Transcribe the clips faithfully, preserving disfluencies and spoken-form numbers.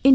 In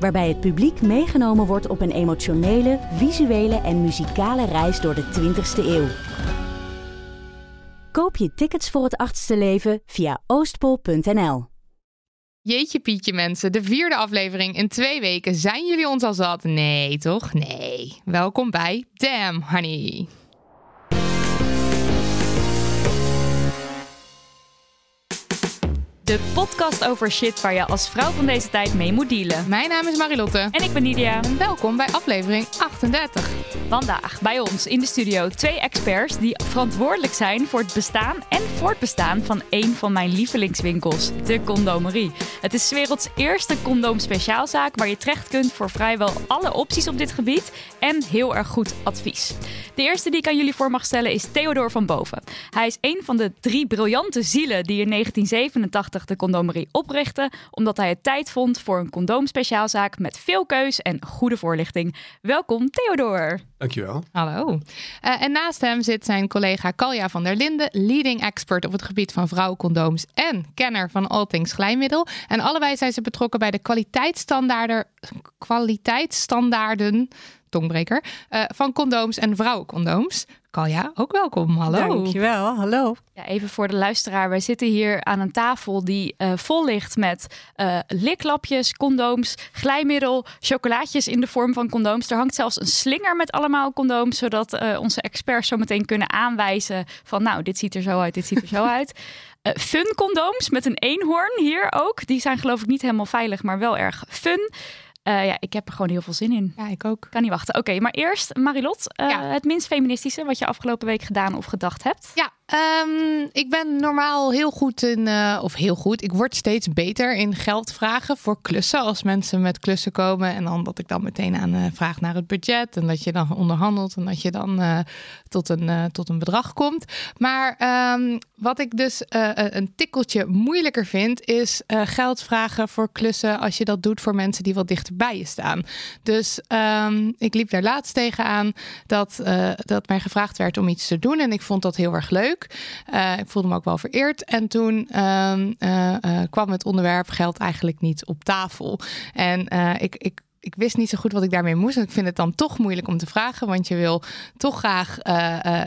waarbij het publiek meegenomen wordt op een emotionele, visuele en muzikale reis door de twintigste eeuw. Koop je tickets voor Het Achtste Leven via oostpol punt n l. Jeetje Pietje mensen, de vierde aflevering in twee weken. Zijn jullie ons al zat? Nee toch? Nee. Welkom bij Damn, Honey. De podcast over shit waar je als vrouw van deze tijd mee moet dealen. Mijn naam is Marilotte. En ik ben Lydia. En welkom bij aflevering achtendertig. Vandaag bij ons in de studio twee experts die verantwoordelijk zijn voor het bestaan en voortbestaan van een van mijn lievelingswinkels, de Condomerie. Het is 's werelds eerste condoomspeciaalzaak waar je terecht kunt voor vrijwel alle opties op dit gebied en heel erg goed advies. De eerste die ik aan jullie voor mag stellen is Theodoor van Boven. Hij is een van de drie briljante zielen die in negentien zevenentachtig de Condomerie oprichtte, omdat hij het tijd vond voor een condoomspeciaalzaak met veel keus en goede voorlichting. Welkom Theodoor. Dankjewel. Hallo. Uh, en naast hem zit zijn collega Kalja van der Linden, leading expert op het gebied van vrouwencondooms en kenner van Althings Glijmiddel. En allebei zijn ze betrokken bij de kwaliteitsstandaarden, kwaliteitsstandaarden tongbreker, uh, van condooms en vrouwencondooms. Kalja, ook welkom. Hallo. Dankjewel. Hallo. Ja, even voor de luisteraar. Wij zitten hier aan een tafel die uh, vol ligt met uh, liklapjes, condooms, glijmiddel, chocolaatjes in de vorm van condooms. Er hangt zelfs een slinger met allemaal condooms, zodat uh, onze experts zo meteen kunnen aanwijzen van nou, dit ziet er zo uit, dit ziet er zo uit. Uh, fun condooms met een eenhoorn hier ook. Die zijn geloof ik niet helemaal veilig, maar wel erg fun. Uh, ja, ik heb er gewoon heel veel zin in. Ja, ik ook. Kan niet wachten. Oké, okay, maar eerst Marilotte, uh, ja. het minst feministische wat je afgelopen week gedaan of gedacht hebt. Ja, um, ik ben normaal heel goed in, uh, of heel goed, ik word steeds beter in geld vragen voor klussen. Als mensen met klussen komen en dan dat ik dan meteen aan uh, vraag naar het budget en dat je dan onderhandelt en dat je dan uh, tot, een, uh, tot een bedrag komt. Maar um, wat ik dus uh, een tikkeltje moeilijker vind is uh, geld vragen voor klussen als je dat doet voor mensen die wat dichter bij je staan. Dus um, ik liep daar laatst tegenaan dat, uh, dat mij gevraagd werd om iets te doen. En ik vond dat heel erg leuk. Uh, ik voelde me ook wel vereerd. En toen um, uh, uh, kwam het onderwerp geld eigenlijk niet op tafel. En uh, ik... ik Ik wist niet zo goed wat ik daarmee moest. En ik vind het dan toch moeilijk om te vragen. Want je wil toch graag uh, uh,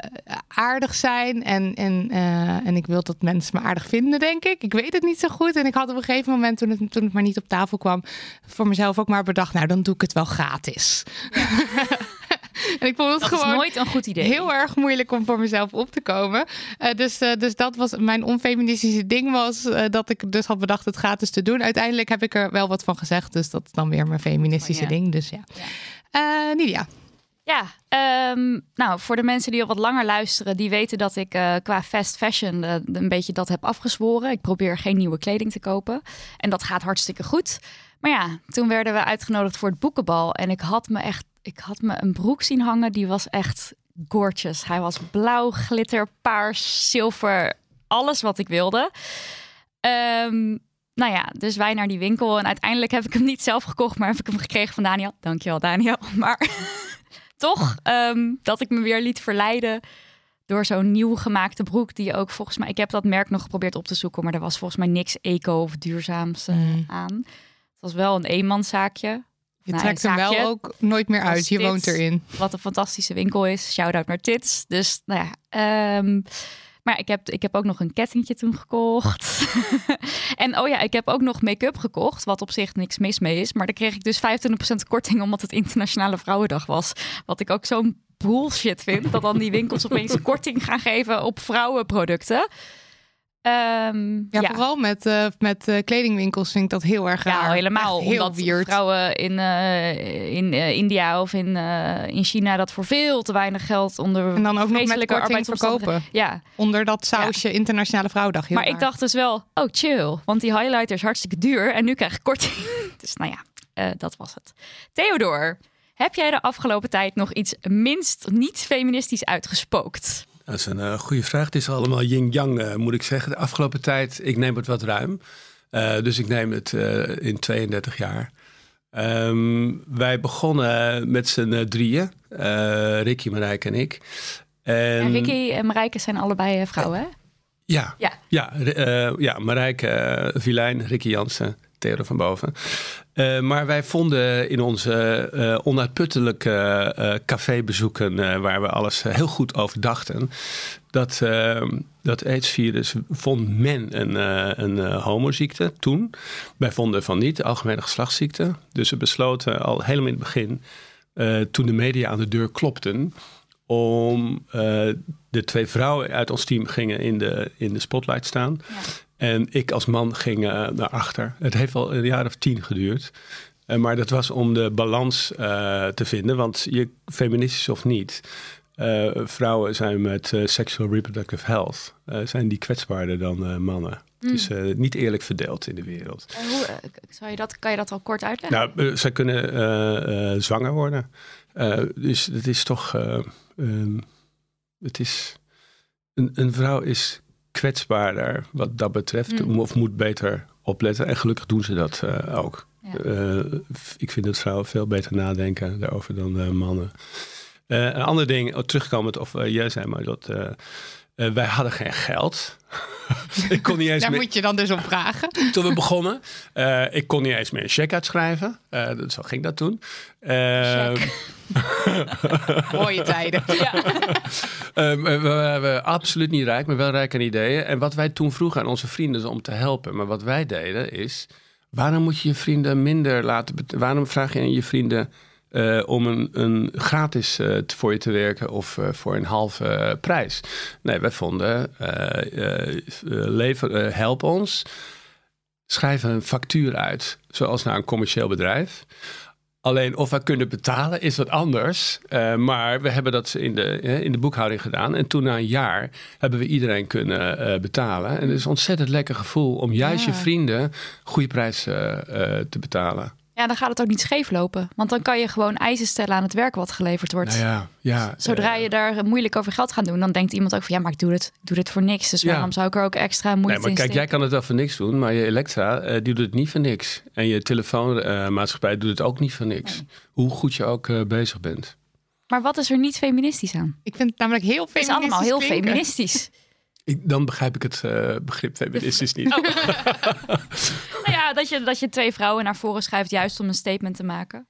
aardig zijn. En, en, uh, en ik wil dat mensen me aardig vinden, denk ik. Ik weet het niet zo goed. En ik had op een gegeven moment, toen het, toen het maar niet op tafel kwam... voor mezelf ook maar bedacht, nou, dan doe ik het wel gratis. Ja. En ik vond het dat gewoon is nooit een goed idee. Heel erg moeilijk om voor mezelf op te komen. Uh, dus, uh, dus dat was mijn onfeministische ding was uh, dat ik dus had bedacht het gratis te doen. Uiteindelijk heb ik er wel wat van gezegd. Dus dat is dan weer mijn feministische oh, ja. ding. Dus ja. ja. Uh, Nidia. Ja, um, nou voor de mensen die al wat langer luisteren... die weten dat ik uh, qua fast fashion uh, een beetje dat heb afgezworen. Ik probeer geen nieuwe kleding te kopen. En dat gaat hartstikke goed. Maar ja, toen werden we uitgenodigd voor het boekenbal. En ik had me echt... Ik had me een broek zien hangen, die was echt gorgeous. Hij was blauw, glitter, paars, zilver, alles wat ik wilde. Um, nou ja, dus wij naar die winkel. En uiteindelijk heb ik hem niet zelf gekocht, maar heb ik hem gekregen van Daniel. Dankjewel, Daniel. Maar toch um, dat ik me weer liet verleiden door zo'n nieuw gemaakte broek. Die ook volgens mij... Ik heb dat merk nog geprobeerd op te zoeken, maar er was volgens mij niks eco of duurzaams uh, mm. aan. Het was wel een eenmanszaakje. Je nou, trekt hem wel ook nooit meer uit. Je Tits, woont erin. Wat een fantastische winkel is. Shout-out naar Tits. Dus, nou ja. Um, maar ik heb, ik heb ook nog een kettingje toen gekocht. En oh ja, ik heb ook nog make-up gekocht. Wat op zich niks mis mee is. Maar daar kreeg ik dus vijfentwintig procent korting omdat het Internationale Vrouwendag was. Wat ik ook zo'n bullshit vind. Dat dan die winkels opeens korting gaan geven op vrouwenproducten. Um, ja, ja, vooral met, uh, met uh, kledingwinkels vind ik dat heel erg raar. Ja, helemaal. Heel omdat weird. Vrouwen in, uh, in uh, India of in, uh, in China dat voor veel te weinig geld onder en dan ook nog met korting verkopen. Ja. Onder dat sausje ja. Internationale Vrouwendag. Maar raar. Ik dacht dus wel, oh chill, want die highlighter is hartstikke duur en nu krijg ik korting. Dus nou ja, uh, dat was het. Theodoor, heb jij de afgelopen tijd nog iets minst niet feministisch uitgespookt? Dat is een uh, goede vraag. Het is allemaal yin-yang, uh, moet ik zeggen. De afgelopen tijd, ik neem het wat ruim. Uh, dus ik neem het uh, in tweeëndertig jaar. Um, wij begonnen met z'n uh, drieën. Uh, Ricky, Marijke en ik. En ja, Ricky en Marijke zijn allebei vrouwen, hè? Ja, ja. ja, uh, ja Marijke uh, Vilijn, Ricky Janssen, Theodoor van Boven. Uh, maar wij vonden in onze uh, onuitputtelijke uh, cafébezoeken... Uh, waar we alles uh, heel goed over dachten... dat uh, dat AIDS-virus vond men een, uh, een uh, homoziekte toen. Wij vonden van niet, de algemene geslachtsziekte. Dus we besloten al helemaal in het begin... Uh, toen de media aan de deur klopten... om uh, de twee vrouwen uit ons team gingen in de, in de spotlight staan... Ja. En ik als man ging uh, naar achter. Het heeft al een jaar of tien geduurd. Uh, maar dat was om de balans uh, te vinden. Want je, feministisch of niet... Uh, vrouwen zijn met uh, sexual reproductive health... Uh, zijn die kwetsbaarder dan uh, mannen. Mm. Het is uh, niet eerlijk verdeeld in de wereld. Uh, hoe, uh, zou je dat, kan je dat al kort uitleggen? Nou, uh, zij kunnen uh, uh, zwanger worden. Uh, dus het is toch... Uh, um, het is... Een, een vrouw is... kwetsbaarder wat dat betreft. Mm. Of moet beter opletten. En gelukkig doen ze dat uh, ook. Ja. Uh, ik vind dat vrouwen veel beter nadenken daarover dan uh, mannen. Uh, een ander ding, oh, terugkomend of uh, jij zei maar dat... Uh, Uh, wij hadden geen geld. ik kon niet eens Daar meer... moet je dan dus om vragen. Toen we begonnen. Uh, ik kon niet eens meer een cheque uitschrijven. Uh, zo ging dat toen. Uh... Mooie tijden. Ja. uh, we waren absoluut niet rijk, maar wel rijk aan ideeën. En wat wij toen vroegen aan onze vrienden is om te helpen. Maar wat wij deden is... Waarom moet je je vrienden minder laten... Bet- waarom vraag je aan je vrienden... Uh, om een, een gratis uh, t- voor je te werken of uh, voor een halve uh, prijs. Nee, wij vonden, uh, uh, lever, uh, help ons, schrijf een factuur uit, zoals naar een commercieel bedrijf. Alleen of wij kunnen betalen is wat anders, uh, maar we hebben dat in de, uh, in de boekhouding gedaan. En toen na een jaar hebben we iedereen kunnen uh, betalen. En het is een ontzettend lekker gevoel om juist ja. je vrienden goede prijs uh, uh, te betalen. Ja, dan gaat het ook niet scheef lopen. Want dan kan je gewoon eisen stellen aan het werk wat geleverd wordt. Nou ja, ja, Zodra uh, je daar moeilijk over geld gaat doen... dan denkt iemand ook van... ja, maar ik doe dit, ik doe dit voor niks. Dus ja. waarom zou ik er ook extra moeite nee, maar in kijk, steken? Jij kan het wel voor niks doen... maar je Elektra, uh, die doet het niet voor niks. En je telefoonmaatschappij uh, doet het ook niet voor niks. Nee. Hoe goed je ook uh, bezig bent. Maar wat is er niet feministisch aan? Ik vind het namelijk heel feministisch. Het is allemaal heel klinken. feministisch. Ik, dan begrijp ik het uh, begrip feministisch niet. Oh. nou ja, dat je, dat je twee vrouwen naar voren schuift juist om een statement te maken.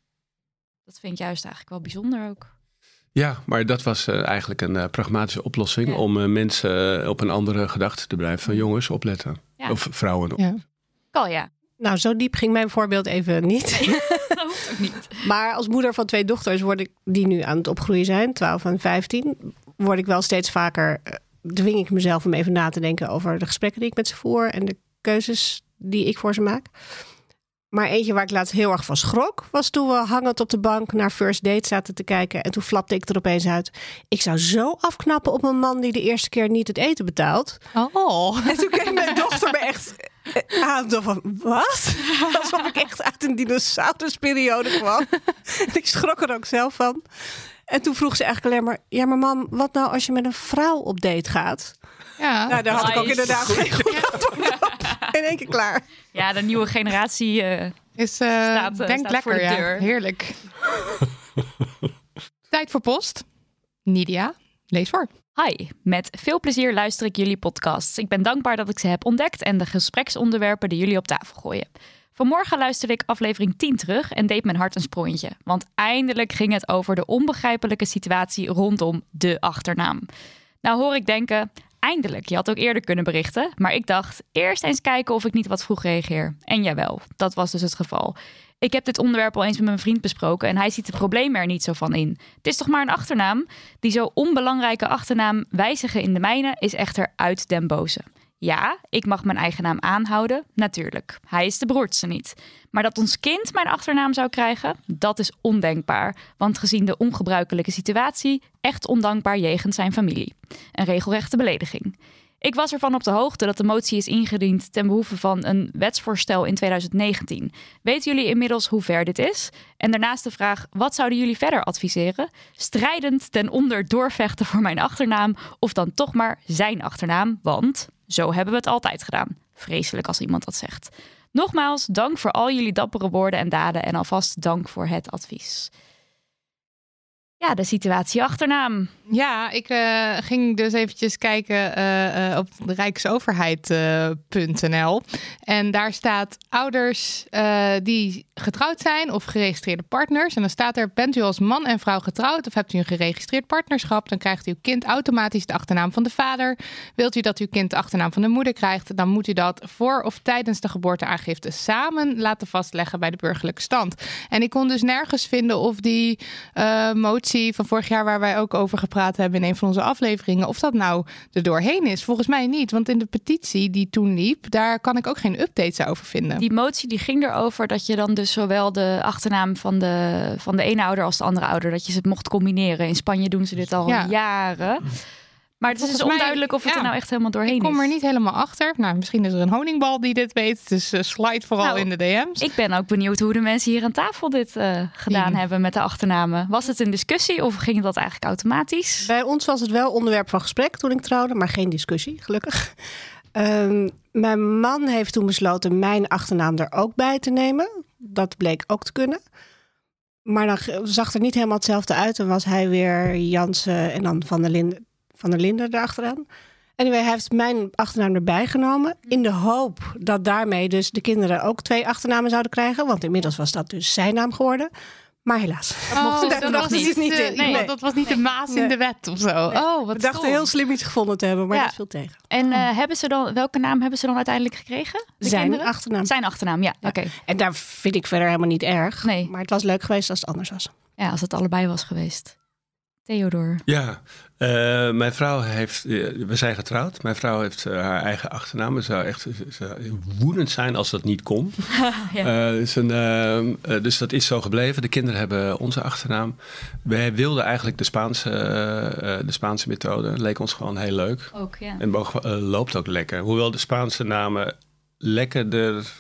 Dat vind ik juist eigenlijk wel bijzonder ook. Ja, maar dat was uh, eigenlijk een uh, pragmatische oplossing... Ja. om uh, mensen op een andere gedachte te blijven. Van jongens, opletten. Ja. Of vrouwen. Ja. Kalja. Nou, zo diep ging mijn voorbeeld even niet. Nee, dat hoeft ook niet. Maar als moeder van twee dochters word ik, die nu aan het opgroeien zijn... twaalf en vijftien, word ik wel steeds vaker... dwing ik mezelf om even na te denken over de gesprekken die ik met ze voer... en de keuzes die ik voor ze maak. Maar eentje waar ik laatst heel erg van schrok... was toen we hangend op de bank naar First Date zaten te kijken... en toen flapte ik er opeens uit... ik zou zo afknappen op een man die de eerste keer niet het eten betaalt. Oh. En toen keek mijn dochter me echt aan van... wat? Alsof ik echt uit een dinosaurusperiode kwam. En ik schrok er ook zelf van... En toen vroeg ze eigenlijk alleen maar... ja, maar mam, wat nou als je met een vrouw op date gaat? Ja, nou, daar nice. had ik ook inderdaad geen goed antwoord op. In één keer klaar. Ja, de nieuwe generatie uh, is uh, staat, denk staat lekker, voor de deur. Ja, heerlijk. Tijd voor post. Nidia, lees voor. Hi, met veel plezier luister ik jullie podcasts. Ik ben dankbaar dat ik ze heb ontdekt... en de gespreksonderwerpen die jullie op tafel gooien. Vanmorgen luisterde ik aflevering tien terug en deed mijn hart een sprongetje. Want eindelijk ging het over de onbegrijpelijke situatie rondom de achternaam. Nou hoor ik denken, eindelijk. Je had ook eerder kunnen berichten. Maar ik dacht, eerst eens kijken of ik niet wat vroeg reageer. En jawel, dat was dus het geval. Ik heb dit onderwerp al eens met mijn vriend besproken en hij ziet het probleem er niet zo van in. Het is toch maar een achternaam? Die zo onbelangrijke achternaam wijzigen in de mijne is echter uit den boze. Ja, ik mag mijn eigen naam aanhouden, natuurlijk. Hij is de broertste niet. Maar dat ons kind mijn achternaam zou krijgen, dat is ondenkbaar. Want gezien de ongebruikelijke situatie, echt ondankbaar jegens zijn familie. Een regelrechte belediging. Ik was ervan op de hoogte dat de motie is ingediend ten behoeve van een wetsvoorstel in twintig negentien. Weten jullie inmiddels hoe ver dit is? En daarnaast de vraag, wat zouden jullie verder adviseren? Strijdend ten onder doorvechten voor mijn achternaam of dan toch maar zijn achternaam, want zo hebben we het altijd gedaan. Vreselijk als iemand dat zegt. Nogmaals, dank voor al jullie dappere woorden en daden en alvast dank voor het advies. Ja, de situatie achternaam. Ja, ik uh, ging dus eventjes kijken uh, uh, op de rijksoverheid punt n l. En daar staat ouders uh, die getrouwd zijn of geregistreerde partners. En dan staat er, bent u als man en vrouw getrouwd of hebt u een geregistreerd partnerschap? Dan krijgt uw kind automatisch de achternaam van de vader. Wilt u dat uw kind de achternaam van de moeder krijgt? Dan moet u dat voor of tijdens de geboorteaangifte samen laten vastleggen bij de burgerlijke stand. En ik kon dus nergens vinden of die uh, motie van vorig jaar waar wij ook over gepraat hebben in een van onze afleveringen, of dat nou er doorheen is. Volgens mij niet, want in de petitie die toen liep, daar kan ik ook geen updates over vinden. Die motie die ging erover dat je dan dus zowel de achternaam van de, van de ene ouder als de andere ouder, dat je ze mocht combineren. In Spanje doen ze dit al ja. jaren. Maar het Volgens is dus onduidelijk mij, of het ja, er nou echt helemaal doorheen is. Ik kom er is. niet helemaal achter. Nou, misschien is er een honingbal die dit weet. Dus uh, slide vooral nou, in de D M's. Ik ben ook benieuwd hoe de mensen hier aan tafel dit uh, gedaan ja. hebben met de achternamen. Was het een discussie of ging dat eigenlijk automatisch? Bij ons was het wel onderwerp van gesprek toen ik trouwde. Maar geen discussie, gelukkig. Um, mijn man heeft toen besloten mijn achternaam er ook bij te nemen. Dat bleek ook te kunnen. Maar dan zag er niet helemaal hetzelfde uit. En was hij weer Janssen en dan Van der Linden. Van der Linden erachteraan. Anyway, hij heeft mijn achternaam erbij genomen. In de hoop dat daarmee dus de kinderen ook twee achternamen zouden krijgen. Want inmiddels was dat dus zijn naam geworden. Maar helaas. Dat, oh, mocht, dat, dat was niet, niet in. Nee, nee. Dat was niet de maas nee. in de wet of zo. Nee. Oh, wat we dachten stom. heel slim iets gevonden te hebben, maar ja. dat viel tegen. En uh, oh. hebben ze dan, welke naam hebben ze dan uiteindelijk gekregen? De zijn kinderen? achternaam. Zijn achternaam, ja. ja. Oké. Okay. En daar vind ik verder helemaal niet erg. Nee. Maar het was leuk geweest als het anders was. Ja, als het allebei was geweest. Theodoor. Ja, uh, mijn vrouw heeft... Uh, we zijn getrouwd. Mijn vrouw heeft uh, haar eigen achternaam. Het zou echt zou woedend zijn als dat niet kon. ja. uh, dus, een, uh, dus dat is zo gebleven. De kinderen hebben onze achternaam. Wij wilden eigenlijk de Spaanse, uh, de Spaanse methode. Dat leek ons gewoon heel leuk. Ook, ja. En mogen, uh, loopt ook lekker. Hoewel de Spaanse namen lekkerder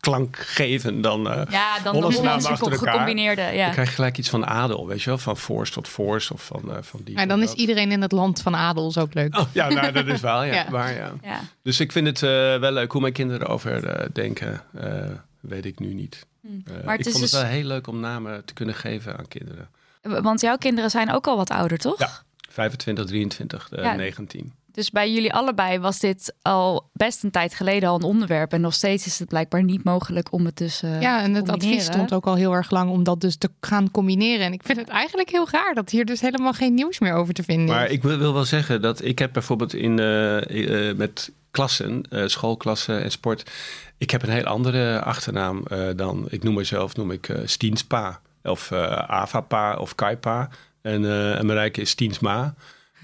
klank geven dan, uh, ja, dan Hollandse namen achter elkaar. Gecombineerde, ja. Dan krijg je gelijk iets van adel, weet je wel? Van Forst tot Forst of van, uh, van die. Maar dan is iedereen in het land van adel is ook leuk. Oh, ja, nou, dat is wel, ja. ja. Maar, ja. ja. Dus ik vind het uh, wel leuk hoe mijn kinderen erover uh, denken. Uh, weet ik nu niet. Hm. Uh, maar het ik is vond dus... het wel heel leuk om namen te kunnen geven aan kinderen. Want jouw kinderen zijn ook al wat ouder, toch? Ja, vijfentwintig, drieëntwintig, uh, ja. negentien. Dus bij jullie allebei was dit al best een tijd geleden al een onderwerp. En nog steeds is het blijkbaar niet mogelijk om het dus uh, ja, en het combineren. Advies stond ook al heel erg lang om dat dus te gaan combineren. En ik vind het eigenlijk heel raar dat hier dus helemaal geen nieuws meer over te vinden is. Maar ik wil, wil wel zeggen dat ik heb bijvoorbeeld in, uh, uh, met klassen, uh, schoolklassen en sport. Ik heb een heel andere achternaam uh, dan, ik noem mezelf, noem ik uh, Stienspa. Of uh, Avapa of Kaipa. En, uh, en Marijke is Stiensma.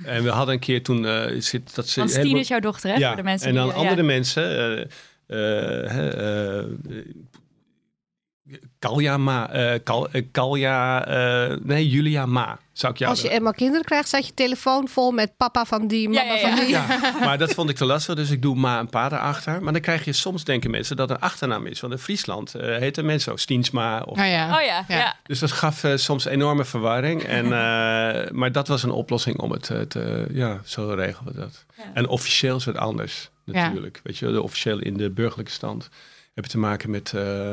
En we hadden een keer toen... Uh, zit, dat ze Want Stien helemaal... is jouw dochter, hè? Ja, voor de mensen en dan die, uh, andere ja. mensen... Uh, uh, uh, Kalja Ma. Uh, Kal, uh, Kalja... Uh, nee, Julia Ma. Zou ik jou Als je eenmaal kinderen krijgt, staat je telefoon vol met papa van die, mama ja, ja, ja. van die. Ja, maar dat vond ik te lastig, dus ik doe ma en pa erachter. Maar dan krijg je soms, denken mensen, dat er een achternaam is. Want in Friesland uh, heet mensen zo Stiensma. Of... Oh, ja. Oh ja, ja. Dus dat gaf uh, soms enorme verwarring. En, uh, maar dat was een oplossing om het uh, te... Ja, zo regelen we dat. Ja. En officieel is het anders, natuurlijk. Ja. Weet je, de officieel in de burgerlijke stand heb je te maken met... Uh,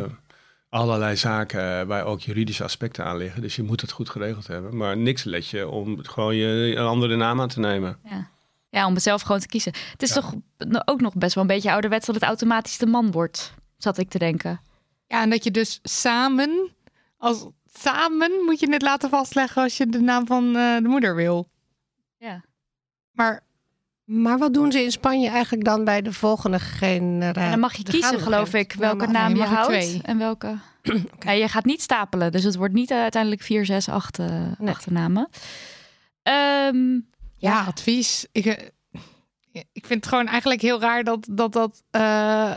allerlei zaken waar ook juridische aspecten aan liggen. Dus je moet het goed geregeld hebben. Maar niks let je om gewoon je een andere naam aan te nemen. Ja, ja om het zelf gewoon te kiezen. Het is ja. toch ook nog best wel een beetje ouderwets dat het automatisch de man wordt, zat ik te denken. Ja, en dat je dus samen, als samen moet je het laten vastleggen als je de naam van uh, de moeder wil. Ja. Maar Maar wat doen ze in Spanje eigenlijk dan bij de volgende generatie? En dan mag je kiezen, geloof ik, welke naam je houdt en welke. Okay. En je gaat niet stapelen, dus het wordt niet uh, uiteindelijk vier, zes, acht uh, nee. achternamen. Um, ja. ja, advies. Ik, uh, ik vind het gewoon eigenlijk heel raar dat dat... dat uh,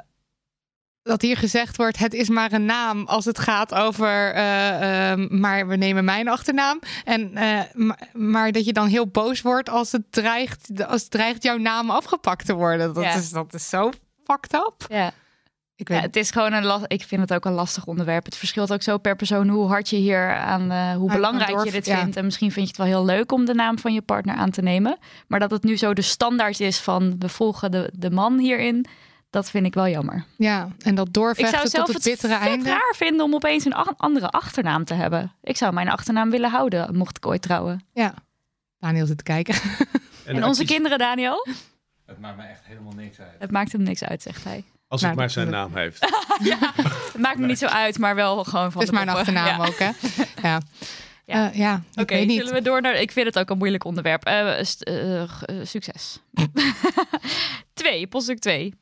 dat hier gezegd wordt, het is maar een naam als het gaat over... Uh, uh, maar we nemen mijn achternaam. En, uh, maar, maar dat je dan heel boos wordt als het dreigt, als het dreigt jouw naam afgepakt te worden. Dat, ja. is, dat is zo fucked up. Ja. Ik weet... ja, het is gewoon een last, ik vind het ook een lastig onderwerp. Het verschilt ook zo per persoon hoe hard je hier aan... Uh, hoe aan belangrijk dorp, je dit ja. vindt. En misschien vind je het wel heel leuk om de naam van je partner aan te nemen. Maar dat het nu zo de standaard is van... we volgen de, de man hierin... Dat vind ik wel jammer. Ja, en dat doorvechten tot het, het bittere einde. Ik zou het raar vinden om opeens een ach- andere achternaam te hebben. Ik zou mijn achternaam willen houden, mocht ik ooit trouwen. Ja, Daniel zit te kijken. En, en onze is... kinderen, Daniel? Het maakt me echt helemaal niks uit. Het maakt hem niks uit, zegt hij. Als het maar, maar zijn naam heeft. ja, het maakt me niet zo uit, maar wel gewoon van dus de maar een achternaam ja. ook, hè? Ja. Ja, uh, ja oké. Okay, zullen we door naar. Ik vind het ook een moeilijk onderwerp. Uh, st- uh, uh, succes. twee, poststuk twee.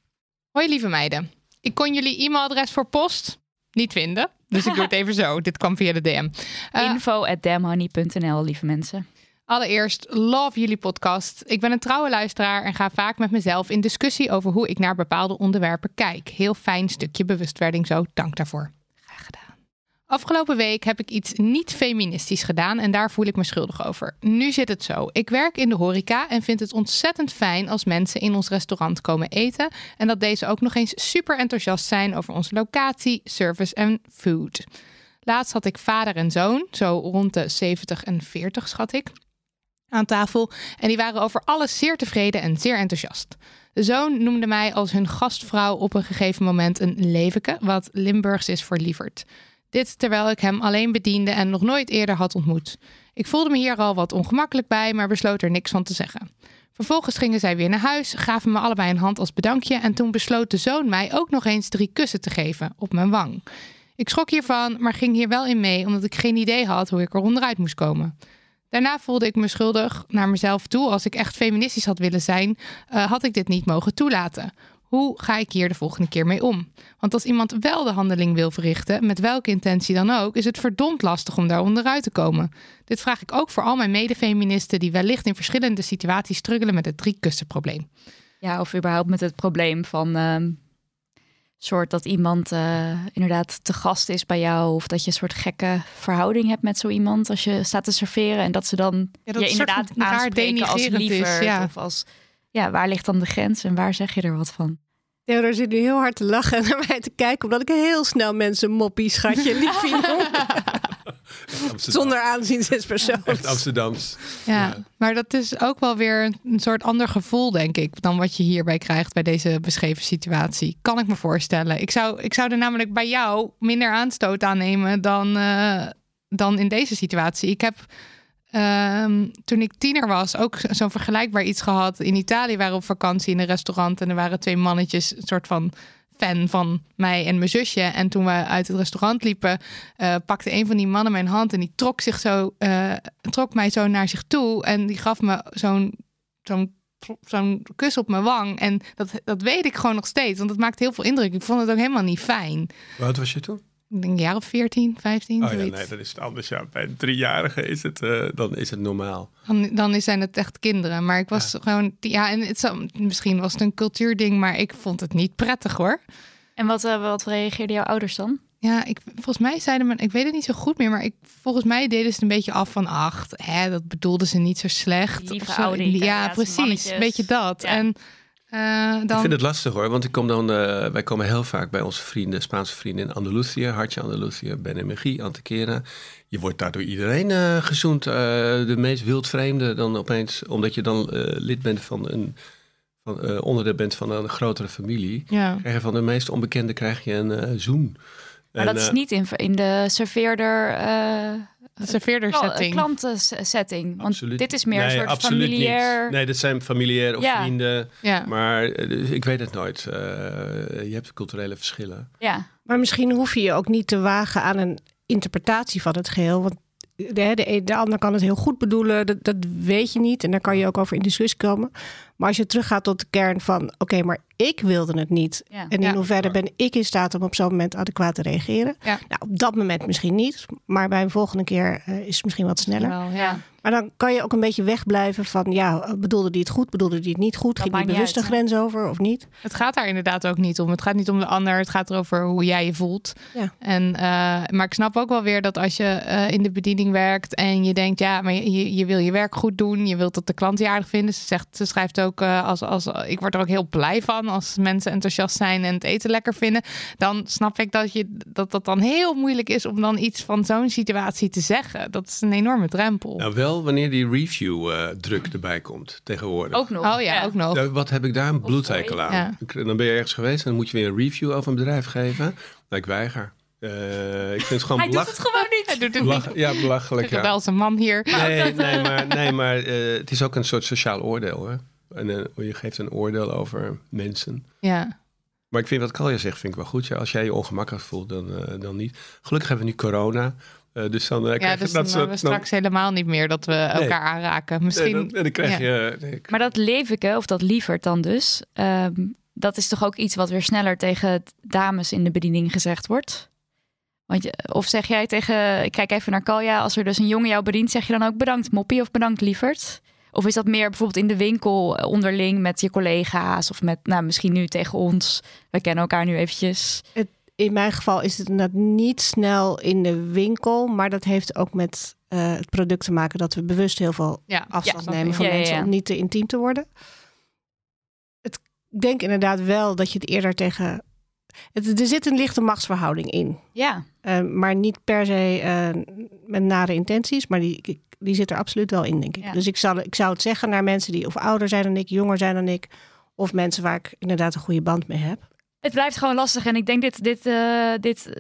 Hoi lieve meiden, ik kon jullie e-mailadres voor post niet vinden. Dus ik doe het even zo, dit kwam via de D M. Uh, info at damhoney punt n l, lieve mensen. Allereerst, love jullie podcast. Ik ben een trouwe luisteraar en ga vaak met mezelf in discussie over hoe ik naar bepaalde onderwerpen kijk. Heel fijn stukje bewustwerding zo, dank daarvoor. Graag gedaan. Afgelopen week heb ik iets niet feministisch gedaan en daar voel ik me schuldig over. Nu zit het zo. Ik werk in de horeca en vind het ontzettend fijn als mensen in ons restaurant komen eten. En dat deze ook nog eens super enthousiast zijn over onze locatie, service en food. Laatst had ik vader en zoon, zo rond de zeventig en veertig schat ik, aan tafel. En die waren over alles zeer tevreden en zeer enthousiast. De zoon noemde mij als hun gastvrouw op een gegeven moment een leveke, wat Limburgs is voor lieverd. Dit terwijl ik hem alleen bediende en nog nooit eerder had ontmoet. Ik voelde me hier al wat ongemakkelijk bij, maar besloot er niks van te zeggen. Vervolgens gingen zij weer naar huis, gaven me allebei een hand als bedankje... en toen besloot de zoon mij ook nog eens drie kussen te geven op mijn wang. Ik schrok hiervan, maar ging hier wel in mee... omdat ik geen idee had hoe ik er onderuit moest komen. Daarna voelde ik me schuldig naar mezelf toe. Als ik echt feministisch had willen zijn, uh, had ik dit niet mogen toelaten... Hoe ga ik hier de volgende keer mee om? Want als iemand wel de handeling wil verrichten, met welke intentie dan ook, is het verdomd lastig om daar onderuit te komen. Dit vraag ik ook voor al mijn medefeministen die wellicht in verschillende situaties struggelen met het driekussenprobleem. Ja, of überhaupt met het probleem van uh, soort dat iemand uh, inderdaad te gast is bij jou, of dat je een soort gekke verhouding hebt met zo iemand als je staat te serveren en dat ze dan ja, dat je inderdaad aanspreken als lieverd is, ja. of als ja, waar ligt dan de grens en waar zeg je er wat van? Ja, daar zit nu heel hard te lachen en naar mij te kijken... omdat ik heel snel mensen moppie, schatje, liefie zonder aanzien zes persoons. Echt Amsterdams. Ja, ja, maar dat is ook wel weer een soort ander gevoel, denk ik... dan wat je hierbij krijgt bij deze beschreven situatie. Kan ik me voorstellen. Ik zou, ik zou er namelijk bij jou minder aanstoot aan nemen... dan, uh, dan in deze situatie. Ik heb... Um, toen ik tiener was, ook zo'n vergelijkbaar iets gehad. In Italië waren we op vakantie in een restaurant... en er waren twee mannetjes, een soort van fan van mij en mijn zusje. En toen we uit het restaurant liepen, uh, pakte een van die mannen mijn hand... en die trok, zich zo, uh, trok mij zo naar zich toe. En die gaf me zo'n, zo'n, zo'n kus op mijn wang. En dat, dat weet ik gewoon nog steeds, want dat maakt heel veel indruk. Ik vond het ook helemaal niet fijn. Hoe oud was je toen? Een jaar of veertien, vijftien, oh, zoiets. Ja, nee, dan is het anders. Ja. Bij een driejarige is het, uh, dan is het normaal. Dan, dan zijn het echt kinderen. Maar ik was ja. gewoon... Ja, en het zou, misschien was het een cultuurding, maar ik vond het niet prettig, hoor. En wat, uh, wat reageerden jouw ouders dan? Ja, ik, volgens mij zeiden men... Ik weet het niet zo goed meer, maar ik, volgens mij deden ze het een beetje af van acht. Hè, dat bedoelden ze niet zo slecht. Lieve zo, oude Italiaanse ja, precies. Mannetjes. Een beetje dat. Ja. En... Uh, dan... Ik vind het lastig hoor, want ik kom dan, uh, wij komen heel vaak bij onze vrienden, Spaanse vrienden in Andalusië, Hartje Andalusië, Benemegi, Antequera. Je wordt daar door iedereen uh, gezoend, uh, de meest wildvreemde dan opeens, omdat je dan uh, lid bent van een van, uh, onderdeel bent van een grotere familie. Ja. Krijg je van de meest onbekende krijg je een uh, zoen. Maar en, dat is uh, niet in, in de serveerder. Uh... Een serveerdersetting. Klantensetting. Want absoluut. Dit is meer nee, een soort familiair... Niet. Nee, dit zijn familiair of ja. vrienden. Ja. Maar ik weet het nooit. Uh, je hebt culturele verschillen. Ja. Maar misschien hoef je je ook niet te wagen aan een interpretatie van het geheel. Want de, de, de ander kan het heel goed bedoelen. Dat, dat weet je niet. En daar kan je ook over in discussie komen. Maar als je teruggaat tot de kern van... oké, okay, maar ik wilde het niet. Ja. En in ja. hoeverre ben ik in staat om op zo'n moment adequaat te reageren? Ja. Nou, op dat moment misschien niet. Maar bij een volgende keer uh, is het misschien wat sneller. Wel, ja. Maar dan kan je ook een beetje wegblijven van... ja, bedoelde die het goed, bedoelde die het niet goed? Ging die bewust de grens over of niet? Het gaat daar inderdaad ook niet om. Het gaat niet om de ander. Het gaat erover hoe jij je voelt. Ja. En, uh, maar ik snap ook wel weer dat als je uh, in de bediening werkt... en je denkt, ja, maar je, je wil je werk goed doen. Je wilt dat de klant je aardig vinden. Ze zegt, ze schrijft ook, uh, als, als ik word er ook heel blij van... als mensen enthousiast zijn en het eten lekker vinden. Dan snap ik dat je, dat, dat dan heel moeilijk is... om dan iets van zo'n situatie te zeggen. Dat is een enorme drempel. Nou, wel wanneer die review uh, druk erbij komt tegenwoordig. Ook nog. Oh ja, ja. ook nog. Da- wat heb ik daar een bloedhekel aan? Ja. Dan ben je ergens geweest en dan moet je weer een review over een bedrijf geven. Nou, ik weiger. Uh, ik vind het gewoon Hij belach... doet het gewoon niet. Hij doet het belach... niet. Ja, belachelijk. Ja. Wel als een man hier. Nee, nee, maar, nee, maar uh, het is ook een soort sociaal oordeel. Hè? En, uh, je geeft een oordeel over mensen. Ja. Maar ik vind wat Kalja zegt, vind ik wel goed. Ja, als jij je ongemakkelijk voelt, dan, uh, dan niet. Gelukkig hebben we nu corona. Uh, dus dan uh, ja, dus dat dan, we dan, straks dan... helemaal niet meer dat we elkaar nee. aanraken. Misschien. Nee, dan, dan krijg ja. je, nee, ik... Maar dat Leefke, hè, of dat lieverd dan dus, um, dat is toch ook iets wat weer sneller tegen dames in de bediening gezegd wordt? Want je, of zeg jij tegen, ik kijk even naar Kalja, als er dus een jongen jou bedient, zeg je dan ook bedankt moppie of bedankt lieverd? Of is dat meer bijvoorbeeld in de winkel onderling met je collega's of met, nou misschien nu tegen ons, we kennen elkaar nu eventjes? Het... In mijn geval is het inderdaad niet snel in de winkel. Maar dat heeft ook met uh, het product te maken... dat we bewust heel veel ja, afstand ja, nemen van ja, mensen... Ja, ja. om niet te intiem te worden. Het, ik denk inderdaad wel dat je het eerder tegen... Het, er zit een lichte machtsverhouding in. Ja. Uh, maar niet per se uh, met nare intenties. Maar die, die zit er absoluut wel in, denk ik. Ja. Dus ik zou, ik zou het zeggen naar mensen die of ouder zijn dan ik... jonger zijn dan ik... of mensen waar ik inderdaad een goede band mee heb. Het blijft gewoon lastig en ik denk dit, dit, uh, dit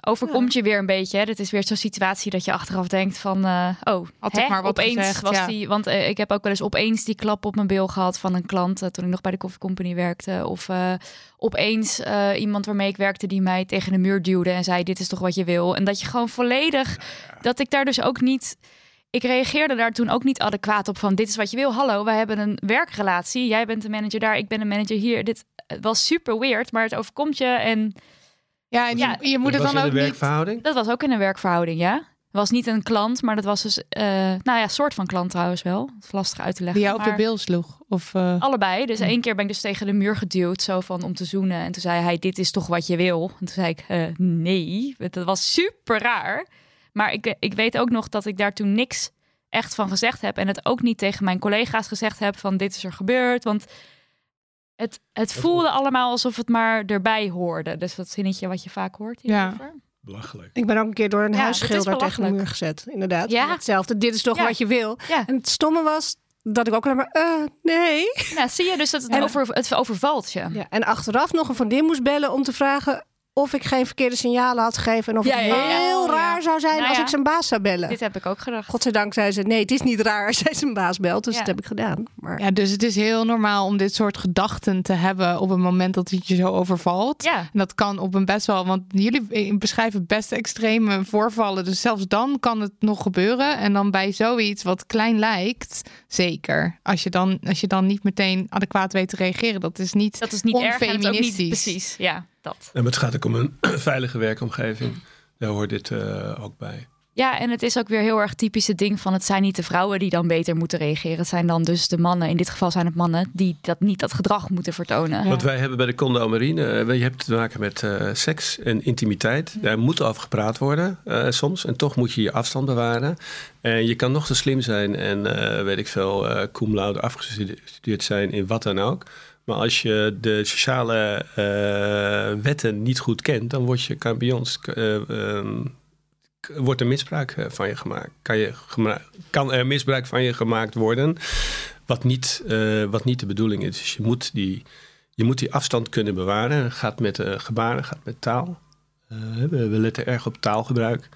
overkomt je weer een beetje. Hè? Dit is weer zo'n situatie dat je achteraf denkt van... Uh, oh, altijd maar wat opeens gezegd, was ja. die... Want uh, ik heb ook wel eens opeens die klap op mijn bil gehad van een klant... Uh, toen ik nog bij de Coffee Company werkte. Of uh, opeens uh, iemand waarmee ik werkte die mij tegen de muur duwde... en zei dit is toch wat je wil. En dat je gewoon volledig... Dat ik daar dus ook niet... Ik reageerde daar toen ook niet adequaat op van... dit is wat je wil, hallo, wij hebben een werkrelatie. Jij bent de manager daar, ik ben de manager hier. Dit was super weird, maar het overkomt je. En ja, en ja, je moet het dan ook niet... Dat was ook in een werkverhouding, ja. Was niet een klant, maar dat was dus... Uh, nou ja, soort van klant trouwens wel. Dat is lastig uit te leggen. Die jou op de bil sloeg? Of, uh... Allebei. Dus mm. één keer ben ik dus tegen de muur geduwd. Zo van om te zoenen. En toen zei hij, dit is toch wat je wil? En toen zei ik, uh, nee. Dat was super raar. Maar ik, ik weet ook nog dat ik daar toen niks echt van gezegd heb. En het ook niet tegen mijn collega's gezegd heb van dit is er gebeurd. Want het, het voelde allemaal alsof het maar erbij hoorde. Dus dat zinnetje wat je vaak hoort hierover. Ja. Belachelijk. Ik ben ook een keer door een ja, huisschilder tegen de muur gezet. Inderdaad, ja. Hetzelfde. Dit is toch ja. wat je wil. Ja. En het stomme was... dat ik ook alleen maar, uh, nee. Nou, zie je dus dat het, en, over, het overvalt je. Ja. En achteraf nog een vriendin moest bellen om te vragen... of ik geen verkeerde signalen had gegeven... en of ja, het ja, ja. heel raar zou zijn nou, als ja. ik zijn baas zou bellen. Dit heb ik ook gedacht. Godzijdank zei ze... nee, het is niet raar als hij zijn baas belt. Dus ja. dat heb ik gedaan. Maar... Ja, dus het is heel normaal om dit soort gedachten te hebben... op het moment dat het je zo overvalt. Ja. En dat kan op een best wel... want jullie beschrijven best extreme voorvallen. Dus zelfs dan kan het nog gebeuren. En dan bij zoiets wat klein lijkt... zeker. Als je dan, als je dan niet meteen adequaat weet te reageren... dat is niet, dat is niet onfeministisch. Niet, precies, ja. Dat. En het gaat ook om een veilige werkomgeving. Daar hoort dit uh, ook bij. Ja, en het is ook weer heel erg typisch het ding van... het zijn niet de vrouwen die dan beter moeten reageren. Het zijn dan dus de mannen, in dit geval zijn het mannen... die dat niet dat gedrag moeten vertonen. Ja. Wat wij hebben bij de condomerie... Uh, je hebt te maken met uh, seks en intimiteit. Daar moet over gepraat worden uh, soms. En toch moet je je afstand bewaren. En je kan nog te slim zijn en uh, weet ik veel... Uh, cum laude afgestudeerd zijn in wat dan ook... Maar als je de sociale uh, wetten niet goed kent... dan word je kampioens, uh, um, wordt er misbruik van je gemaakt. Kan, je gema- kan er misbruik van je gemaakt worden, wat niet, uh, wat niet de bedoeling is. Dus je moet die, je moet die afstand kunnen bewaren. Dat gaat met uh, gebaren, gaat met taal. Uh, we, we letten erg op taalgebruik.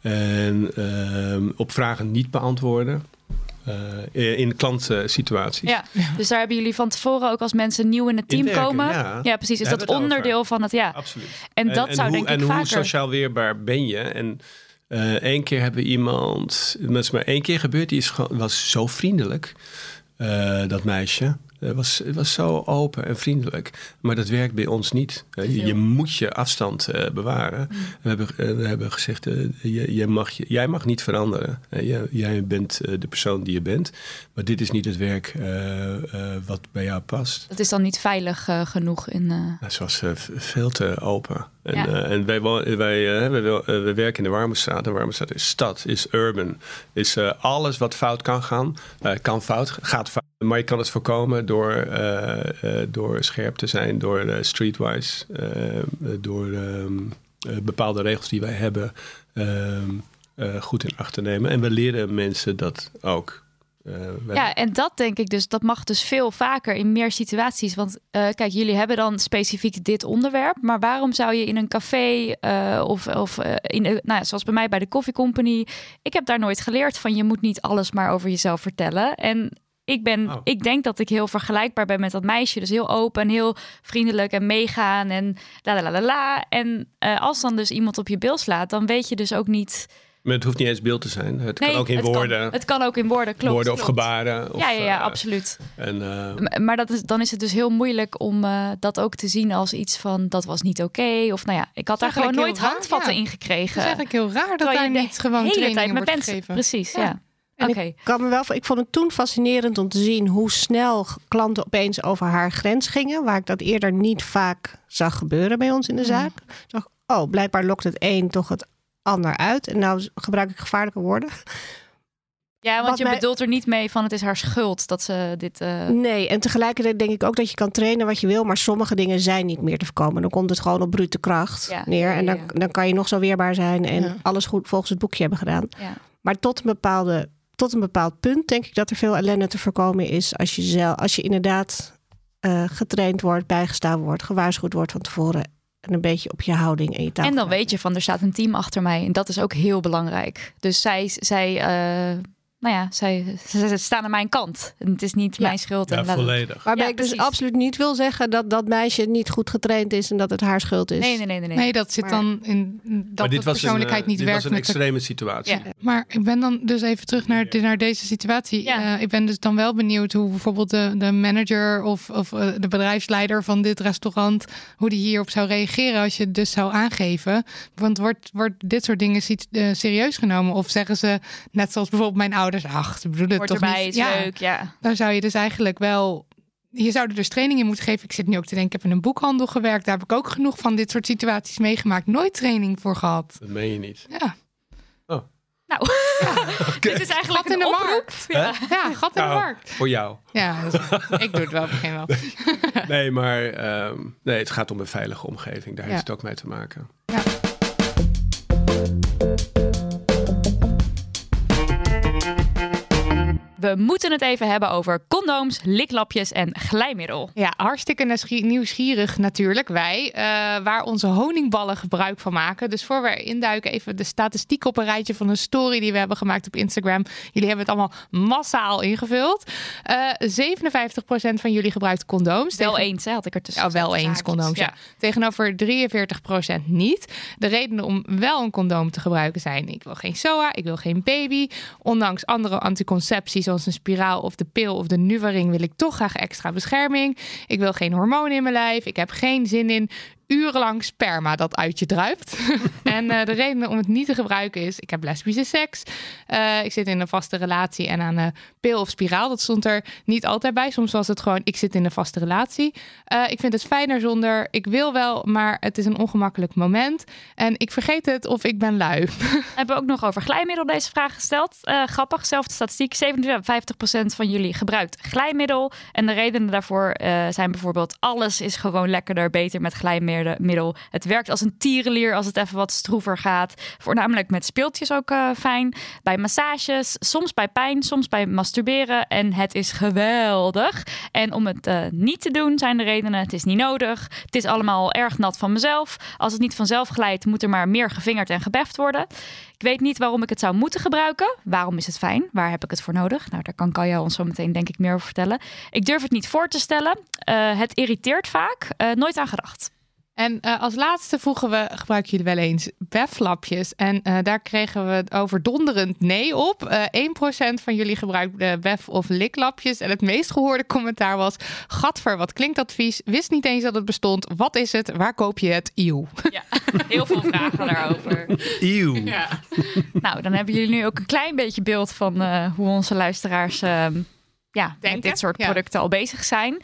En uh, op vragen niet beantwoorden. Uh, in klantsituaties. Ja, dus daar hebben jullie van tevoren ook als mensen nieuw in het team in werken, komen. Ja, ja precies. Is dat onderdeel over. Van het ja. Absoluut. En, en dat en zou hoe, denk en ik vaker... En hoe sociaal weerbaar ben je? En uh, één keer hebben we iemand... Dat is maar één keer gebeurd. Die is, was zo vriendelijk, uh, dat meisje. Het uh, was, was zo open en vriendelijk. Maar dat werkt bij ons niet. Uh, je, je moet je afstand uh, bewaren. Mm. We, hebben, uh, we hebben gezegd, uh, je, je mag, je, jij mag niet veranderen. Uh, je, jij bent uh, de persoon die je bent. Maar dit is niet het werk uh, uh, wat bij jou past. Dat is dan niet veilig uh, genoeg? In, uh... nou, het was uh, veel te open. En, ja. uh, en wij, wij, wij, uh, wij, uh, wij werken in de Warmoestraat. De Warmoestraat is stad, is urban. Is uh, alles wat fout kan gaan, uh, kan fout, gaat fout. Maar je kan het voorkomen door, uh, uh, door scherp te zijn, door uh, streetwise, uh, door um, uh, bepaalde regels die wij hebben um, uh, goed in acht te nemen. En we leren mensen dat ook. Uh, ja, en dat denk ik dus, dat mag dus veel vaker in meer situaties. Want uh, kijk, jullie hebben dan specifiek dit onderwerp, maar waarom zou je in een café uh, of, of uh, in, uh, nou ja, zoals bij mij bij de Coffee Company, ik heb daar nooit geleerd van je moet niet alles maar over jezelf vertellen. En ik ben, oh. ik denk dat ik heel vergelijkbaar ben met dat meisje. Dus heel open en heel vriendelijk en meegaan en la la la la. En uh, als dan dus iemand op je beeld slaat, dan weet je dus ook niet... Maar het hoeft niet eens beeld te zijn. Het nee, kan ook in het woorden. Kan, het kan ook in woorden, klopt. Woorden of klopt. gebaren. Of, ja, ja, ja, absoluut. En, uh, maar maar dat is, dan is het dus heel moeilijk om uh, dat ook te zien als iets van... dat was niet oké. Okay, of nou ja, ik had daar gewoon nooit raar, handvatten ja. in gekregen. Het is eigenlijk heel raar dat daar niet gewoon trainingen wordt gegeven. Pens, precies, ja. ja. En okay. ik, kan me wel, ik vond het toen fascinerend om te zien hoe snel klanten opeens over haar grens gingen. Waar ik dat eerder niet vaak zag gebeuren bij ons in de zaak. Mm. Ik dacht, oh, blijkbaar lokt het een toch het ander uit. En nou gebruik ik gevaarlijke woorden. Ja, want Wat je mij... bedoelt er niet mee van het is haar schuld dat ze dit... Uh... Nee, en tegelijkertijd denk ik ook dat je kan trainen wat je wil... maar sommige dingen zijn niet meer te voorkomen. Dan komt het gewoon op brute kracht ja. neer. En dan, dan kan je nog zo weerbaar zijn en ja. alles goed volgens het boekje hebben gedaan. Ja. Maar tot een bepaalde... Tot een bepaald punt denk ik dat er veel ellende te voorkomen is... als je, zelf, als je inderdaad uh, getraind wordt, bijgestaan wordt... gewaarschuwd wordt van tevoren... en een beetje op je houding en je taal. En dan weet je van, er staat een team achter mij. En dat is ook heel belangrijk. Dus zij, zij uh, nou ja, zij, zij staan aan mijn kant. En het is niet ja. mijn schuld. Ja, en volledig. Waarbij ja, ik dus precies. absoluut niet wil zeggen... dat dat meisje niet goed getraind is en dat het haar schuld is. Nee, nee, nee. Nee, nee. nee dat zit maar, dan in dat de persoonlijkheid een, niet dit werkt. Dit was een extreme de... situatie. Ja. Ja. Maar ik ben dan dus even terug naar, de, naar deze situatie. Ja. Uh, ik ben dus dan wel benieuwd hoe bijvoorbeeld de, de manager... of, of uh, de bedrijfsleider van dit restaurant... hoe die hierop zou reageren als je het dus zou aangeven. Want wordt, wordt dit soort dingen uh, serieus genomen? Of zeggen ze, net zoals bijvoorbeeld mijn ouders... Ach, ik bedoel het Hoort toch erbij, niet. Ja, leuk, ja. Dan zou je dus eigenlijk wel... Je zou er dus training in moeten geven. Ik zit nu ook te denken, ik heb in een boekhandel gewerkt. Daar heb ik ook genoeg van dit soort situaties meegemaakt. Nooit training voor gehad. Dat meen je niet. Ja. Oh. Nou, ja. Okay. Dit is eigenlijk gat een in de markt. Ja. Huh? ja, gat in nou, de markt. Voor jou. Ja, dus, ik doe het wel op een gegeven moment. Nee, maar um, nee, het gaat om een veilige omgeving. Daar ja. heeft het ook mee te maken. Ja. We moeten het even hebben over condooms, liklapjes en glijmiddel. Ja, hartstikke nieuwsgierig natuurlijk wij. Uh, waar onze honingballen gebruik van maken. Dus voor we induiken even de statistiek op een rijtje van een story die we hebben gemaakt op Instagram. Jullie hebben het allemaal massaal ingevuld. Uh, zevenenvijftig procent van jullie gebruikt condooms. Wel Tegen... eens, hè, had ik er tussen. Oh, wel eens condooms, ja. ja. Tegenover drieënveertig procent niet. De redenen om wel een condoom te gebruiken zijn... ik wil geen S O A, ik wil geen baby. Ondanks andere anticoncepties... als een spiraal of de pil of de nuvaring wil ik toch graag extra bescherming. Ik wil geen hormonen in mijn lijf. Ik heb geen zin in urenlang sperma dat uit je druipt. en uh, de reden om het niet te gebruiken is... ik heb lesbische seks. Uh, ik zit in een vaste relatie en aan een pil of spiraal. Dat stond er niet altijd bij. Soms was het gewoon, ik zit in een vaste relatie. Uh, ik vind het fijner zonder. Ik wil wel, maar het is een ongemakkelijk moment. En ik vergeet het of ik ben lui. We hebben ook nog over glijmiddel deze vraag gesteld. Uh, grappig, zelfde statistiek. zevenenvijftig procent van jullie gebruikt glijmiddel. En de redenen daarvoor uh, zijn bijvoorbeeld... alles is gewoon lekkerder, beter met glijmiddel. Middel. Het werkt als een tierenlier als het even wat stroever gaat. Voornamelijk met speeltjes ook uh, fijn. Bij massages, soms bij pijn, soms bij masturberen. En het is geweldig. En om het uh, niet te doen zijn de redenen. Het is niet nodig. Het is allemaal erg nat van mezelf. Als het niet vanzelf glijdt, moet er maar meer gevingerd en gebeft worden. Ik weet niet waarom ik het zou moeten gebruiken. Waarom is het fijn? Waar heb ik het voor nodig? Nou, daar kan Kalja ons zo meteen denk ik meer over vertellen. Ik durf het niet voor te stellen. Uh, het irriteert vaak. Uh, nooit aan gedacht. En uh, als laatste vroegen we, gebruiken jullie wel eens befflapjes? En uh, daar kregen we het overdonderend nee op. Uh, één procent van jullie gebruikte beff- of liklapjes. En het meest gehoorde commentaar was... Gadver, wat klinkt dat vies? Wist niet eens dat het bestond. Wat is het? Waar koop je het? Eeuw. Ja, heel veel vragen daarover. Eeuw. Ja. Nou, dan hebben jullie nu ook een klein beetje beeld van uh, hoe onze luisteraars... Uh, ja, met dit soort producten ja. al bezig zijn...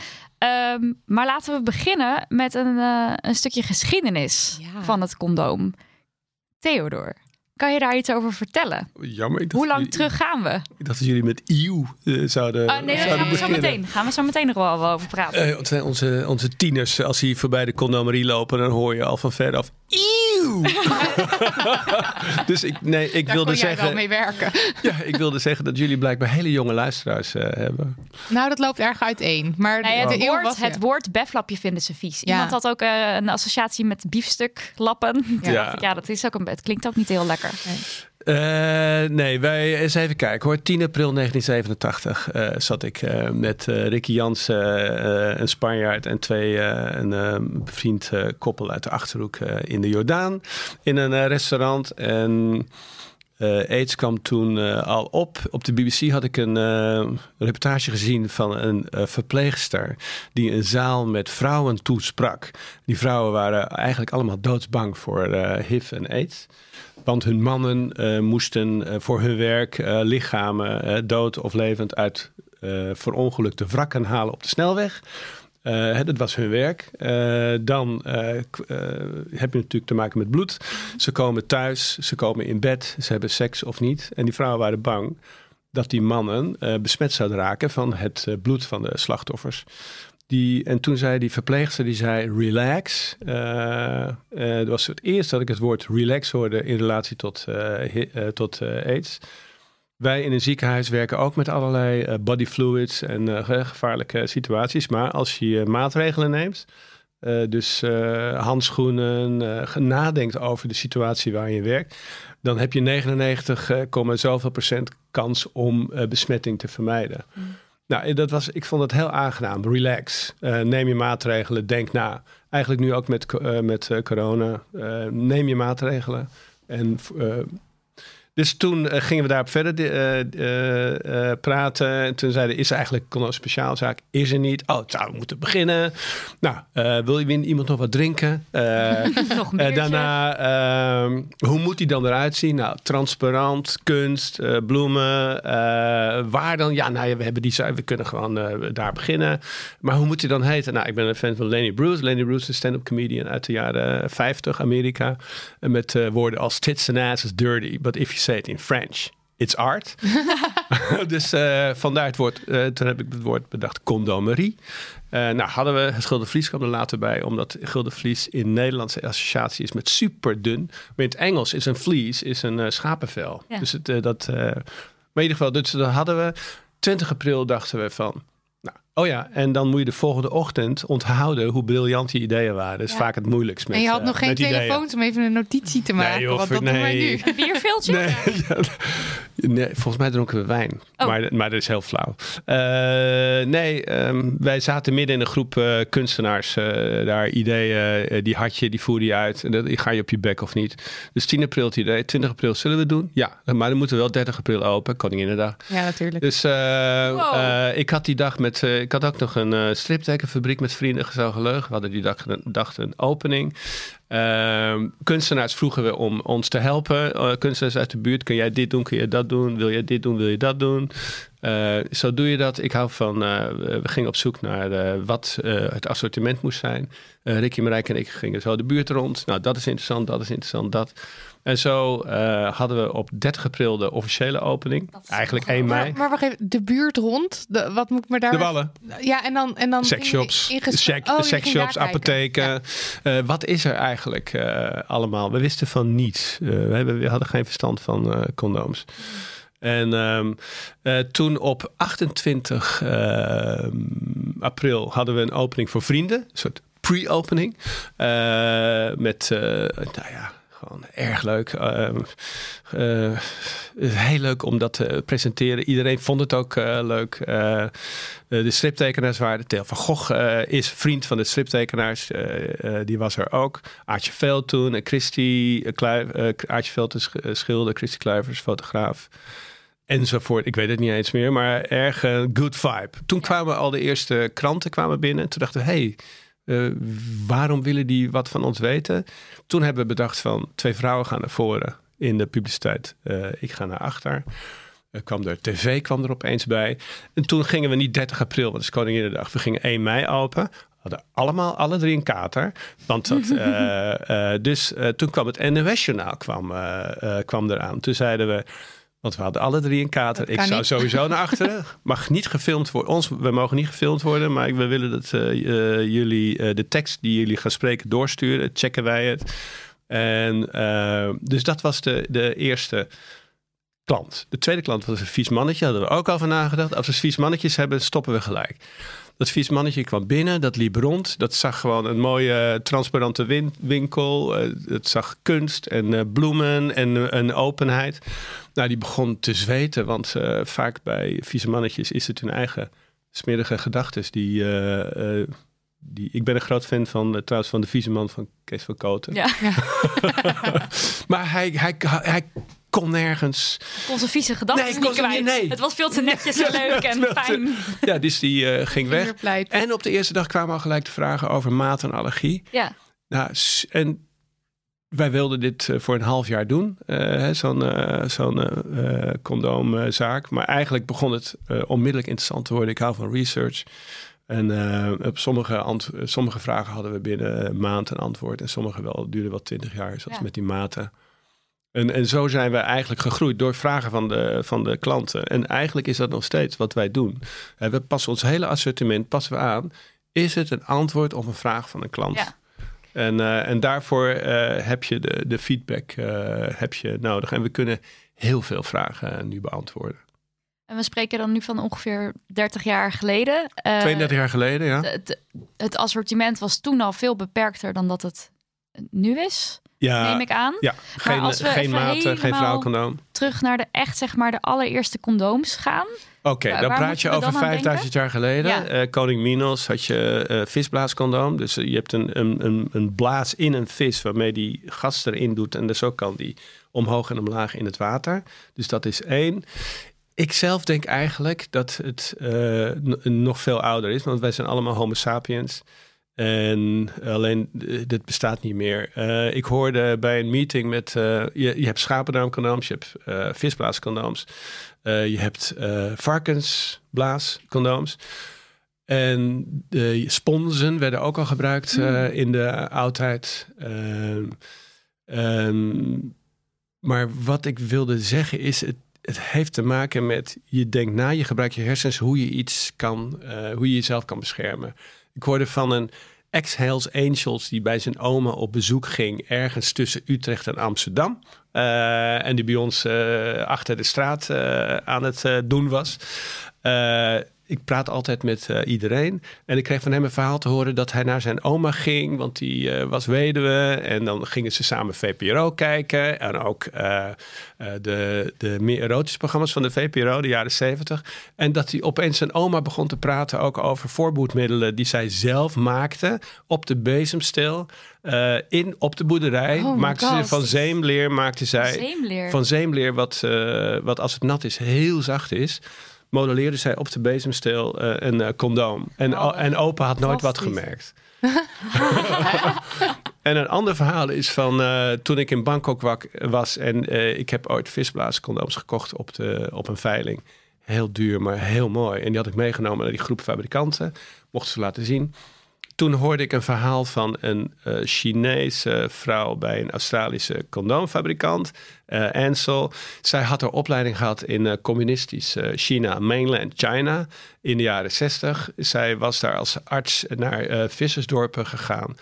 Um, maar laten we beginnen met een, uh, een stukje geschiedenis ja. van het condoom. Theodoor, kan je daar iets over vertellen? Jammer, Hoe lang jullie, terug gaan we? Ik dacht dat jullie met I U uh, zouden uh, Nee, daar gaan, gaan we zo meteen nog wel, wel over praten. Uh, het zijn onze, onze tieners, als die voorbij de Condomerie lopen... dan hoor je al van ver af... Eeuw! dus ik, nee, ik daar wilde kon jij zeggen, wel mee werken. ja, ik wilde zeggen dat jullie blijkbaar hele jonge luisteraars uh, hebben. Nou, dat loopt erg uiteen. Maar nee, het, oh. woord, was het woord befflapje vinden ze vies. Ja. Iemand had ook uh, een associatie met biefstuklappen. Ja. Ja. ja, dat is ook een, het klinkt ook niet heel lekker. Nee. Uh, nee, wij eens even kijken hoor. tien april negentien zevenentachtig uh, zat ik uh, met uh, Ricky Janssen, uh, een Spanjaard en twee uh, een um, bevriend uh, koppel uit de Achterhoek uh, in de Jordaan in een uh, restaurant. En uh, AIDS kwam toen uh, al op. Op de B B C had ik een uh, reportage gezien van een uh, verpleegster die een zaal met vrouwen toesprak. Die vrouwen waren eigenlijk allemaal doodsbang voor uh, H I V en AIDS. Want hun mannen uh, moesten uh, voor hun werk uh, lichamen uh, dood of levend uit uh, verongelukte wrakken halen op de snelweg. Uh, dat was hun werk. Uh, dan uh, uh, heb je natuurlijk te maken met bloed. Ze komen thuis, ze komen in bed, ze hebben seks of niet. En die vrouwen waren bang dat die mannen uh, besmet zouden raken van het uh, bloed van de slachtoffers. Die, en toen zei die verpleegster, die zei relax. Uh, uh, dat was het eerst dat ik het woord relax hoorde in relatie tot, uh, hi, uh, tot uh, AIDS. Wij in een ziekenhuis werken ook met allerlei uh, body fluids en uh, gevaarlijke situaties. Maar als je uh, maatregelen neemt, uh, dus uh, handschoenen, uh, nadenkt over de situatie waar je werkt... dan heb je negenennegentig, uh, zoveel procent kans om uh, besmetting te vermijden. Mm. Nou, dat was, ik vond het heel aangenaam. Relax. Uh, neem je maatregelen. Denk na. Eigenlijk nu ook met, uh, met uh, corona. Uh, neem je maatregelen. En, uh, dus toen uh, gingen we daarop verder uh, uh, uh, praten. En toen zeiden, is er eigenlijk een speciaalzaak? Is er niet? Oh, zou we moeten beginnen. Nou, uh, wil je iemand nog wat drinken? Uh, nog meer. Uh, daarna, uh, hoe moet die dan eruit zien? Nou, transparant, kunst, uh, bloemen. Uh, waar dan? Ja, nou ja, we hebben die we kunnen gewoon uh, daar beginnen. Maar hoe moet die dan heten? Nou, ik ben een fan van Lenny Bruce. Lenny Bruce is een stand-up comedian uit de jaren vijftig, Amerika. Met uh, woorden als tits and ass is dirty, but if you say it in French, it's art. dus uh, vandaar het woord. Uh, toen heb ik het woord bedacht, condomerie. Uh, nou, hadden we het Gulden Vlies kwam er later bij, omdat Gulden Vlies in Nederlandse associatie is met superdun. Maar in het Engels is een vlies is een uh, schapenvel. Ja. Dus het, uh, dat. Uh, maar in ieder geval, dus dat hadden we. twintig april dachten we van. Nou, oh ja, en dan moet je de volgende ochtend onthouden hoe briljant die ideeën waren. Dat is ja. vaak het moeilijkst met. En je had uh, nog geen telefoons om even een notitie te maken. Nee, joh, wat dat nee. doen wij nu? Een bierveeltje? Nee, ja, nee, volgens mij dronken we wijn. Oh. Maar, maar dat is heel flauw. Uh, nee, um, wij zaten midden in een groep uh, kunstenaars. Uh, daar ideeën, uh, die had je, die voerde je uit. En dat, ga je op je bek of niet? Dus tien april het idee, twintig april zullen we het doen? Ja, maar dan moeten we wel dertig april open. Koninginnedag. Ja, natuurlijk. Dus uh, wow. uh, ik had die dag met... Ik had ook nog een uh, striptekenfabriek met vrienden gezogen leugen. We hadden die dag, dag een opening. Uh, kunstenaars vroegen we om ons te helpen. Uh, kunstenaars uit de buurt. Kun jij dit doen? Kun je dat doen? Wil jij dit doen? Wil je dat doen? Uh, zo doe je dat. Ik hou van... Uh, we gingen op zoek naar uh, wat uh, het assortiment moest zijn. Uh, Ricky, Marijke en ik gingen zo de buurt rond. Nou, dat is interessant. Dat is interessant. Dat... En zo uh, hadden we op dertig april de officiële opening. Eigenlijk één mei. Maar wacht even, de buurt rond? De, wat moet ik maar daar... De Wallen. Ja, en dan... En dan Sexshops, gesprek... oh, sex apotheken. Ja. Uh, wat is er eigenlijk uh, allemaal? We wisten van niets. Uh, we, hebben, we hadden geen verstand van uh, condooms. En um, uh, toen op achtentwintig uh, april hadden we een opening voor vrienden. Een soort pre-opening. Uh, met, uh, nou ja... gewoon erg leuk. Uh, uh, heel leuk om dat te presenteren. Iedereen vond het ook uh, leuk. Uh, de striptekenaars waren... Theo van Gogh uh, is vriend van de striptekenaars. Uh, uh, die was er ook. Aartje Veld toen. Uh, Christy uh, Kluivers, uh, Aartje Veld is uh, schilder. Christy Kluivers, fotograaf. Enzovoort, ik weet het niet eens meer, maar erg uh, good vibe. Toen kwamen al de eerste kranten kwamen binnen. Toen dachten we, hey, uh, waarom willen die wat van ons weten? Toen hebben we bedacht van, twee vrouwen gaan naar voren in de publiciteit. Uh, ik ga naar achter. Er kwam er, tv kwam er opeens bij. En toen gingen we niet dertig april, want het is Koninginnedag. We gingen één mei open. Hadden allemaal, alle drie een kater. Want dat, uh, uh, dus uh, toen kwam het N O S-journaal kwam, uh, uh, kwam eraan. Toen zeiden we... Want we hadden alle drie een kater. Ik zou niet. Sowieso naar achteren. Mag niet gefilmd worden. Ons, we mogen niet gefilmd worden. Maar we willen dat uh, jullie uh, de tekst die jullie gaan spreken doorsturen. Checken wij het. En, uh, dus dat was de, de eerste klant. De tweede klant was een vies mannetje. Hadden we er ook al van nagedacht. Als we vies mannetjes hebben, stoppen we gelijk. Dat vies mannetje kwam binnen, dat liep rond. Dat zag gewoon een mooie transparante win- winkel. Uh, het zag kunst en uh, bloemen en uh, een openheid. Nou, die begon te zweten. Want uh, vaak bij vieze mannetjes is het hun eigen smerige gedachtes. Die, uh, uh, die, ik ben een groot fan van, uh, trouwens van de vieze man van Kees van Kooten. Ja. Ja. Maar hij... hij, hij, hij kon nergens. Kon zijn vieze gedachten nee, niet kwijt. Niet, nee. Het was veel te netjes en ja, leuk en fijn. Te, ja, dus die uh, ging weg. En op de eerste dag kwamen al gelijk de vragen over maat en allergie. Ja. Nou, en wij wilden dit uh, voor een half jaar doen. Uh, hè, zo'n uh, zo'n uh, condoomzaak. Maar eigenlijk begon het uh, onmiddellijk interessant te worden. Ik hou van research. En uh, op sommige, ant- sommige vragen hadden we binnen een maand een antwoord. En sommige wel duurde wel twintig jaar. Zoals ja. met die maten. En, en zo zijn we eigenlijk gegroeid door vragen van de, van de klanten. En eigenlijk is dat nog steeds wat wij doen. We passen ons hele assortiment passen we aan. Is het een antwoord op een vraag van een klant? Ja. En, uh, en daarvoor uh, heb je de, de feedback uh, heb je nodig. En we kunnen heel veel vragen nu beantwoorden. En we spreken dan nu van ongeveer dertig jaar geleden. Uh, tweeëndertig jaar geleden, ja. Het, het assortiment was toen al veel beperkter dan dat het nu is. Ja, neem ik aan. Ja, geen, maar als we geen maten, geen vrouwencondoom. Terug naar de echt zeg maar de allereerste condooms gaan. Oké, okay, dan praat je over vijfduizend jaar geleden. Ja. Uh, Koning Minos had je uh, visblaascondoom. Dus uh, je hebt een, een, een, een blaas in een vis waarmee die gas erin doet. En dus ook kan die omhoog en omlaag in het water. Dus dat is één. Ik zelf denk eigenlijk dat het uh, n- nog veel ouder is. Want wij zijn allemaal homo sapiens. En alleen, dit bestaat niet meer. Uh, ik hoorde bij een meeting met... Uh, je, je hebt schapendarmcondooms, je hebt uh, visblaascondooms. Uh, je hebt uh, varkensblaascondooms. En de sponsen werden ook al gebruikt mm. uh, in de oudheid. Uh, um, maar wat ik wilde zeggen is... Het, het heeft te maken met... Je denkt na, je gebruikt je hersens... hoe je iets kan, uh, hoe je jezelf kan beschermen. Ik hoorde van een ex-Hells Angels die bij zijn oma op bezoek ging... ergens tussen Utrecht en Amsterdam. Uh, en die bij ons uh, achter de straat uh, aan het uh, doen was. Uh, ik praat altijd met uh, iedereen. En ik kreeg van hem een verhaal te horen dat hij naar zijn oma ging... want die uh, was weduwe. En dan gingen ze samen V P R O kijken. En ook uh, uh, de, de meer erotische programma's van de V P R O, de jaren zeventig. En dat hij opeens zijn oma begon te praten... ook over voorboedmiddelen die zij zelf maakte op de bezemsteel... Uh, in, op de boerderij oh maakte ze van zeemleer, maakte zij zeemleer. van zeemleer wat, uh, wat als het nat is heel zacht is, modelleerde zij op de bezemsteel uh, een uh, condoom. En, oh, o- en opa had nooit wat gemerkt. En een ander verhaal is van uh, toen ik in Bangkok wak, was en uh, ik heb ooit visblaascondooms gekocht op, de, op een veiling. Heel duur, maar heel mooi. En die had ik meegenomen naar die groep fabrikanten. Mochten ze laten zien. Toen hoorde ik een verhaal van een uh, Chinese vrouw... bij een Australische condoomfabrikant, uh, Ansel. Zij had haar opleiding gehad in uh, communistisch uh, China, mainland China... in de jaren zestig. Zij was daar als arts naar uh, vissersdorpen gegaan.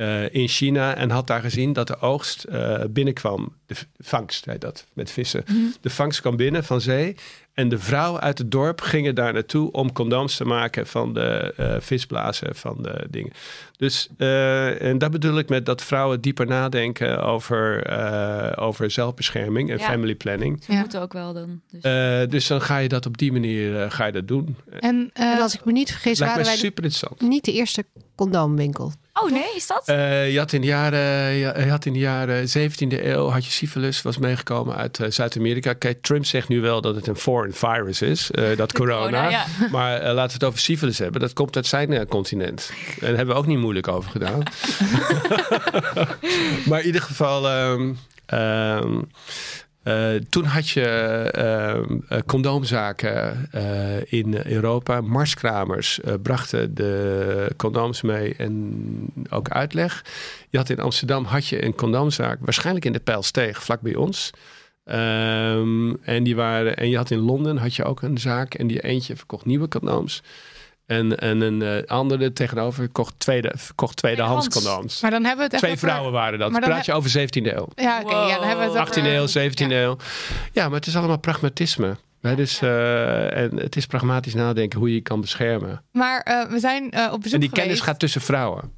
uh, in China en had daar gezien dat de oogst uh, binnenkwam. De vangst, heet dat, met vissen. Mm-hmm. De vangst kwam binnen van zee. En de vrouwen uit het dorp gingen daar naartoe om condooms te maken van de uh, visblazen, van de dingen. Dus, uh, en dat bedoel ik met dat vrouwen dieper nadenken over, uh, over zelfbescherming en ja. family planning. Ze ja. moeten ook wel dan. Dus. Uh, dus dan ga je dat op die manier uh, ga je dat doen. En, uh, en als ik me niet vergis, waren wij super interessant. Niet de eerste condoomwinkel. Oh nee, is dat? Uh, je had in de jaren, je had in de jaren zeventiende eeuw, had je syfilis, was meegekomen uit uh, Zuid-Amerika. Kijk, Trump zegt nu wel dat het een foreign virus is, uh, dat corona. corona ja. Maar uh, laten we het over syfilis hebben. Dat komt uit zijn uh, continent. En daar hebben we ook niet moeilijk over gedaan. Maar in ieder geval... Um, um, Uh, toen had je uh, condoomzaken uh, in Europa. Marskramers uh, brachten de condooms mee en ook uitleg. Je had in Amsterdam had je een condoomzaak, waarschijnlijk in de Pijlsteeg, vlak bij ons. Um, en, die waren, en je had in Londen had je ook een zaak en die eentje verkocht nieuwe condooms. En, en een uh, andere tegenover kocht, tweede, kocht tweedehands condooms. Maar dan hebben we het echt Twee over... vrouwen waren dat. Maar dan praat je he... over zeventiende eeuw. Ja, okay, wow. ja, dan hebben we het over... achttiende eeuw, zeventiende ja. eeuw. Ja, maar het is allemaal pragmatisme. Hè? Dus, uh, en het is pragmatisch nadenken hoe je je kan beschermen. Maar uh, we zijn uh, op bezoek geweest. En die geweest. kennis gaat tussen vrouwen,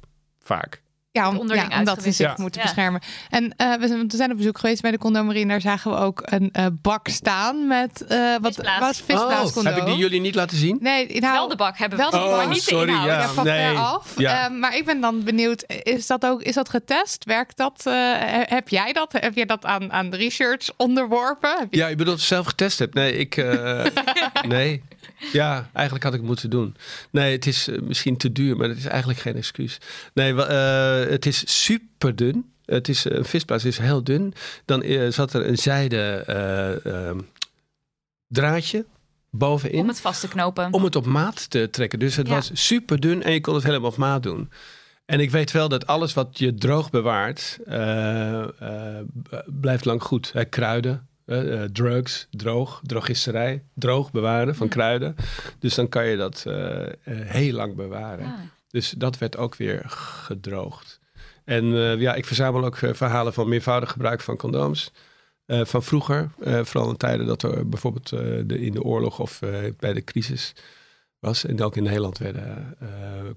vaak. Ja, om, ja, omdat ze zich ja. moeten ja. beschermen. En uh, we, zijn, we zijn op bezoek geweest bij de Condomerie. En daar zagen we ook een uh, bak staan met uh, wat visblaas. was visblaascondoom. Oh, heb ik die jullie niet laten zien? Nee, inhoud, wel de bak hebben we. Wel de bak, oh, maar niet sorry, de inhoud. Ja, van nee. af. Ja. Uh, maar ik ben dan benieuwd, is dat ook is dat getest? Werkt dat? Uh, heb jij dat? Heb jij dat aan, aan de research onderworpen? Heb je... Ja, ik bedoel dat je zelf getest hebt. Nee, ik... Uh, nee. Ja, eigenlijk had ik het moeten doen. Nee, het is misschien te duur, maar dat is eigenlijk geen excuus. Nee, uh, het is super dun. Het is, een visblaas is heel dun. Dan uh, zat er een zijden uh, uh, draadje bovenin. Om het vast te knopen. Om het op maat te trekken. Dus het ja. was super dun en je kon het helemaal op maat doen. En ik weet wel dat alles wat je droog bewaart, uh, uh, blijft lang goed. Hè, kruiden. Uh, drugs, droog, drogisterij, droog bewaren van ja. kruiden. Dus dan kan je dat uh, uh, heel lang bewaren. Ja. Dus dat werd ook weer gedroogd. En uh, ja, ik verzamel ook uh, verhalen van meervoudig gebruik van condooms. Uh, van vroeger, uh, vooral in tijden dat er bijvoorbeeld uh, de, in de oorlog of uh, bij de crisis was. En ook in Nederland werden uh,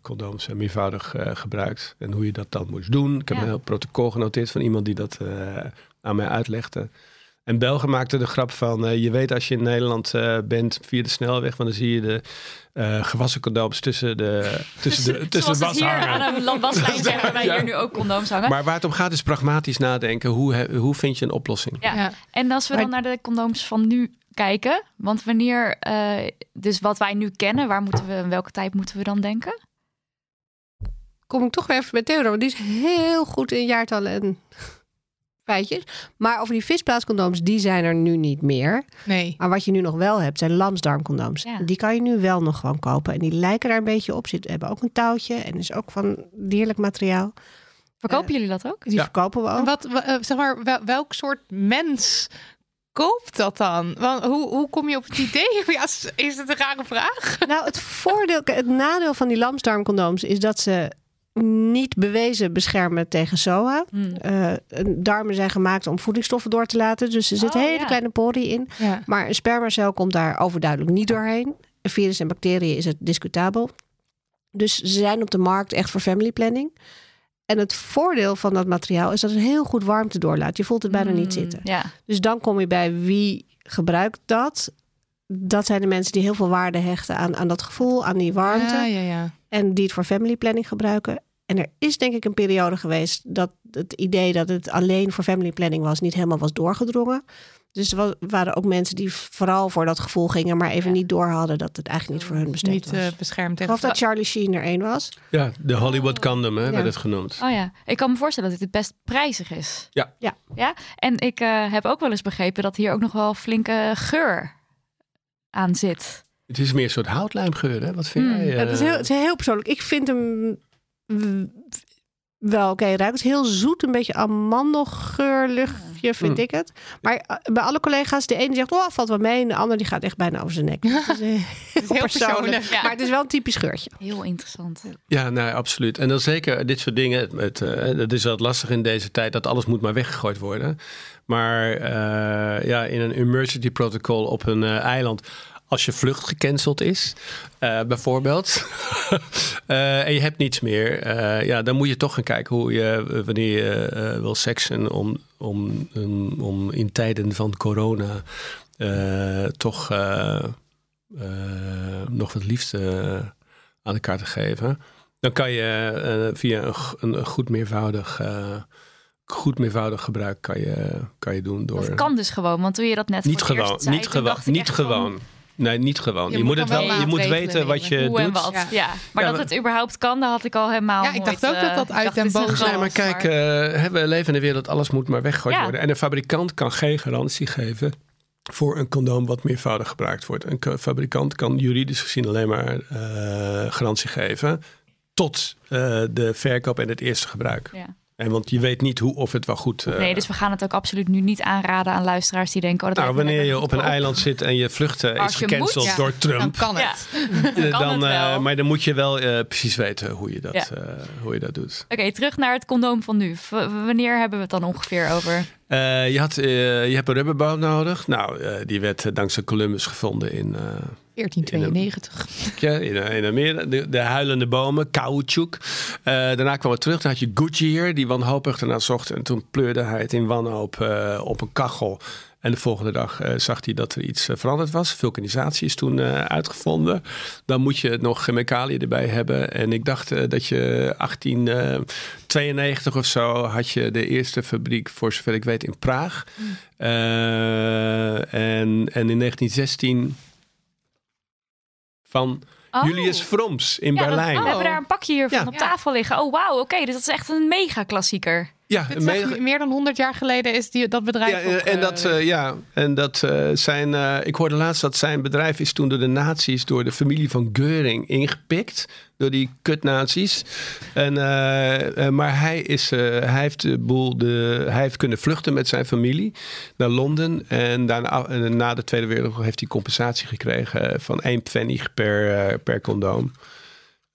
condooms uh, meervoudig uh, gebruikt. En hoe je dat dan moest doen. Ik heb ja. een heel protocol genoteerd van iemand die dat uh, aan mij uitlegde. En Belgen maakten de grap van, uh, je weet als je in Nederland uh, bent via de snelweg, want dan zie je de uh, gewassen condooms tussen de tussen de tussen de was hangen. Hier aan een waslijn zijn waar wij ja. hier nu ook condooms hangen. Maar waar het om gaat is pragmatisch nadenken. Hoe, hoe vind je een oplossing? Ja. ja. En als we maar... dan naar de condooms van nu kijken, want wanneer, uh, dus wat wij nu kennen, waar moeten we, welke tijd moeten we dan denken? Kom ik toch weer even bij Theodoor, want die is heel goed in jaartallen en... feitjes. Maar over die visblaascondooms, die zijn er nu niet meer. Nee. Maar wat je nu nog wel hebt, zijn lamsdarmcondooms. Ja. Die kan je nu wel nog gewoon kopen. En die lijken daar een beetje op zitten. Hebben ook een touwtje en is ook van dierlijk materiaal. Verkopen uh, jullie dat ook? Die ja. verkopen we ook. En wat, uh, zeg maar, wel, welk soort mens koopt dat dan? Want hoe, hoe kom je op het idee? Ja, is het een rare vraag? Nou, het voordeel, het nadeel van die lamsdarmcondooms is dat ze niet bewezen beschermen tegen S O A. Mm. Uh, darmen zijn gemaakt om voedingsstoffen door te laten. Dus er zit oh, hele ja. kleine pori in. Ja. Maar een spermacel komt daar overduidelijk niet doorheen. Virus en bacteriën is het discutabel. Dus ze zijn op de markt echt voor family planning. En het voordeel van dat materiaal is dat het heel goed warmte doorlaat. Je voelt het bijna mm, niet zitten. Ja. Dus dan kom je bij wie gebruikt dat. Dat zijn de mensen die heel veel waarde hechten aan, aan dat gevoel, aan die warmte. Ja, ja, ja. En die het voor family planning gebruiken. En er is denk ik een periode geweest dat het idee dat het alleen voor family planning was, niet helemaal was doorgedrongen. Dus er was, waren ook mensen die vooral voor dat gevoel gingen, maar even ja. niet door hadden dat het eigenlijk niet voor hun bestemd niet, was. Niet uh, beschermd. Ik geloof dat Charlie Sheen er één was. Ja, de Hollywood condom hè, ja. werd het genoemd. Oh ja, ik kan me voorstellen dat dit best prijzig is. Ja. ja. ja? En ik uh, heb ook wel eens begrepen dat hier ook nog wel flinke geur aan zit. Het is meer een soort houtlijmgeur, hè? Wat vind mm. jij? Uh... Ja, dat is heel, het is heel persoonlijk. Ik vind hem... wel oké okay, ruikt. Het is heel zoet, een beetje amandelgeurluchtje vind mm. ik het. Maar bij alle collega's, de ene zegt, oh, valt wel mee. En de ander die gaat echt bijna over zijn nek. Dat is heel, heel persoonlijk. Ja. Maar het is wel een typisch geurtje. Heel interessant. Ja, nou, absoluut. En dan zeker dit soort dingen. Het, het, het is wat lastig in deze tijd dat alles moet maar weggegooid worden. Maar uh, ja, in een emergency protocol op een uh, eiland... Als je vlucht gecanceld is, uh, bijvoorbeeld, uh, en je hebt niets meer, uh, ja, dan moet je toch gaan kijken hoe je, wanneer je uh, wil seksen om, om, um, om in tijden van corona uh, toch uh, uh, nog wat liefde aan elkaar te geven. Dan kan je uh, via een, een goed meervoudig... Uh, goed meervoudig gebruik kan je, kan je doen door... Dat kan dus gewoon, want toen je dat net niet voor gewoon, eerst zei... Niet, gewo- niet gewoon, van... nee, niet gewoon. Je, je moet, het wel, je moet weten wat je doet. En wat. Ja. Ja. Maar ja, dat het überhaupt kan, dat had ik al helemaal Ja, ik nooit, dacht ook dat dat uit en boven... Nee, maar kijk, uh, we leven in een wereld, alles moet maar weggegooid ja. worden. En een fabrikant kan geen garantie geven voor een condoom wat meervoudig gebruikt wordt. Een fabrikant kan juridisch gezien alleen maar uh, garantie geven... tot uh, de verkoop en het eerste gebruik. Ja. En want je weet niet hoe of het wel goed... Uh... Nee, dus we gaan het ook absoluut nu niet aanraden aan luisteraars die denken... Oh, dat nou, wanneer je op een op. eiland zit en je vluchten Als is gecanceld ja. door Trump... Dan kan het. Ja. dan kan dan, het wel. Uh, maar dan moet je wel uh, precies weten hoe je dat, ja. uh, hoe je dat doet. Oké, okay, terug naar het condoom van nu. W- wanneer hebben we het dan ongeveer over? Uh, je, had, uh, je hebt een rubberboot nodig. Nou, uh, die werd uh, dankzij Columbus gevonden in... Uh, veertien tweeënnegentig. In, een, in, een, in Amerika, de, de huilende bomen, caoutchouc. Uh, daarna kwam het terug. Dan had je Gucci hier, die wanhopig ernaar zocht. En toen pleurde hij het in wanhoop uh, op een kachel. En de volgende dag uh, zag hij dat er iets uh, veranderd was. Vulkanisatie is toen uh, uitgevonden. Dan moet je nog chemicaliën erbij hebben. En ik dacht uh, dat je achttien tweeënnegentig uh, of zo... had je de eerste fabriek, voor zover ik weet, in Praag. Mm. Uh, en, en in negentien zestien... van oh. Julius Vroms in ja, Berlijn. Dat, oh. We hebben daar een pakje hiervan ja. op tafel liggen. Oh, wauw, oké, okay, dus dat is echt een mega-klassieker. Ja, een mega... Meer dan honderd jaar geleden is die, dat bedrijf... Ja, op, en dat, uh, ja, en dat uh, zijn... Uh, ik hoorde laatst dat zijn bedrijf is toen door de nazi's... door de familie van Göring ingepikt... door die kutnazi's. En, uh, uh, maar hij, is, uh, hij, heeft de boel de, hij heeft kunnen vluchten met zijn familie naar Londen. En daarna, uh, na de Tweede Wereldoorlog heeft hij compensatie gekregen van één pennig per, uh, per condoom.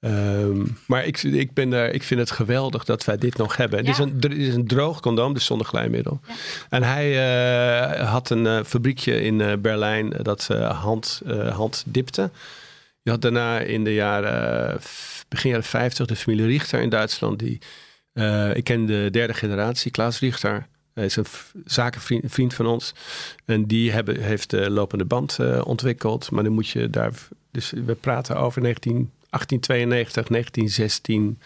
Um, maar ik, ik, ben daar, ik vind het geweldig dat wij dit nog hebben. Ja. Het is een, het is een droog condoom, dus zonder glijmiddel. Ja. En hij uh, had een uh, fabriekje in uh, Berlijn dat uh, hand, uh, hand dipte. Je had daarna in de jaren, begin jaren vijftig, de familie Richter in Duitsland. Die, uh, ik ken de derde generatie, Klaas Richter. Hij is een v- zakenvriend vriend van ons. En die hebben, heeft de lopende band uh, ontwikkeld. Maar dan moet je daar... Dus we praten over negentien, achttien tweeënnegentig, negentien zestien.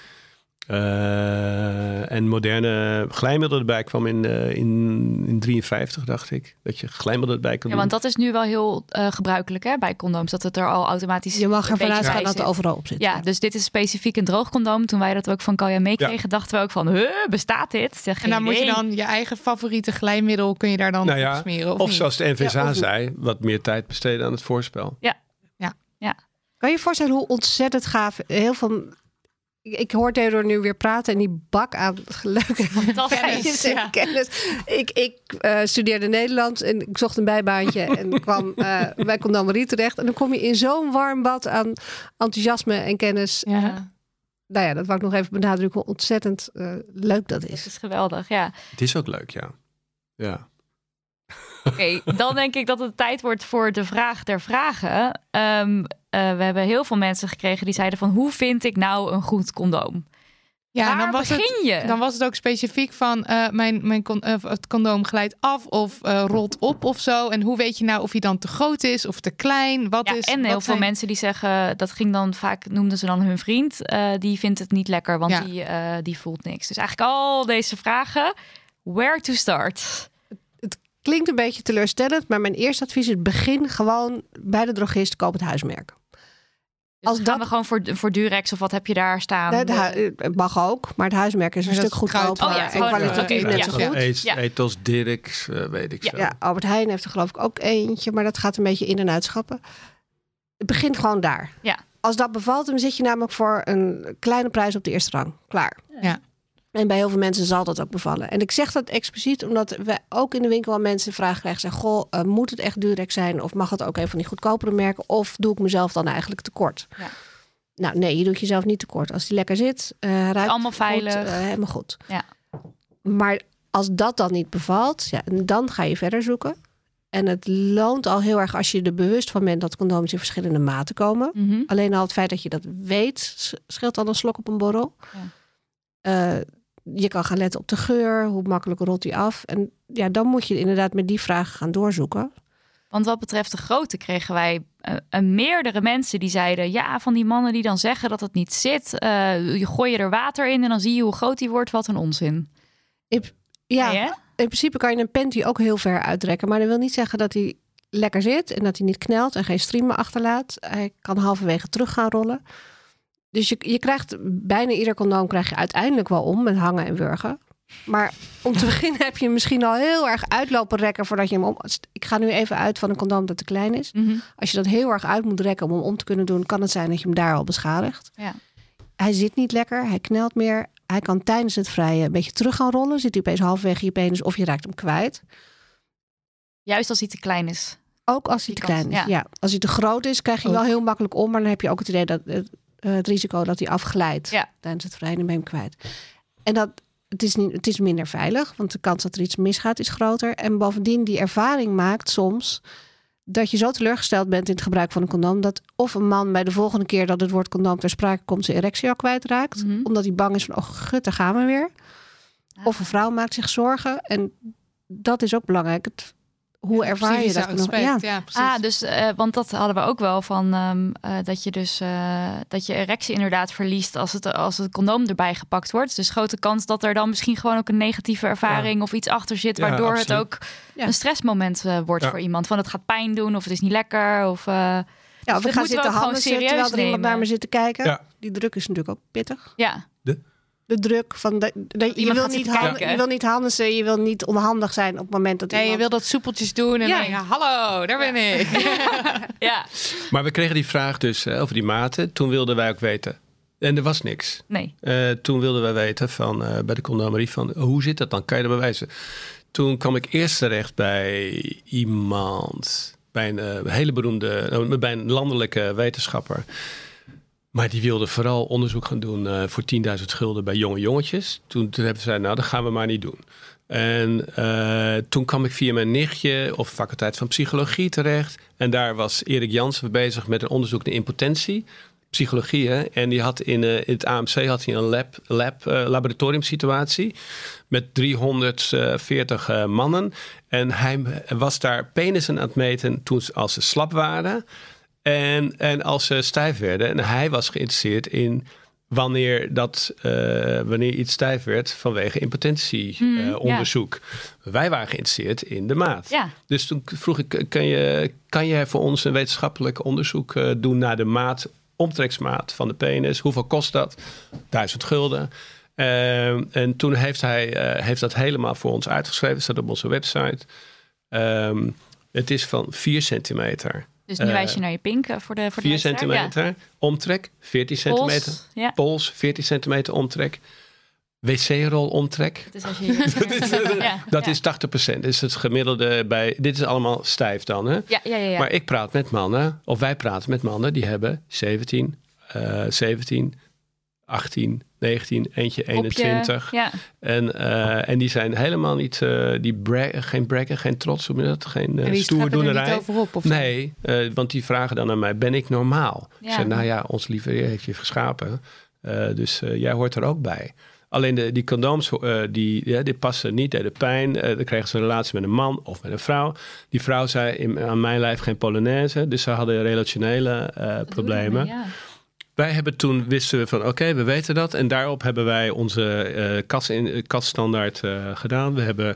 Uh, en moderne glijmiddel erbij kwam in, uh, in, in drieënvijftig, dacht ik. Dat je glijmiddel erbij kan ja, doen. Ja, want dat is nu wel heel uh, gebruikelijk hè, bij condooms. Dat het er al automatisch... Je mag ervan uitgaan dat er overal op zit. Ja, ja, dus dit is specifiek een droog condoom. Toen wij dat ook van Kalja meekregen, ja. dachten we ook van... Huh, bestaat dit? Zeg, en dan idee. Moet je dan je eigen favoriete glijmiddel... kun je daar dan nou ja, op smeren of, of niet? Zoals de N V S A ja, zei, wat meer tijd besteden aan het voorspel. Ja. ja, ja. Kan je je voorstellen hoe ontzettend gaaf... heel veel... Ik hoor Theodoor nu weer praten en die bak aan leuke kennis. Ja. kennis. Ik, ik uh, studeerde Nederlands en ik zocht een bijbaantje en kwam uh, bij Condomerie terecht. En dan kom je in zo'n warm bad aan enthousiasme en kennis. Ja. Nou ja, dat wou ik nog even benadrukken hoe ontzettend uh, leuk dat is. Het is geweldig, ja. Het is ook leuk, ja. Ja. Oké, okay, dan denk ik dat het tijd wordt voor de vraag der vragen. Um, uh, we hebben heel veel mensen gekregen die zeiden van... hoe vind ik nou een goed condoom? Ja, waar dan was begin het, je? Dan was het ook specifiek van... Uh, mijn, mijn con- uh, het condoom glijdt af of uh, rolt op of zo. En hoe weet je nou of hij dan te groot is of te klein? Wat ja, is, en wat heel zijn... veel mensen die zeggen... dat ging dan vaak, noemden ze dan hun vriend... Uh, die vindt het niet lekker, want ja. die, uh, die voelt niks. Dus eigenlijk al deze vragen... where to start? Klinkt een beetje teleurstellend, maar mijn eerste advies is... begin gewoon bij de drogist, koop het huismerk. Dus als gaan dat... we gewoon voor, voor Durex of wat heb je daar staan? Het hu- mag ook, maar het huismerk is een dus stuk goedkoper. Oh ja, en kwalitatief ja, net zo ja. goed. Eet, ja. Ethos, Dirks, uh, weet ik ja. zo. Ja, Albert Heijn heeft er geloof ik ook eentje, maar dat gaat een beetje in en uitschappen. Het begint gewoon daar. Ja. Als dat bevalt, dan zit je namelijk voor een kleine prijs op de eerste rang. Klaar. Ja. En bij heel veel mensen zal dat ook bevallen. En ik zeg dat expliciet omdat we ook in de winkel al mensen vragen krijgen. Zeggen, goh, uh, moet het echt Durex zijn? Of mag het ook een van die goedkopere merken? Of doe ik mezelf dan eigenlijk tekort? Ja. Nou nee, je doet jezelf niet tekort. Als die lekker zit, uh, ruikt het allemaal veilig. Goed, uh, helemaal goed. Ja. Maar als dat dan niet bevalt, ja, dan ga je verder zoeken. En het loont al heel erg als je er bewust van bent dat condooms in verschillende maten komen. Mm-hmm. Alleen al het feit dat je dat weet, scheelt al een slok op een borrel. Ja. Uh, je kan gaan letten op de geur, hoe makkelijk rolt die af. En ja, dan moet je inderdaad met die vragen gaan doorzoeken. Want wat betreft de grootte kregen wij uh, meerdere mensen die zeiden... ja, van die mannen die dan zeggen dat het niet zit. Uh, je gooi je er water in en dan zie je hoe groot die wordt. Wat een onzin. Ik, ja, nee, in principe kan je een panty ook heel ver uitrekken. Maar dat wil niet zeggen dat hij lekker zit... en dat hij niet knelt en geen striemen achterlaat. Hij kan halverwege terug gaan rollen. Dus je, je krijgt bijna ieder condoom krijg je uiteindelijk wel om... met hangen en wurgen. Maar om te beginnen heb je misschien al heel erg uitlopen rekken... voordat je hem om... Ik ga nu even uit van een condoom dat te klein is. Mm-hmm. Als je dat heel erg uit moet rekken om hem om te kunnen doen... kan het zijn dat je hem daar al beschadigt. Ja. Hij zit niet lekker, hij knelt meer... Hij kan tijdens het vrijen een beetje terug gaan rollen. Zit hij opeens halverwege je penis of je raakt hem kwijt. Juist als hij te klein is. Ook als hij te klein is, ja. ja. Als hij te groot is, krijg je hem wel heel makkelijk om. Maar dan heb je ook het idee dat het, het risico dat hij afglijdt. Ja. Tijdens het vrijen en ben je hem kwijt. En dat, het, is niet, het is minder veilig. Want de kans dat er iets misgaat is groter. En bovendien die ervaring maakt soms... dat je zo teleurgesteld bent in het gebruik van een condoom... dat of een man bij de volgende keer dat het woord condoom ter sprake komt... zijn erectie al kwijtraakt. Mm-hmm. Omdat hij bang is van, oh gut, daar gaan we weer. Ah. Of een vrouw maakt zich zorgen. En dat is ook belangrijk. Het, hoe ja, ervaar je dat? Aspect, ja. Ja, ah, dus, uh, want dat hadden we ook wel van... Um, uh, dat je dus uh, dat je erectie inderdaad verliest... Als het, als het condoom erbij gepakt wordt. Dus grote kans dat er dan misschien gewoon ook een negatieve ervaring... Ja. Of iets achter zit, waardoor ja, het ook... Ja. Een stressmoment uh, wordt ja. voor iemand. Van het gaat pijn doen of het is niet lekker. Of, uh... Ja, of dus we gaan zitten handen serieus terwijl er iemand naar me zit te kijken. Ja. Die druk is natuurlijk ook pittig. Ja. De? de druk van... De, de, je, wil niet handen, je wil niet handen, je wil niet onhandig zijn op het moment dat ja, iemand... je wil dat soepeltjes doen en ja. denken, hallo, daar ben ja. ik. ja. Maar we kregen die vraag dus uh, over die maten. Toen wilden wij ook weten... En er was niks. Nee. Uh, toen wilden wij weten van uh, bij de Condomerie van... hoe zit dat dan? Kan je dat bewijzen? Toen kwam ik eerst terecht bij iemand, bij een uh, hele beroemde, uh, bij een landelijke wetenschapper. Maar die wilde vooral onderzoek gaan doen uh, voor tienduizend gulden bij jonge jongetjes. Toen, toen hebben ze gezegd, nou dat gaan we maar niet doen. En uh, toen kwam ik via mijn nichtje op faculteit van psychologie terecht. En daar was Erik Janssen bezig met een onderzoek naar impotentie. Psychologie, hè? En die had in, uh, in het A M C had hij een lab, lab, uh, laboratoriumsituatie met driehonderdveertig uh, mannen. En hij was daar penissen aan het meten toen ze, als ze slap waren en, en als ze stijf werden. En hij was geïnteresseerd in wanneer, dat, uh, wanneer iets stijf werd vanwege impotentieonderzoek. Mm, yeah. Wij waren geïnteresseerd in de maat. Yeah. Dus toen vroeg ik, kan je, kan je voor ons een wetenschappelijk onderzoek uh, doen naar de maat... omtreksmaat van de penis. Hoeveel kost dat? Duizend gulden. Uh, en toen heeft hij uh, heeft dat helemaal voor ons uitgeschreven. Dat staat op onze website. Um, het is van vier centimeter. Dus nu uh, wijs je naar je pink voor de voor de vier centimeter. Ja. Omtrek veertien centimeter. Ja. Pols veertien centimeter omtrek. Wc-rol omtrek. Dat is, als je... dat is, ja, dat ja. is tachtig procent. Dat is het gemiddelde bij... Dit is allemaal stijf dan, hè? Ja, ja, ja, ja. Maar ik praat met mannen, of wij praten met mannen... die hebben zeventien, achttien, negentien, eentje eenentwintig. Ja. En, uh, en die zijn helemaal niet... Uh, die bra- geen bracken, geen trots op dat. Geen uh, stoerdoenerij. Niet over op, of nee, uh, want die vragen dan aan mij... ben ik normaal? Ja. Ik zeg, nou ja, ons lieve Heer heeft je geschapen. Uh, dus uh, jij hoort er ook bij. Alleen de, die condooms, uh, die, ja, die passen niet bij de pijn. Uh, dan kregen ze een relatie met een man of met een vrouw. Die vrouw zei in, aan mijn lijf geen polonaise. Dus ze hadden relationele uh, problemen. Ja. Wij hebben toen, wisten we van oké, okay, we weten dat. En daarop hebben wij onze uh, kas in, kasstandaard uh, gedaan. We hebben...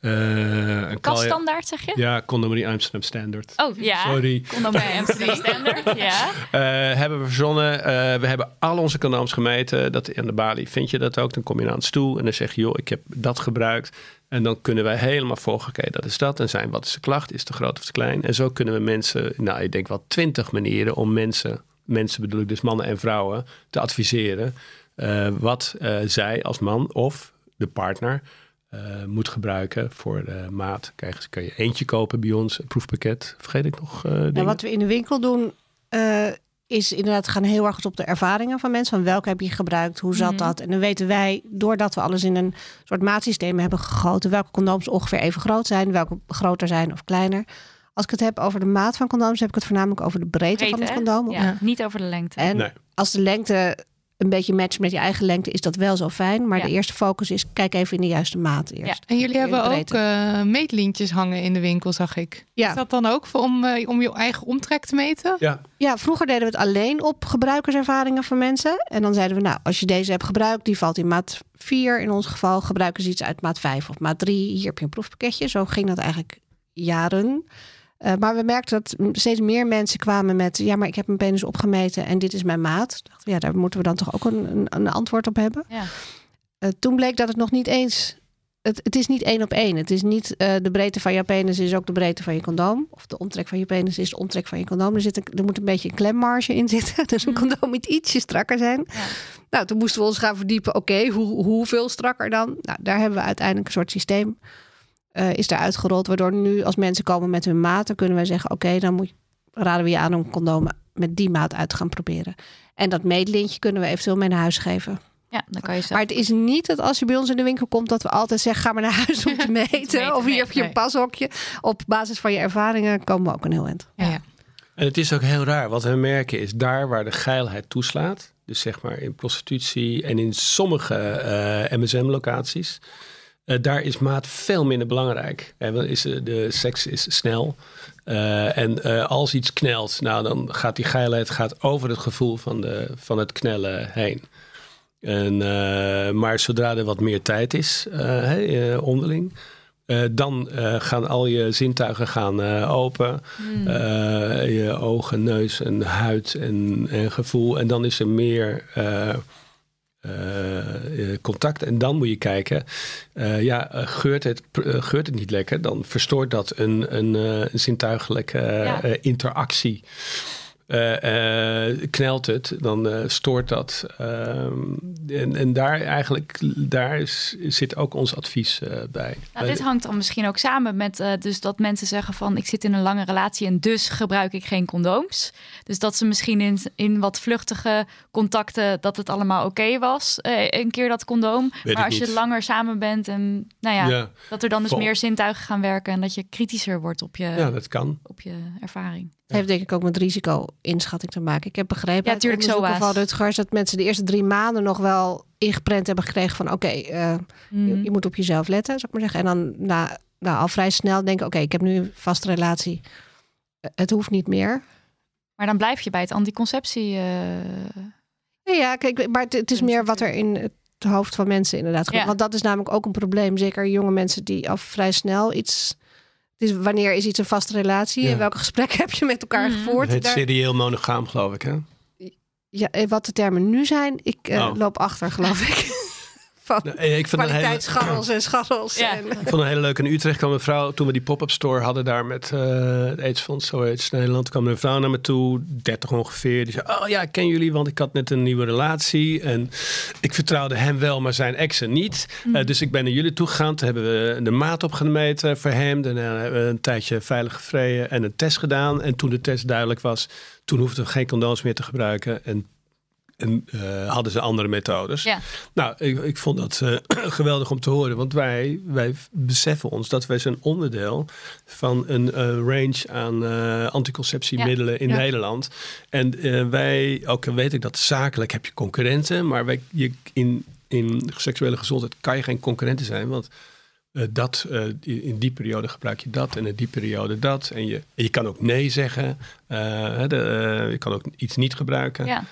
Uh, een kaststandaard, zeg je? Ja, Condomerie Amsterdam Standard. Oh ja, sorry. Condomerie Amsterdam Standard, ja. Uh, hebben we verzonnen. Uh, we hebben al onze condooms gemeten. Dat, aan de balie vind je dat ook. Dan kom je naar ons toe en dan zeg je, joh, ik heb dat gebruikt. En dan kunnen wij helemaal volgen, oké, okay, dat is dat. En zijn, wat is de klacht? Is het te groot of te klein? En zo kunnen we mensen, nou, ik denk wel twintig manieren om mensen... mensen bedoel ik dus mannen en vrouwen, te adviseren... Uh, wat uh, zij als man of de partner uh, moet gebruiken voor de maat. Kijk, kan je eentje kopen bij ons, een proefpakket. Vergeet ik nog uh, dingen? Nou, wat we in de winkel doen... Uh... is inderdaad gaan heel erg op de ervaringen van mensen. Van welke heb je gebruikt? Hoe zat mm-hmm. dat? En dan weten wij, doordat we alles in een soort maatsysteem hebben gegoten... welke condooms ongeveer even groot zijn, welke groter zijn of kleiner. Als ik het heb over de maat van condooms... heb ik het voornamelijk over de breedte, breedte van het condoom. Ja, ja. Niet over de lengte. En nee. Als de lengte een beetje matcht met je eigen lengte... is dat wel zo fijn. Maar ja. De eerste focus is, kijk even in de juiste maat eerst. Ja. En jullie in hebben ook uh, meetlintjes hangen in de winkel, zag ik. Ja. Is dat dan ook voor om, uh, om je eigen omtrek te meten? Ja. Ja, vroeger deden we het alleen op gebruikerservaringen van mensen. En dan zeiden we, nou, als je deze hebt gebruikt... die valt in maat vier in ons geval. Gebruiken ze iets uit maat vijf of maat drie. Hier heb je een proefpakketje. Zo ging dat eigenlijk jaren... Uh, maar we merkten dat steeds meer mensen kwamen met... ja, maar ik heb mijn penis opgemeten en dit is mijn maat. Ja, daar moeten we dan toch ook een, een, een antwoord op hebben. Ja. Uh, toen bleek dat het nog niet eens... Het, het is niet één op één. Het is niet uh, de breedte van je penis is ook de breedte van je condoom. Of de omtrek van je penis is de omtrek van je condoom. Er, zit een, er moet een beetje een klemmarge in zitten. Dus een condoom moet ietsje strakker zijn. Ja. Nou, toen moesten we ons gaan verdiepen. Oké, okay, hoe, hoeveel strakker dan? Nou, daar hebben we uiteindelijk een soort systeem... Uh, is daar uitgerold, waardoor nu als mensen komen met hun maat... dan kunnen wij zeggen, oké, okay, dan moet je, raden we je aan... om condomen met die maat uit te gaan proberen. En dat meetlintje kunnen we eventueel mee naar huis geven. Ja, dan kan je zelf. Maar het is niet dat als je bij ons in de winkel komt... dat we altijd zeggen, ga maar naar huis om te meten. te meten of hier nee, heb je nee. een pashokje. Op basis van je ervaringen komen we ook een heel eind. Ja. Ja. En het is ook heel raar. Wat we merken is daar waar de geilheid toeslaat... dus zeg maar in prostitutie en in sommige uh, M S M-locaties... Uh, daar is maat veel minder belangrijk. En dan is, uh, de seks is snel. Uh, en uh, als iets knelt, nou, dan gaat die geilheid gaat over het gevoel van, de, van het knellen heen. En, uh, maar zodra er wat meer tijd is, uh, hey, uh, onderling... Uh, dan uh, gaan al je zintuigen gaan uh, open. Mm. Uh, je ogen, neus en huid en, en gevoel. En dan is er meer... Uh, Uh, contact. En dan moet je kijken, uh, ja, uh, geurt, het, uh, geurt het niet lekker, dan verstoort dat een, een, uh, een zintuigelijke uh, ja. uh, interactie. Uh, uh, knelt het, dan uh, stoort dat. Uh, en, en daar eigenlijk, daar is, zit ook ons advies uh, bij. Nou, dit hangt dan misschien ook samen met uh, dus dat mensen zeggen van... ik zit in een lange relatie en dus gebruik ik geen condooms. Dus dat ze misschien in, in wat vluchtige contacten... dat het allemaal oké okay was, uh, een keer dat condoom. Weet maar als niet. Je langer samen bent en nou ja, ja. dat er dan dus Vol. meer zintuigen gaan werken... en dat je kritischer wordt op je, ja, dat kan. Op je ervaring. Dat heeft denk ik ook met risico-inschatting te maken. Ik heb begrepen ja, uit het onderzoeken van Rutgers... dat mensen de eerste drie maanden nog wel ingeprent hebben gekregen... van oké, okay, uh, mm. je, je moet op jezelf letten, zou ik maar zeggen. En dan na, nou, al vrij snel denken... oké, okay, ik heb nu een vaste relatie. Het hoeft niet meer. Maar dan blijf je bij het anticonceptie... Uh... Ja, ja, kijk, maar het, het is meer wat er in het hoofd van mensen inderdaad gebeurt. Ja. Want dat is namelijk ook een probleem. Zeker jonge mensen die al vrij snel iets... Dus wanneer is iets een vaste relatie? Ja. En welke gesprekken heb je met elkaar mm-hmm. gevoerd? Het serieel monogaam, geloof ik, hè? Ja, wat de termen nu zijn, ik uh, oh. loop achter, geloof ik. Van nee, ik kwaliteitsscharrels hele... en scharrels. Ja. En... Ik vond een hele leuke in Utrecht. Kwam een vrouw, toen we die pop-up store hadden daar met uh, het AIDS-fonds, zo heet het, in Nederland, kwam een vrouw naar me toe, dertig ongeveer. Die zei, oh ja, ik ken jullie, want ik had net een nieuwe relatie. En ik vertrouwde hem wel, maar zijn exen niet. Mm. Uh, dus ik ben naar jullie toe gegaan. Toen hebben we de maat opgemeten voor hem. Daarna hebben we een tijdje veilig gevreden en een test gedaan. En toen de test duidelijk was, toen hoefden we geen condooms meer te gebruiken. En En uh, hadden ze andere methodes. Ja. Nou, ik, ik vond dat uh, geweldig om te horen. Want wij, wij beseffen ons dat wij zo'n onderdeel... van een uh, range aan uh, anticonceptiemiddelen ja. in ja. Nederland. En uh, wij, ook weet ik dat zakelijk heb je concurrenten... maar wij, je, in, in seksuele gezondheid kan je geen concurrenten zijn... want uh, dat, uh, in die periode gebruik je dat en in die periode dat. En je, en je kan ook nee zeggen. Uh, de, uh, je kan ook iets niet gebruiken. Ja.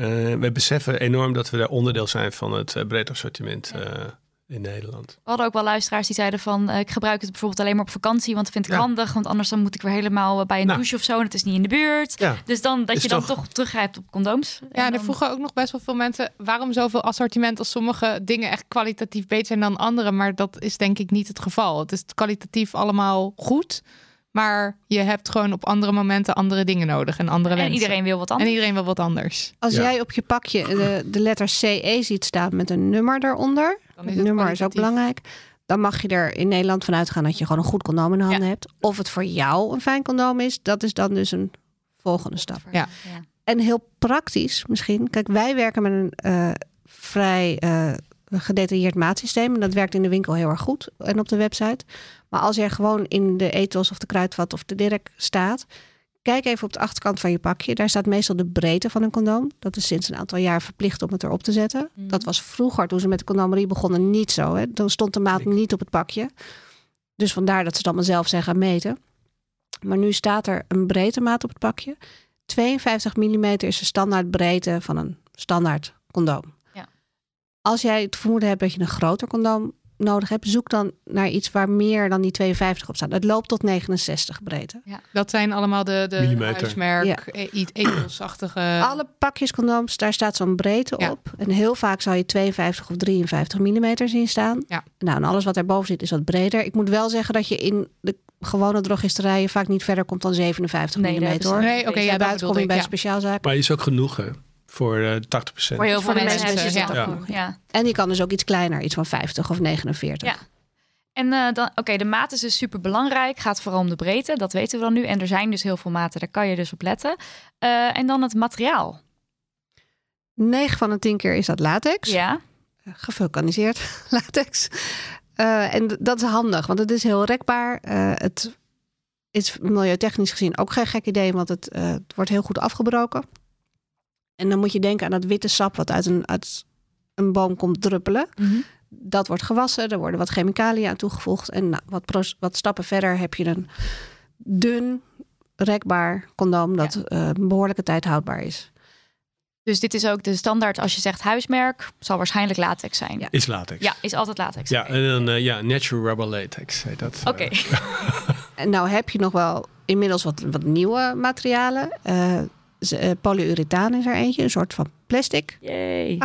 Uh, we beseffen enorm dat we daar onderdeel zijn van het uh, breed assortiment uh, in Nederland. We hadden ook wel luisteraars die zeiden van... Uh, ik gebruik het bijvoorbeeld alleen maar op vakantie, want dat vind ik ja. handig. Want anders dan moet ik weer helemaal uh, bij een nou. douche of zo. En het is niet in de buurt. Ja. Dus dan dat is je dan toch... toch teruggrijpt op condooms. Ja, en dan... er vroegen ook nog best wel veel mensen... waarom zoveel assortiment als sommige dingen echt kwalitatief beter zijn dan andere. Maar dat is denk ik niet het geval. Het is kwalitatief allemaal goed... Maar je hebt gewoon op andere momenten andere dingen nodig. En andere wensen. En iedereen wil wat anders. En iedereen wil wat anders. Als ja. jij op je pakje de, de letter C E ziet staan met een nummer daaronder. Dan is het nummer is ook belangrijk. Dan mag je er in Nederland van uitgaan dat je gewoon een goed condoom in de handen ja. hebt. Of het voor jou een fijn condoom is. Dat is dan dus een volgende stap. Ja. ja. En heel praktisch misschien. Kijk, wij werken met een uh, vrij... Uh, een gedetailleerd maatsysteem. En dat werkt in de winkel heel erg goed. En op de website. Maar als er gewoon in de etos of de kruidvat of de dirk staat. Kijk even op de achterkant van je pakje. Daar staat meestal de breedte van een condoom. Dat is sinds een aantal jaar verplicht om het erop te zetten. Mm. Dat was vroeger toen ze met de Condomerie begonnen niet zo. Hè? Toen stond de maat niet op het pakje. Dus vandaar dat ze het allemaal zelf zijn gaan meten. Maar nu staat er een breedte maat op het pakje. tweeënvijftig millimeter is de standaard breedte van een standaard condoom. Als jij het vermoeden hebt dat je een groter condoom nodig hebt, zoek dan naar iets waar meer dan die tweeënvijftig op staat. Het loopt tot negenenzestig breedte. Ja, dat zijn allemaal de, de huismerk, ja. e- etelsachtige... Alle pakjes condooms, daar staat zo'n breedte ja. op. En heel vaak zal je tweeënvijftig of drieënvijftig millimeter zien staan. Ja. Nou, en alles wat daarboven zit is wat breder. Ik moet wel zeggen dat je in de gewone drogisterijen vaak niet verder komt dan zevenenvijftig millimeter. Hoor. Nee, oké, okay, ja, dat bedoel ik. Bij ja. speciaalzaken. Maar is ook genoeg, hè? Voor uh, tachtig procent. Voor heel veel mensen is het ja. genoeg. Ja. En die kan dus ook iets kleiner. Iets van vijftig of negenenveertig. Ja. En uh, dan, oké, okay, de maat is dus super belangrijk. Gaat vooral om de breedte. Dat weten we dan nu. En er zijn dus heel veel maten. Daar kan je dus op letten. Uh, en dan het materiaal. negen van de tien keer is dat latex. Ja. Gevulkaniseerd latex. Uh, en d- dat is handig. Want het is heel rekbaar. Uh, het is milieutechnisch gezien ook geen gek idee. Want het, uh, het wordt heel goed afgebroken. En dan moet je denken aan dat witte sap wat uit een, uit een boom komt druppelen. Mm-hmm. Dat wordt gewassen, er worden wat chemicaliën aan toegevoegd. En nou, wat, pro- wat stappen verder heb je een dun, rekbaar condoom dat ja. uh, een behoorlijke tijd houdbaar is. Dus dit is ook de standaard als je zegt huismerk, zal waarschijnlijk latex zijn. Ja. Is latex. Ja, is altijd latex. Ja, en dan uh, ja, natural rubber latex heet dat. Oké. Okay. En nou heb je nog wel inmiddels wat, wat nieuwe materialen. Uh, Polyurethaan is er eentje, een soort van plastic. Yay.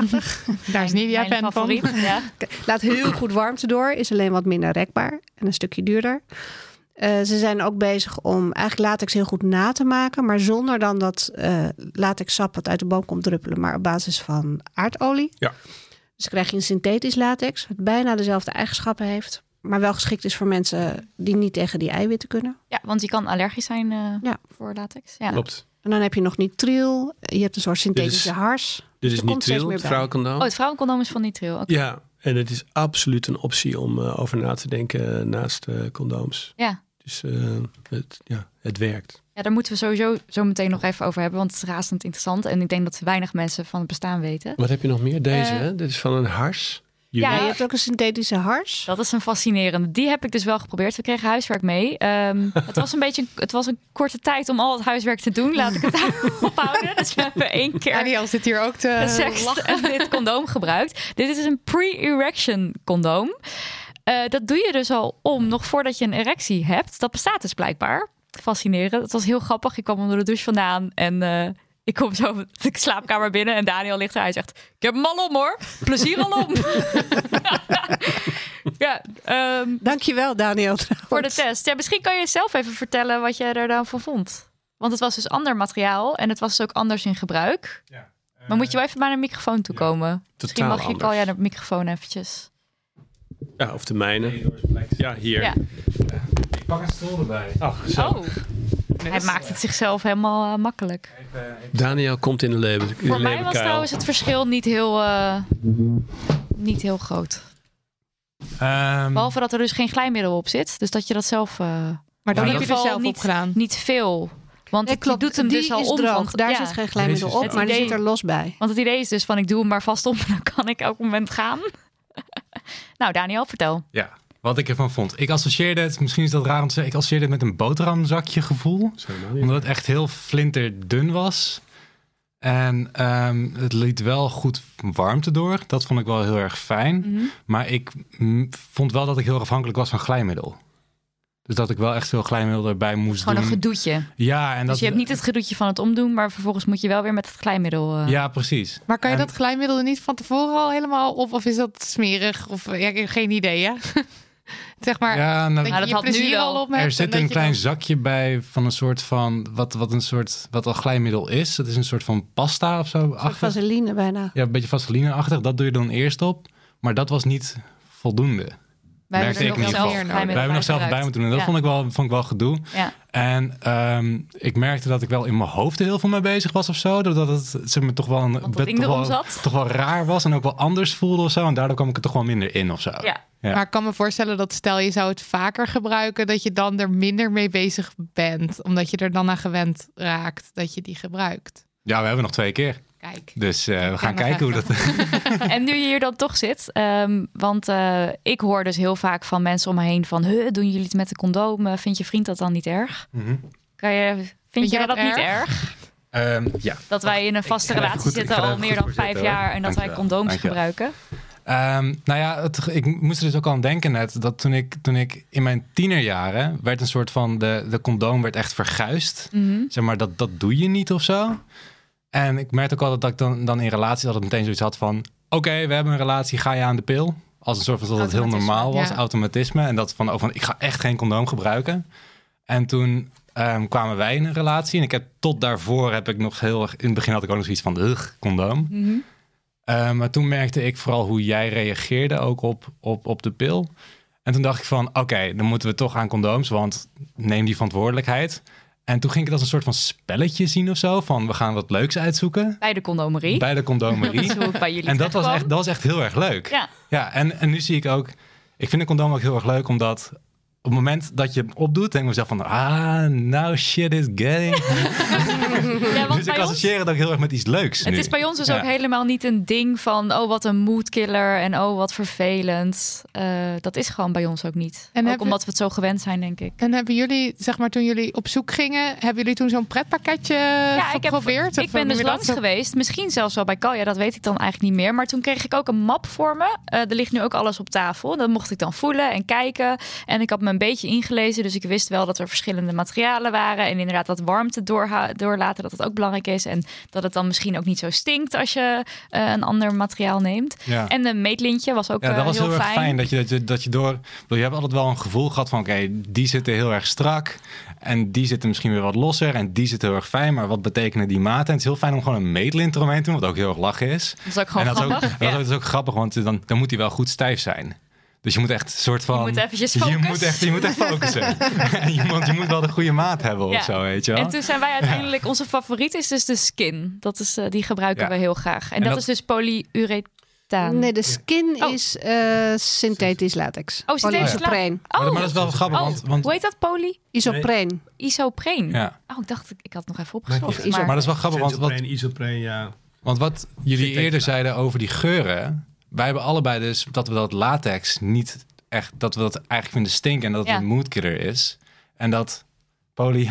Daar is Lydia fan van. Ja. Laat heel goed warmte door, is alleen wat minder rekbaar en een stukje duurder. Uh, ze zijn ook bezig om eigenlijk latex heel goed na te maken, maar zonder dan dat uh, latex sap wat uit de boom komt druppelen, maar op basis van aardolie. Ja. Dus krijg je een synthetisch latex, wat bijna dezelfde eigenschappen heeft, maar wel geschikt is voor mensen die niet tegen die eiwitten kunnen. Ja, want die kan allergisch zijn uh, ja. voor latex. Ja. Klopt. En dan heb je nog nitriel. Je hebt een soort synthetische dit is, hars. Dit is nitriel, het vrouwencondoom. Oh, het vrouwencondoom is van nitriel. Okay. Ja, en het is absoluut een optie om uh, over na te denken naast uh, condooms. Ja. Dus uh, het, ja, het werkt. Ja, daar moeten we sowieso zo meteen nog even over hebben. Want het is razend interessant. En ik denk dat weinig mensen van het bestaan weten. Wat heb je nog meer? Deze, uh, hè? Dit is van een hars. Jullie? Ja, je hebt ook een synthetische hars. Dat is een fascinerende. Die heb ik dus wel geprobeerd. We kregen huiswerk mee. Um, het was een beetje, het was een korte tijd om al het huiswerk te doen. Laat ik het daarop houden. Dus we hebben één keer. Ja, die al zit hier ook te lachen. En dit condoom gebruikt. Dit is een pre-erection condoom. Uh, dat doe je dus al om, nog voordat je een erectie hebt. Dat bestaat dus blijkbaar. Fascinerend. Het was heel grappig. Ik kwam onder de douche vandaan en... Uh, Ik kom zo de slaapkamer binnen en Daniel ligt er. Hij zegt, ik heb hem al om hoor. Plezier al om. ja, um, Dankjewel Daniel. Trouwens. Voor de test. Ja, misschien kan je zelf even vertellen wat jij er dan van vond. Want het was dus ander materiaal en het was dus ook anders in gebruik. Ja, uh, maar moet je wel even maar naar de microfoon toe komen. Ja, misschien mag je Kalja naar de microfoon eventjes. Ja, of de mijne. Ja, hier. Ja. Ik pak een stoel erbij. Ach, zo. Oh. Hij maakt het zichzelf helemaal uh, makkelijk. Daniel komt in de leven. In Voor de mij was trouwens het verschil niet heel, uh, niet heel groot. Um, Behalve dat er dus geen glijmiddel op zit. Dus dat je dat zelf... Uh, maar dan heb je er zelf niet, op gedaan. Niet veel. Want nee, klopt, je doet hem die dus al om. Want, daar ja. zit geen glijmiddel op, het maar idee, die zit er los bij. Want het idee is dus van ik doe hem maar vast om. Dan kan ik elk moment gaan. Nou, Daniel, vertel. Ja. Wat ik ervan vond. Ik associeerde het, misschien is dat raar om te zeggen... ik associeerde het met een boterhamzakje gevoel. Omdat het echt heel flinterdun was. En um, het liet wel goed warmte door. Dat vond ik wel heel erg fijn. Mm-hmm. Maar ik m- vond wel dat ik heel afhankelijk was van glijmiddel. Dus dat ik wel echt veel glijmiddel erbij moest Gewoon doen. Gewoon een gedoetje. Ja, en dat... Dus je hebt niet het gedoetje van het omdoen... maar vervolgens moet je wel weer met het glijmiddel... Uh... Ja, precies. Maar kan je en... dat glijmiddel niet van tevoren al helemaal op? Of is dat smerig? Of ja, geen idee, ja? Zeg maar, ja, nou, dat, nou, je dat had nu al op hebt. Er zit een klein dan... zakje bij van een soort van... Wat, wat, een soort, wat al glijmiddel is. Dat is een soort van pasta of zo. Vaseline bijna. Ja, een beetje vaseline-achtig. Dat doe je dan eerst op. Maar dat was niet voldoende. Wij hebben er nog zelf bij, bij, bij, bij, zelf bij moeten doen. En dat ja. vond, ik wel, vond ik wel gedoe. Ja. En um, ik merkte dat ik wel in mijn hoofd heel veel mee bezig was of zo. Doordat het zeg maar, toch, wel, een, bed, toch, wel, toch wel raar was en ook wel anders voelde of zo. En daardoor kwam ik er toch wel minder in of zo. Ja. Ja. Maar ik kan me voorstellen dat stel je zou het vaker gebruiken... dat je dan er minder mee bezig bent. Omdat je er dan aan gewend raakt dat je die gebruikt. Ja, we hebben nog twee keer. Kijk. Dus uh, we gaan kijken hoe dat... En nu je hier dan toch zit... Um, want uh, ik hoor dus heel vaak van mensen om me heen van... doen jullie het met een condoom? Vind je vriend dat dan niet erg? Mm-hmm. Kan je, vind, vind je dat, dat erg? niet erg? Um, ja. Dat wij in een vaste relatie goed, zitten al meer dan vijf jaar... Hoor. En dat Dank wij condooms gebruiken? Um, nou ja, het, ik moest er dus ook aan denken net... dat toen ik, toen ik in mijn tienerjaren... werd een soort van... de, de condoom werd echt verguisd. Mm-hmm. Zeg maar, dat, dat doe je niet of zo... En ik merkte ook altijd dat ik dan, dan in relaties altijd meteen zoiets had van... oké, okay, we hebben een relatie, ga je aan de pil? Als een soort van dat het heel normaal was, ja. automatisme. En dat van, oh, van, ik ga echt geen condoom gebruiken. En toen um, kwamen wij in een relatie. En ik heb tot daarvoor heb ik nog heel erg... In het begin had ik ook nog zoiets van, ugh, condoom. Mm-hmm. Uh, maar toen merkte ik vooral hoe jij reageerde ook op, op, op de pil. En toen dacht ik van, oké, okay, dan moeten we toch aan condooms. Want neem die verantwoordelijkheid... En toen ging ik het als een soort van spelletje zien of zo. Van, we gaan wat leuks uitzoeken. Bij de Condomerie. Bij de Condomerie. Dat is hoe bij jullie en dat was, echt, dat was echt heel erg leuk. Ja. ja en, en nu zie ik ook... Ik vind de condoom ook heel erg leuk, omdat... Op het moment dat je hem opdoet, denk ik mezelf van... Ah, now shit is getting... Ja, want dus ik associeer ons, het ook heel erg met iets leuks. Het nu. is bij ons dus ja. ook helemaal niet een ding van... oh, wat een moodkiller en oh, wat vervelend. Uh, dat is gewoon bij ons ook niet. En ook hebben, omdat we het zo gewend zijn, denk ik. En hebben jullie, zeg maar, toen jullie op zoek gingen... hebben jullie toen zo'n pretpakketje ja, geprobeerd? Ik, heb, ik ben dus langs dat... geweest. Misschien zelfs wel bij Kalja, dat weet ik dan eigenlijk niet meer. Maar toen kreeg ik ook een map voor me. Uh, er ligt nu ook alles op tafel. Dat mocht ik dan voelen en kijken. En ik had me een beetje ingelezen. Dus ik wist wel dat er verschillende materialen waren. En inderdaad dat warmte doorha- doorlaten, dat dat ook belangrijk is. En dat het dan misschien ook niet zo stinkt als je uh, een ander materiaal neemt. Ja. En een meetlintje was ook ja, dat uh, was heel, heel fijn. fijn dat je, dat je, dat je door... Bedoel, je hebt altijd wel een gevoel gehad van... oké, okay, die zitten heel erg strak. En die zitten misschien weer wat losser. En die zitten heel erg fijn. Maar wat betekenen die maten? En het is heel fijn om gewoon een meetlint eromheen te doen. Wat ook heel erg lachen is. Dat is ook gewoon en dat grappig. Is ook, ja. dat is ook grappig, want dan, dan moet die wel goed stijf zijn. Dus je moet echt een soort van... Je moet eventjes focussen. Je moet echt, je moet echt focussen. En je moet, je moet wel de goede maat hebben ja. of zo, weet je wel. En toen zijn wij uiteindelijk... Ja. Onze favoriet is dus de skin. Dat is, uh, die gebruiken ja. we heel graag. En, en dat, dat is dus polyurethaan. Nee, de skin ja. is uh, synthetisch latex. Oh, synthetisch latex. Oh, ja. oh, maar dat is wel grappig. Oh, want, want... Hoe heet dat? Poly? Isopreen. Isopreen. Ja. Oh, ik dacht, ik had het nog even opgeschreven. Maar... maar dat is wel grappig. Want wat, isopreen, ja. Want wat jullie eerder zeiden over die geuren... Wij hebben allebei dus dat we dat latex niet echt... dat we dat eigenlijk vinden stinken en dat het ja. een moodkiller is. En dat poly...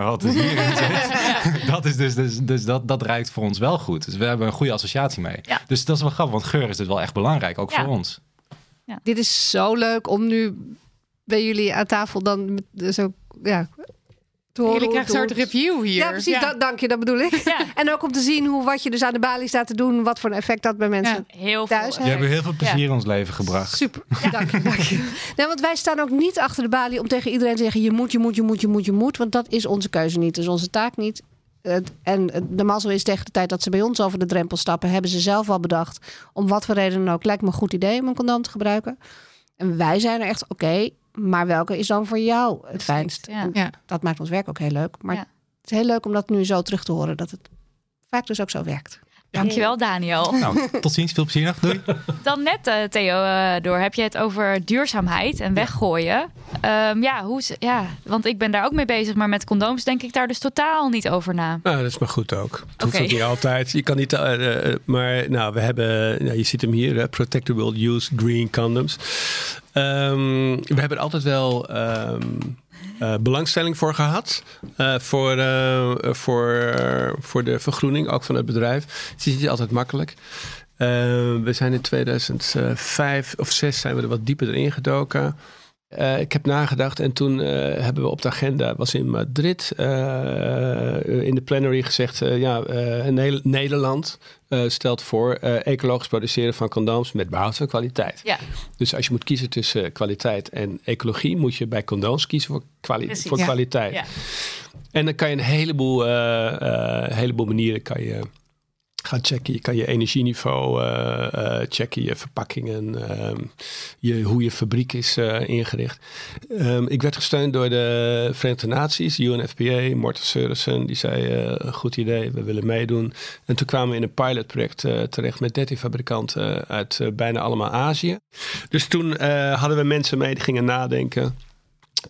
wat is hier ja. Dat is dus... dus, dus dat, dat ruikt voor ons wel goed. Dus we hebben een goede associatie mee. Ja. Dus dat is wel grappig, want geur is dus wel echt belangrijk. Ook ja. voor ons. Ja. Dit is zo leuk om nu bij jullie aan tafel dan zo... Ja, jullie krijgen een soort review hier. Ja, precies. Ja. Da- dank je, dat bedoel ik. Ja. En ook om te zien hoe wat je dus aan de balie staat te doen... wat voor een effect dat bij mensen ja, heel thuis heeft. Je hebt heel veel plezier ja. in ons leven gebracht. Super, ja. dank je. Dank je. Nee, want wij staan ook niet achter de balie om tegen iedereen te zeggen... je moet, je moet, je moet, je moet, je moet. Want dat is onze keuze niet, dat is onze taak niet. En de mazzel is tegen de tijd dat ze bij ons over de drempel stappen... hebben ze zelf al bedacht, om wat voor reden dan ook... lijkt me een goed idee om een condoom te gebruiken. En wij zijn er echt, oké... Okay, maar welke is dan voor jou het fijnst? Ja. Ja. Dat maakt ons werk ook heel leuk. Maar ja. het is heel leuk om dat nu zo terug te horen. Dat het vaak dus ook zo werkt. Dankjewel, Daniel. Nou, tot ziens. Veel plezier nog. Doei. Dan net, uh, Theo, uh, door heb je het over duurzaamheid en weggooien. Um, ja, hoe, ja, want ik ben daar ook mee bezig. Maar met condooms denk ik daar dus totaal niet over na. Nou, dat is maar goed ook. Het okay. hoeft ook niet altijd. Je kan niet... Uh, uh, maar nou, we hebben... Nou, je ziet hem hier. Uh, Protectable Use Green Condoms. Um, we hebben er altijd wel... Um, Uh, belangstelling voor gehad. Uh, voor, uh, voor, uh, voor de vergroening, ook van het bedrijf. Het is niet altijd makkelijk. Uh, we zijn in tweeduizend vijf of zes zijn we er wat dieper in gedoken. Uh, ik heb nagedacht en toen uh, hebben we op de agenda, was in Madrid, uh, in de plenary gezegd, uh, ja, uh, Nederland uh, stelt voor uh, ecologisch produceren van condooms met behoud van kwaliteit. Ja. Dus als je moet kiezen tussen kwaliteit en ecologie, moet je bij condooms kiezen voor, kwali- Precies, voor ja. kwaliteit. Ja. En dan kan je een heleboel, uh, uh, heleboel manieren kan je gaan checken. Je kan je energieniveau uh, uh, checken, je verpakkingen, um, je, hoe je fabriek is uh, ingericht. Um, ik werd gesteund door de Verenigde Naties, U N F P A, Morten Sørensen. Die zei, uh, goed idee, we willen meedoen. En toen kwamen we in een pilotproject uh, terecht met dertien fabrikanten uit uh, bijna allemaal Azië. Dus toen uh, hadden we mensen mee die gingen nadenken.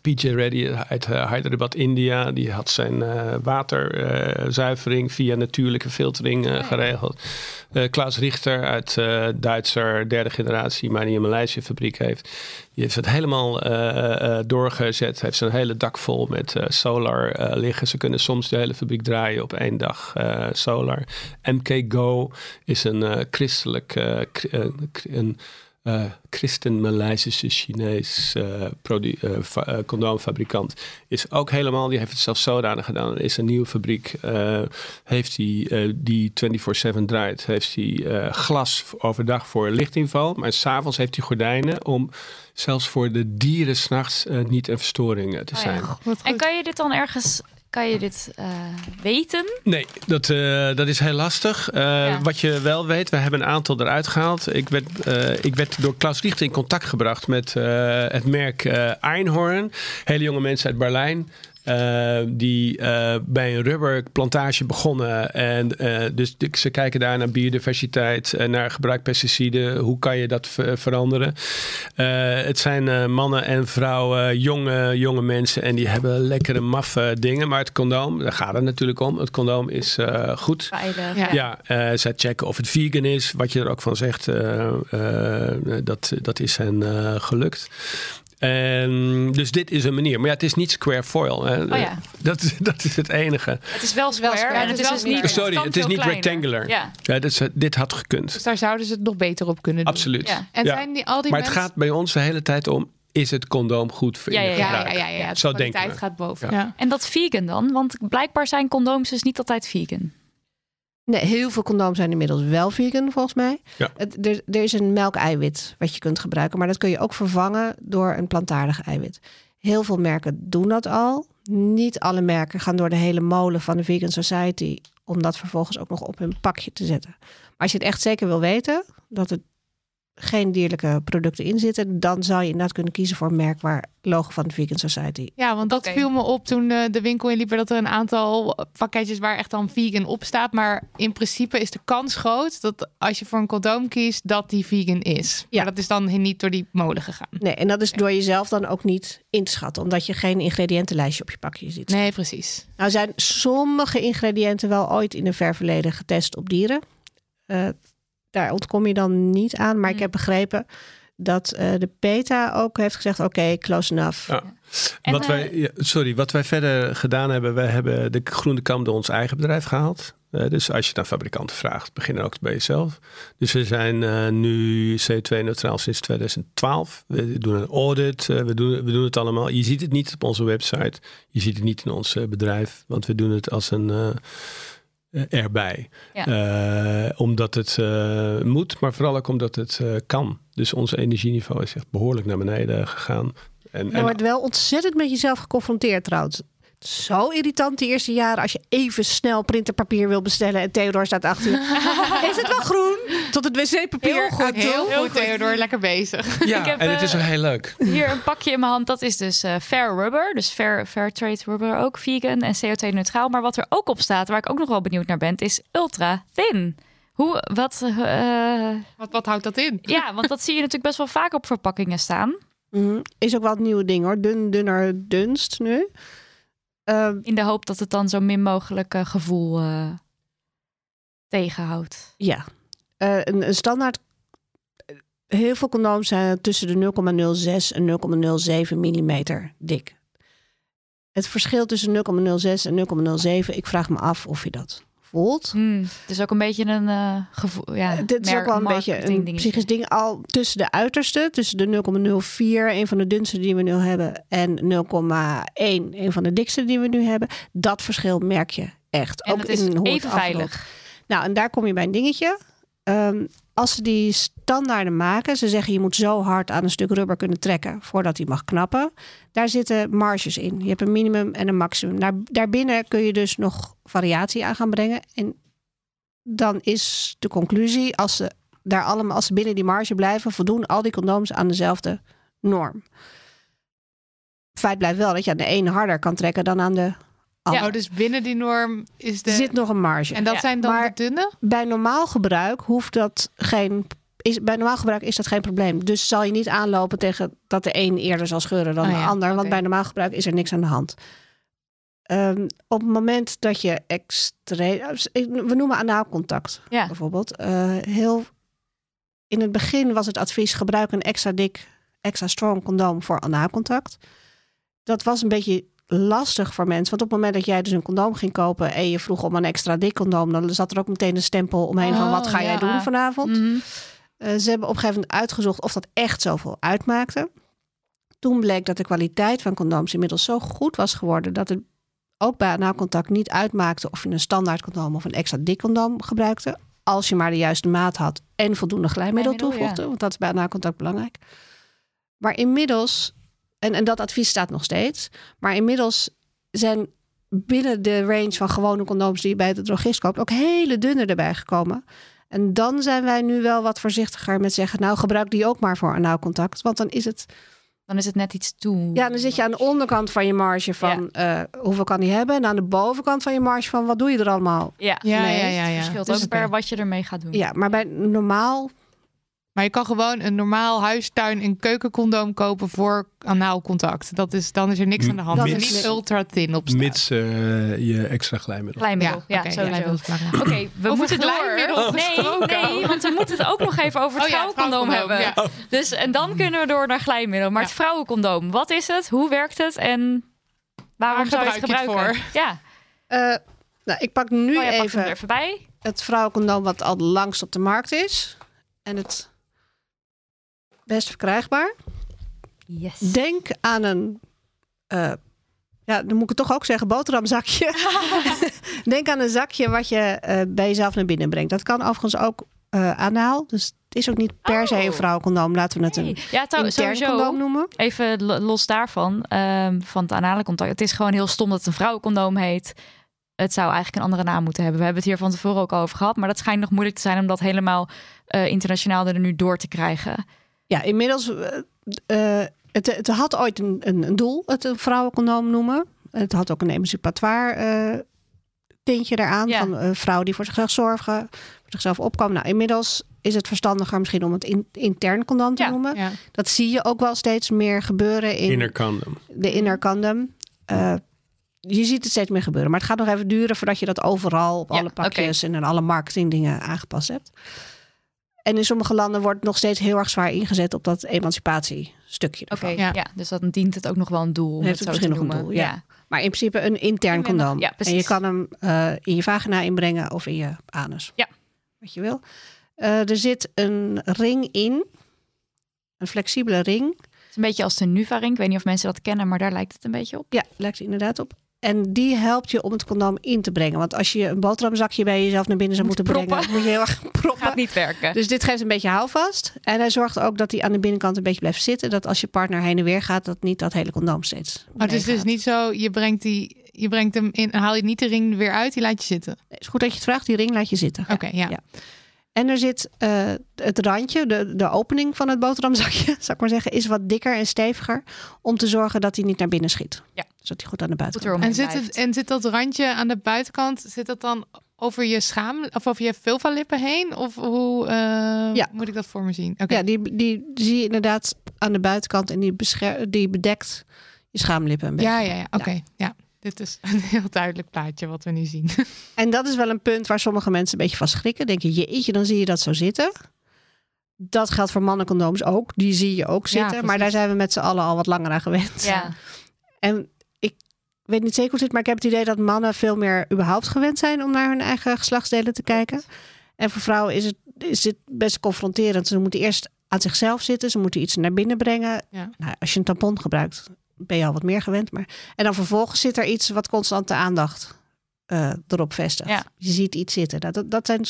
P J Reddy uit Hyderabad, India, die had zijn uh, waterzuivering uh, via natuurlijke filtering uh, geregeld. Uh, Klaas Richter uit uh, Duitser, derde generatie, maar die een Maleisische fabriek heeft. Die heeft het helemaal uh, uh, doorgezet. Heeft zijn hele dak vol met uh, solar uh, liggen. Ze kunnen soms de hele fabriek draaien op één dag uh, solar. M K Go is een uh, christelijk... Uh, cr- uh, cr- een, Uh, Christen-Maleisische Chinees uh, produ- uh, fa- uh, condoomfabrikant is ook helemaal, die heeft het zelfs zodanig gedaan, is een nieuwe fabriek, uh, heeft die, uh, die vierentwintig zeven draait, heeft die uh, glas overdag voor lichtinval, maar s'avonds heeft die gordijnen om zelfs voor de dieren s'nachts uh, niet een verstoring uh, te oh, zijn. Ja. En kan je dit dan ergens... Kan je dit uh, weten? Nee, dat, uh, dat is heel lastig. Uh, ja. Wat je wel weet, we hebben een aantal eruit gehaald. Ik werd, uh, ik werd door Klaus Richter in contact gebracht met uh, het merk uh, Einhorn. Hele jonge mensen uit Berlijn. Uh, die uh, bij een rubberplantage begonnen. En uh, dus ze kijken daar naar biodiversiteit, uh, naar gebruik pesticiden. Hoe kan je dat ver- veranderen? Uh, het zijn uh, mannen en vrouwen, jonge, jonge mensen. En die hebben lekkere, maffe dingen. Maar het condoom, daar gaat het natuurlijk om. Het condoom is uh, goed. Veilig. Ja, ja uh, zij checken of het vegan is. Wat je er ook van zegt, uh, uh, dat, dat is hen uh, gelukt. Um, dus dit is een manier. Maar ja, het is niet square foil. Hè. Oh, ja. dat, dat is het enige. Het is wel square. square. En het is dus niet, sorry, het, het is niet kleiner. Rectangular. Ja. Ja, dit, is, dit had gekund. Dus daar zouden ze het nog beter op kunnen doen. Absoluut. Ja. En ja. Zijn die, al die maar mensen... het gaat bij ons de hele tijd om... Is het condoom goed voor ja, ja, ja, ja, ja, ja. De Zo kwaliteit gaat boven. Ja. Ja. En dat vegan dan? Want blijkbaar zijn condooms dus niet altijd vegan. Nee, heel veel condooms zijn inmiddels wel vegan, volgens mij. Ja. Het, er, er is een melkeiwit wat je kunt gebruiken. Maar dat kun je ook vervangen door een plantaardig eiwit. Heel veel merken doen dat al. Niet alle merken gaan door de hele molen van de Vegan Society... om dat vervolgens ook nog op hun pakje te zetten. Maar als je het echt zeker wil weten... dat er geen dierlijke producten in zitten... dan zou je inderdaad kunnen kiezen voor een merk... waar logo van de Vegan Society. Ja, want dat okay. viel me op toen uh, de winkel inliep... dat er een aantal pakketjes waar echt dan vegan op staat. Maar in principe is de kans groot... dat als je voor een condoom kiest, dat die vegan is. Ja. Maar dat is dan niet door die molen gegaan. Nee, en dat is okay. door jezelf dan ook niet in te schatten... omdat je geen ingrediëntenlijstje op je pakje ziet. Nee, precies. Nou zijn sommige ingrediënten wel ooit in een ver verleden getest op dieren... Uh, Daar ontkom je dan niet aan. Maar ik heb begrepen dat uh, de PETA ook heeft gezegd... oké, okay, close enough. Ja. En wat uh, wij, sorry, wat wij verder gedaan hebben... wij hebben de groene kam door ons eigen bedrijf gehaald. Uh, dus als je het aan fabrikanten vraagt... begin dan ook bij jezelf. Dus we zijn uh, nu C O twee neutraal sinds twintig twaalf. We doen een audit. Uh, we, doen, we doen het allemaal. Je ziet het niet op onze website. Je ziet het niet in ons uh, bedrijf. Want we doen het als een... Uh, erbij. Ja. Uh, omdat het uh, moet, maar vooral ook omdat het uh, kan. Dus ons energieniveau is echt behoorlijk naar beneden gegaan. En, je en... wordt wel ontzettend met jezelf geconfronteerd trouwens. Zo irritant die eerste jaren als je even snel printerpapier wil bestellen en Theodoor staat achter je. Is het wel groen? Tot het wc-papier. Heel goed, heel, heel, heel goed, Theodoor. Lekker bezig. Ja, ik heb, en het is ook heel leuk. Hier een pakje in mijn hand. Dat is dus uh, fair rubber. Dus fair, fair trade rubber ook. Vegan en C O twee neutraal. Maar wat er ook op staat, waar ik ook nog wel benieuwd naar ben, is ultra thin. Hoe, wat, uh... wat, wat houdt dat in? Ja, want dat zie je natuurlijk best wel vaak op verpakkingen staan. Mm-hmm. Is ook wel het nieuwe ding hoor. Dun, dunner, dunst nu. Uh, in de hoop dat het dan zo min mogelijk uh, gevoel uh, tegenhoudt. Ja, uh, een, een standaard... Heel veel condooms zijn tussen de nul komma nul zes en nul komma nul zeven millimeter dik. Het verschil tussen nul komma nul zes en nul komma nul zeven, ik vraag me af of je dat voelt. Mm, het is ook een beetje een uh, gevoel. Ja, dit is merk, ook wel een beetje een dingetje. Psychisch ding. Al tussen de uiterste, tussen de nul komma nul vier, een van de dunste die we nu hebben, en nul komma één, een van de dikste die we nu hebben. Dat verschil merk je echt. En ook het is in hoe even het veilig. Nou, en daar kom je bij een dingetje. Um, als ze die standaarden maken, ze zeggen je moet zo hard aan een stuk rubber kunnen trekken voordat hij mag knappen. Daar zitten marges in. Je hebt een minimum en een maximum. Daar, daarbinnen kun je dus nog variatie aan gaan brengen. En dan is de conclusie, als ze, daar allemaal, als ze binnen die marge blijven, voldoen al die condooms aan dezelfde norm. Feit blijft wel dat je aan de een harder kan trekken dan aan de... Ja, oh, dus binnen die norm is de... zit nog een marge. En dat ja. zijn dan maar de dunne? Bij normaal gebruik hoeft dat geen... Is, bij normaal gebruik is dat geen probleem. Dus zal je niet aanlopen tegen dat de een eerder zal scheuren dan oh, de ja. ander. Okay. Want bij normaal gebruik is er niks aan de hand. Um, op het moment dat je extreem... We noemen anaalcontact ja. bijvoorbeeld. Uh, heel, in het begin was het advies gebruik een extra dik, extra strong condoom voor anaalcontact. Dat was een beetje... lastig voor mensen. Want op het moment dat jij dus een condoom ging kopen en je vroeg om een extra dik condoom, dan zat er ook meteen een stempel omheen oh, van wat ga ja. jij doen vanavond? Mm-hmm. Uh, ze hebben op een gegeven moment uitgezocht of dat echt zoveel uitmaakte. Toen bleek dat de kwaliteit van condooms inmiddels zo goed was geworden dat het ook bij anaalcontact niet uitmaakte of je een standaard condoom of een extra dik condoom gebruikte. Als je maar de juiste maat had en voldoende glijmiddel toevoegde. Ja. Want dat is bij anaalcontact belangrijk. Maar inmiddels... En, en dat advies staat nog steeds. Maar inmiddels zijn binnen de range van gewone condooms die je bij de drogist koopt ook hele dunne erbij gekomen. En dan zijn wij nu wel wat voorzichtiger met zeggen, nou gebruik die ook maar voor anaalcontact. Want dan is het... Dan is het net iets toe. Ja, dan zit je aan de onderkant van je marge van ja. uh, hoeveel kan die hebben. En aan de bovenkant van je marge van wat doe je er allemaal ja. mee. Ja, ja, ja, ja. Het verschilt dus ook per bij. wat je ermee gaat doen. Ja, maar bij normaal... Maar je kan gewoon een normaal huistuin- en keukencondoom kopen voor anaalcontact. Dat is, dan is er niks aan de hand. Mits, niet ultra thin op staat. Mits uh, je extra glijmiddel. Glijmiddel, ja. ja, okay, ja Oké, okay, we over moeten door. Oh, nee, nee, want we moeten het ook nog even over het oh, vrouwencondoom ja, het hebben. Ja. Dus, en dan kunnen we door naar glijmiddel. Maar ja. het vrouwencondoom, wat is het? Hoe werkt het? En waarom Waar zou je het gebruiken? Het voor? Ja. Uh, nou, ik pak nu oh, ja, even, pak even bij. Het vrouwencondoom wat al langst op de markt is. En het... best verkrijgbaar. Yes. Denk aan een... Uh, ja, dan moet ik het toch ook zeggen, boterhamzakje. Denk aan een zakje wat je uh, bij jezelf naar binnen brengt. Dat kan overigens ook uh, anaal. Dus het is ook niet per oh. se een vrouwencondoom. Laten we het een ja, trouw, intern sowieso, condoom noemen. Even los daarvan, uh, van het anale contact. Het is gewoon heel stom dat het een vrouwencondoom heet. Het zou eigenlijk een andere naam moeten hebben. We hebben het hier van tevoren ook al over gehad. Maar dat schijnt nog moeilijk te zijn om dat helemaal uh, internationaal er nu door te krijgen. Ja, inmiddels, uh, uh, het, het had ooit een, een, een doel, het een vrouwencondoom noemen. Het had ook een emancipatoire uh, tintje eraan. Ja. Van uh, vrouwen die voor zichzelf zorgen, voor zichzelf opkomen. Nou, inmiddels is het verstandiger misschien om het in, intern condoom te ja. noemen. Ja. Dat zie je ook wel steeds meer gebeuren. In inner condom. De inner condom. Uh, je ziet het steeds meer gebeuren. Maar het gaat nog even duren voordat je dat overal op ja, alle pakjes okay. en alle marketingdingen aangepast hebt. En in sommige landen wordt nog steeds heel erg zwaar ingezet op dat emancipatiestukje. Oké, okay, ja. ja. Dus dat dient het ook nog wel een doel. Heeft het misschien nog een doel, ja. ja. Maar in principe een intern condoom. Ja, en je kan hem uh, in je vagina inbrengen of in je anus. Ja. Wat je wil. Uh, er zit een ring in. Een flexibele ring. Het is een beetje als de Nuva-ring. Ik weet niet of mensen dat kennen, maar daar lijkt het een beetje op. Ja, lijkt het inderdaad op. En die helpt je om het condoom in te brengen. Want als je een boterhamzakje bij jezelf naar binnen zou moet moeten proppen. brengen... moet je heel erg proppen. Gaat niet werken. Dus dit geeft een beetje houvast. En hij zorgt ook dat hij aan de binnenkant een beetje blijft zitten. Dat als je partner heen en weer gaat, dat niet dat hele condoom steeds... Maar het is dus niet zo, je brengt, die, je brengt hem in en haal je niet de ring weer uit. Die laat je zitten. Het is goed dat je het vraagt, die ring laat je zitten. Oké, okay, ja. ja. En er zit uh, het randje, de, de opening van het boterhamzakje, zou ik maar zeggen, is wat dikker en steviger om te zorgen dat hij niet naar binnen schiet. Ja. Zodat hij goed aan de buitenkant. En zit, het, en zit dat randje aan de buitenkant, zit dat dan over je schaam of over je vulvalippen heen? Of hoe uh, ja. moet ik dat voor me zien? Okay. Ja, die, die zie je inderdaad aan de buitenkant en die, bescher- die bedekt je schaamlippen een beetje. Ja, ja, ja. oké. Okay. Ja. ja. Dit is een heel duidelijk plaatje wat we nu zien. En dat is wel een punt waar sommige mensen een beetje van schrikken. Denken, jeetje, dan zie je dat zo zitten. Dat geldt voor mannencondooms ook. Die zie je ook zitten. Ja, maar daar zijn we met z'n allen al wat langer aan gewend. Ja. En ik Ik weet niet zeker hoe het zit, maar ik heb het idee dat mannen veel meer überhaupt gewend zijn om naar hun eigen geslachtsdelen te kijken. En voor vrouwen is het, is het best confronterend. Ze moeten eerst aan zichzelf zitten. Ze moeten iets naar binnen brengen. Ja. Nou, als je een tampon gebruikt, ben je al wat meer gewend. Maar... En dan vervolgens zit er iets wat constant de aandacht uh, erop vestigt. Ja. Je ziet iets zitten. Dat, dat zijn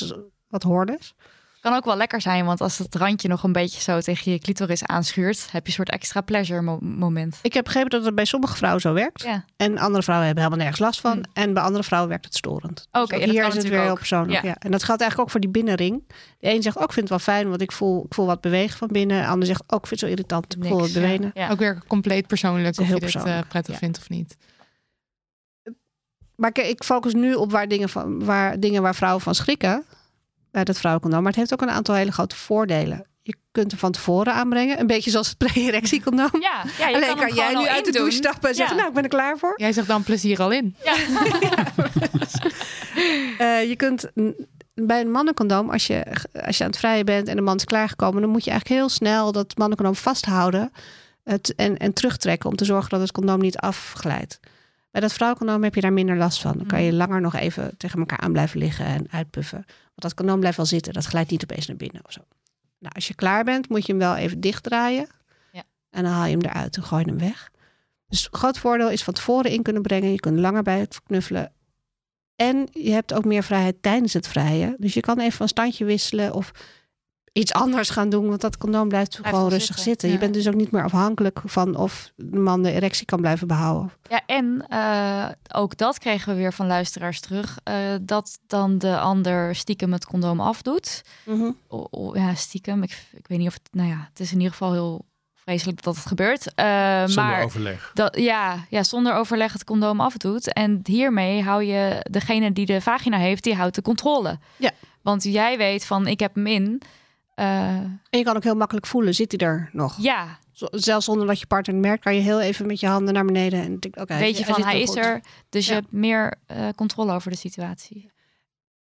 wat hordes. Kan ook wel lekker zijn, want als het randje nog een beetje zo tegen je clitoris aanschuurt, heb je een soort extra pleasure mo- moment. Ik heb begrepen dat het bij sommige vrouwen zo werkt. Ja. En andere vrouwen hebben helemaal nergens last van. Mm. En bij andere vrouwen werkt het storend. Oké, okay, dus hier is het weer ook heel persoonlijk. Ja. Ja. En dat geldt eigenlijk ook voor die binnenring. De een zegt ook, oh, ik vind het wel fijn, want ik voel, ik voel wat bewegen van binnen. De ander zegt ook, oh, ik vind het zo irritant, ik voel het bewenen. Ja. Ja. Ook weer compleet persoonlijk, heel of je persoonlijk. dit uh, prettig ja. vindt of niet. Maar ik, ik focus nu op waar dingen, van, waar dingen waar vrouwen van schrikken. Bij dat vrouwencondoom. Maar het heeft ook een aantal hele grote voordelen. Je kunt hem van tevoren aanbrengen. Een beetje zoals het pre-erectiecondoom. Ja, ja, je alleen kan, kan jij nu uit de douche stappen en ja. zeggen... nou, ik ben er klaar voor. Jij zegt dan plezier al in. Ja. ja, uh, je kunt bij een mannencondoom... Als je, als je aan het vrijen bent en de man is klaargekomen... dan moet je eigenlijk heel snel dat mannencondoom vasthouden... Het, en, en terugtrekken om te zorgen dat het condoom niet afglijdt. Bij dat vrouwencondoom heb je daar minder last van. Dan kan je langer nog even tegen elkaar aan blijven liggen en uitpuffen. Want dat condoom blijft wel zitten. Dat glijdt niet opeens naar binnen of zo. Nou, als je klaar bent, moet je hem wel even dichtdraaien. Ja. En dan haal je hem eruit en gooi je hem weg. Dus het groot voordeel is van tevoren in kunnen brengen. Je kunt langer bij het knuffelen. En je hebt ook meer vrijheid tijdens het vrijen. Dus je kan even van standje wisselen of iets anders gaan doen. Want dat condoom blijft, blijft gewoon rustig zitten. zitten. Ja. Je bent dus ook niet meer afhankelijk van of de man de erectie kan blijven behouden. Ja, en uh, ook dat kregen we weer van luisteraars terug. Uh, dat dan de ander stiekem het condoom afdoet. Mm-hmm. Oh, oh, ja, stiekem. Ik, ik weet niet of het... Nou ja, het is in ieder geval heel vreselijk dat het gebeurt. Uh, zonder maar overleg. Dat, ja, ja, zonder overleg het condoom afdoet. En hiermee hou je... Degene die de vagina heeft, die houdt de controle. Ja. Want jij weet van, ik heb hem in... Uh, en je kan ook heel makkelijk voelen, zit hij er nog? Ja. Z- zelfs zonder dat je partner merkt, kan je heel even met je handen naar beneden. En denk, okay, weet je hij van, hij is goed. er. Dus ja. je hebt meer uh, controle over de situatie.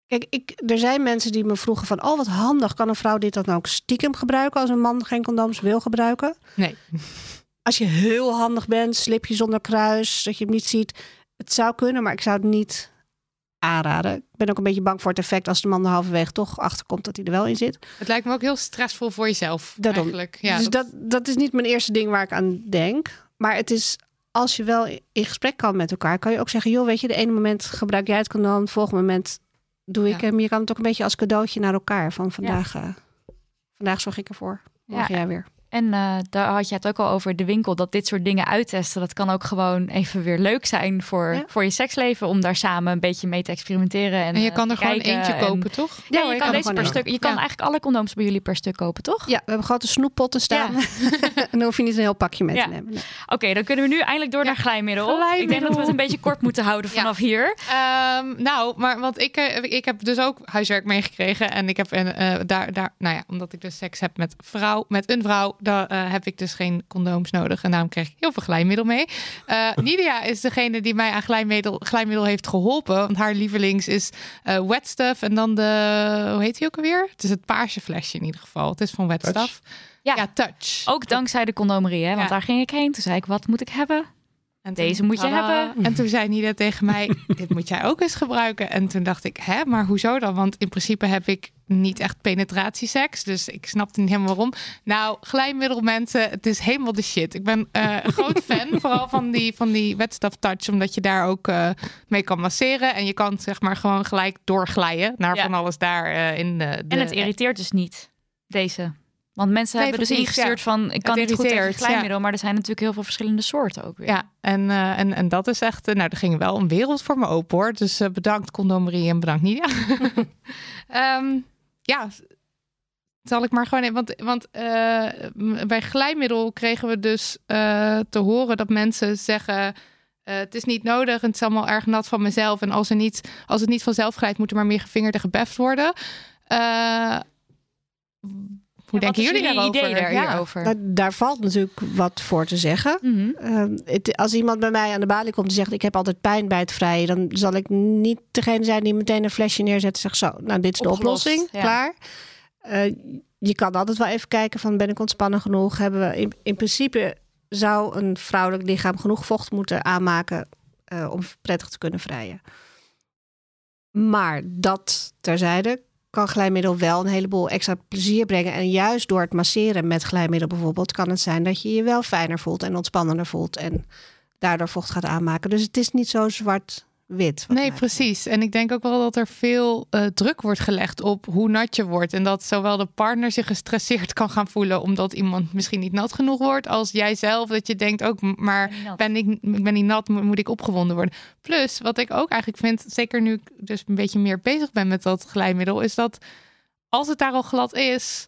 Kijk, ik, er zijn mensen die me vroegen van... oh, wat handig, kan een vrouw dit dan nou ook stiekem gebruiken... als een man geen condooms wil gebruiken? Nee. Als je heel handig bent, slipje zonder kruis, dat je hem niet ziet. Het zou kunnen, maar ik zou het niet aanraden. Ik ben ook een beetje bang voor het effect als de man er halverwege toch achterkomt dat hij er wel in zit. Het lijkt me ook heel stressvol voor jezelf. Daarom. Eigenlijk. Ja, dus dat... Dat, dat is niet mijn eerste ding waar ik aan denk. Maar het is, als je wel in gesprek kan met elkaar, kan je ook zeggen, joh, weet je, de ene moment gebruik jij het condoom, het volgende moment doe ik ja. hem. Je kan het ook een beetje als cadeautje naar elkaar. Van vandaag, ja. uh, vandaag zorg ik ervoor. Morgen ja. jij weer. En uh, daar had je het ook al over, de winkel, dat dit soort dingen uittesten, dat kan ook gewoon even weer leuk zijn voor, ja. voor je seksleven, om daar samen een beetje mee te experimenteren. En, en je kan er gewoon eentje en... kopen, toch? Ja, ja je, je kan, kan deze per stuk, je ja. kan eigenlijk alle condooms bij jullie per stuk kopen, toch? Ja, we hebben grote snoeppotten staan. Ja. En dan hoef je niet een heel pakje mee ja. te nemen. Nee. Oké, okay, dan kunnen we nu eindelijk door ja. naar glijmiddel. glijmiddel. Ik denk dat we het een beetje kort moeten houden vanaf ja. hier. Um, nou, maar want ik, ik heb dus ook huiswerk meegekregen en ik heb en, uh, daar, daar, nou ja, omdat ik dus seks heb met vrouw, met een vrouw. Daar uh, heb ik dus geen condooms nodig. En daarom kreeg ik heel veel glijmiddel mee. Uh, Lydia is degene die mij aan glijmiddel, glijmiddel heeft geholpen. Want haar lievelings is uh, Wet Stuff. En dan de... Hoe heet die ook alweer? Het is het paarse flesje in ieder geval. Het is van Wet Touch. Stuff. Ja. ja, Touch. Ook dankzij de Condomerie. Hè? Want ja. daar ging ik heen. Toen zei ik, wat moet ik hebben? En toen, Deze moet je tada. hebben. En toen zei Nina tegen mij, dit moet jij ook eens gebruiken. En toen dacht ik, hè, maar hoezo dan? Want in principe heb ik niet echt penetratieseks. Dus ik snapte niet helemaal waarom. Nou, glijmiddel mensen, het is helemaal de shit. Ik ben uh, een groot fan, vooral van die, van die Wet Stuff Touch. Omdat je daar ook uh, mee kan masseren. En je kan zeg maar gewoon gelijk doorglijden naar ja. van alles daar uh, in de, de... En het irriteert dus niet, deze. Want mensen nee, hebben dus ingestuurd ja. van... ik kan het niet goed tegen glijmiddel... Ja. maar er zijn natuurlijk heel veel verschillende soorten ook weer. Ja, en, uh, en, en dat is echt... Uh, nou, er ging wel een wereld voor me open, hoor. Dus uh, bedankt Condomerie en bedankt Nina. um, ja, zal ik maar gewoon... Even, want want uh, bij glijmiddel kregen we dus uh, te horen... dat mensen zeggen... Uh, het is niet nodig en het is allemaal erg nat van mezelf. En als, er niet, als het niet vanzelf glijdt... moet er maar meer gevingerd en gebeft worden. Uh, Hoe ja, denken jullie, jullie daarover? Idee daar, ja. hierover? Daar, daar valt natuurlijk wat voor te zeggen. Mm-hmm. Uh, het, als iemand bij mij aan de balie komt en zegt... ik heb altijd pijn bij het vrijen... dan zal ik niet degene zijn die meteen een flesje neerzet... en zegt zo, nou dit is de Opgelost, oplossing, ja. klaar. Uh, je kan altijd wel even kijken van ben ik ontspannen genoeg? Hebben we in, in principe zou een vrouwelijk lichaam genoeg vocht moeten aanmaken... uh, om prettig te kunnen vrijen. Maar dat terzijde kan glijmiddel wel een heleboel extra plezier brengen. En juist door het masseren met glijmiddel bijvoorbeeld... kan het zijn dat je je wel fijner voelt en ontspannender voelt... en daardoor vocht gaat aanmaken. Dus het is niet zo zwart-wit. Nee, precies. En ik denk ook wel dat er veel uh, druk wordt gelegd op hoe nat je wordt. En dat zowel de partner zich gestresseerd kan gaan voelen... omdat iemand misschien niet nat genoeg wordt... als jijzelf dat je denkt, ook oh, maar ben ik, ik ben niet nat, moet ik opgewonden worden. Plus, wat ik ook eigenlijk vind, zeker nu ik dus een beetje meer bezig ben met dat glijmiddel... is dat als het daar al glad is...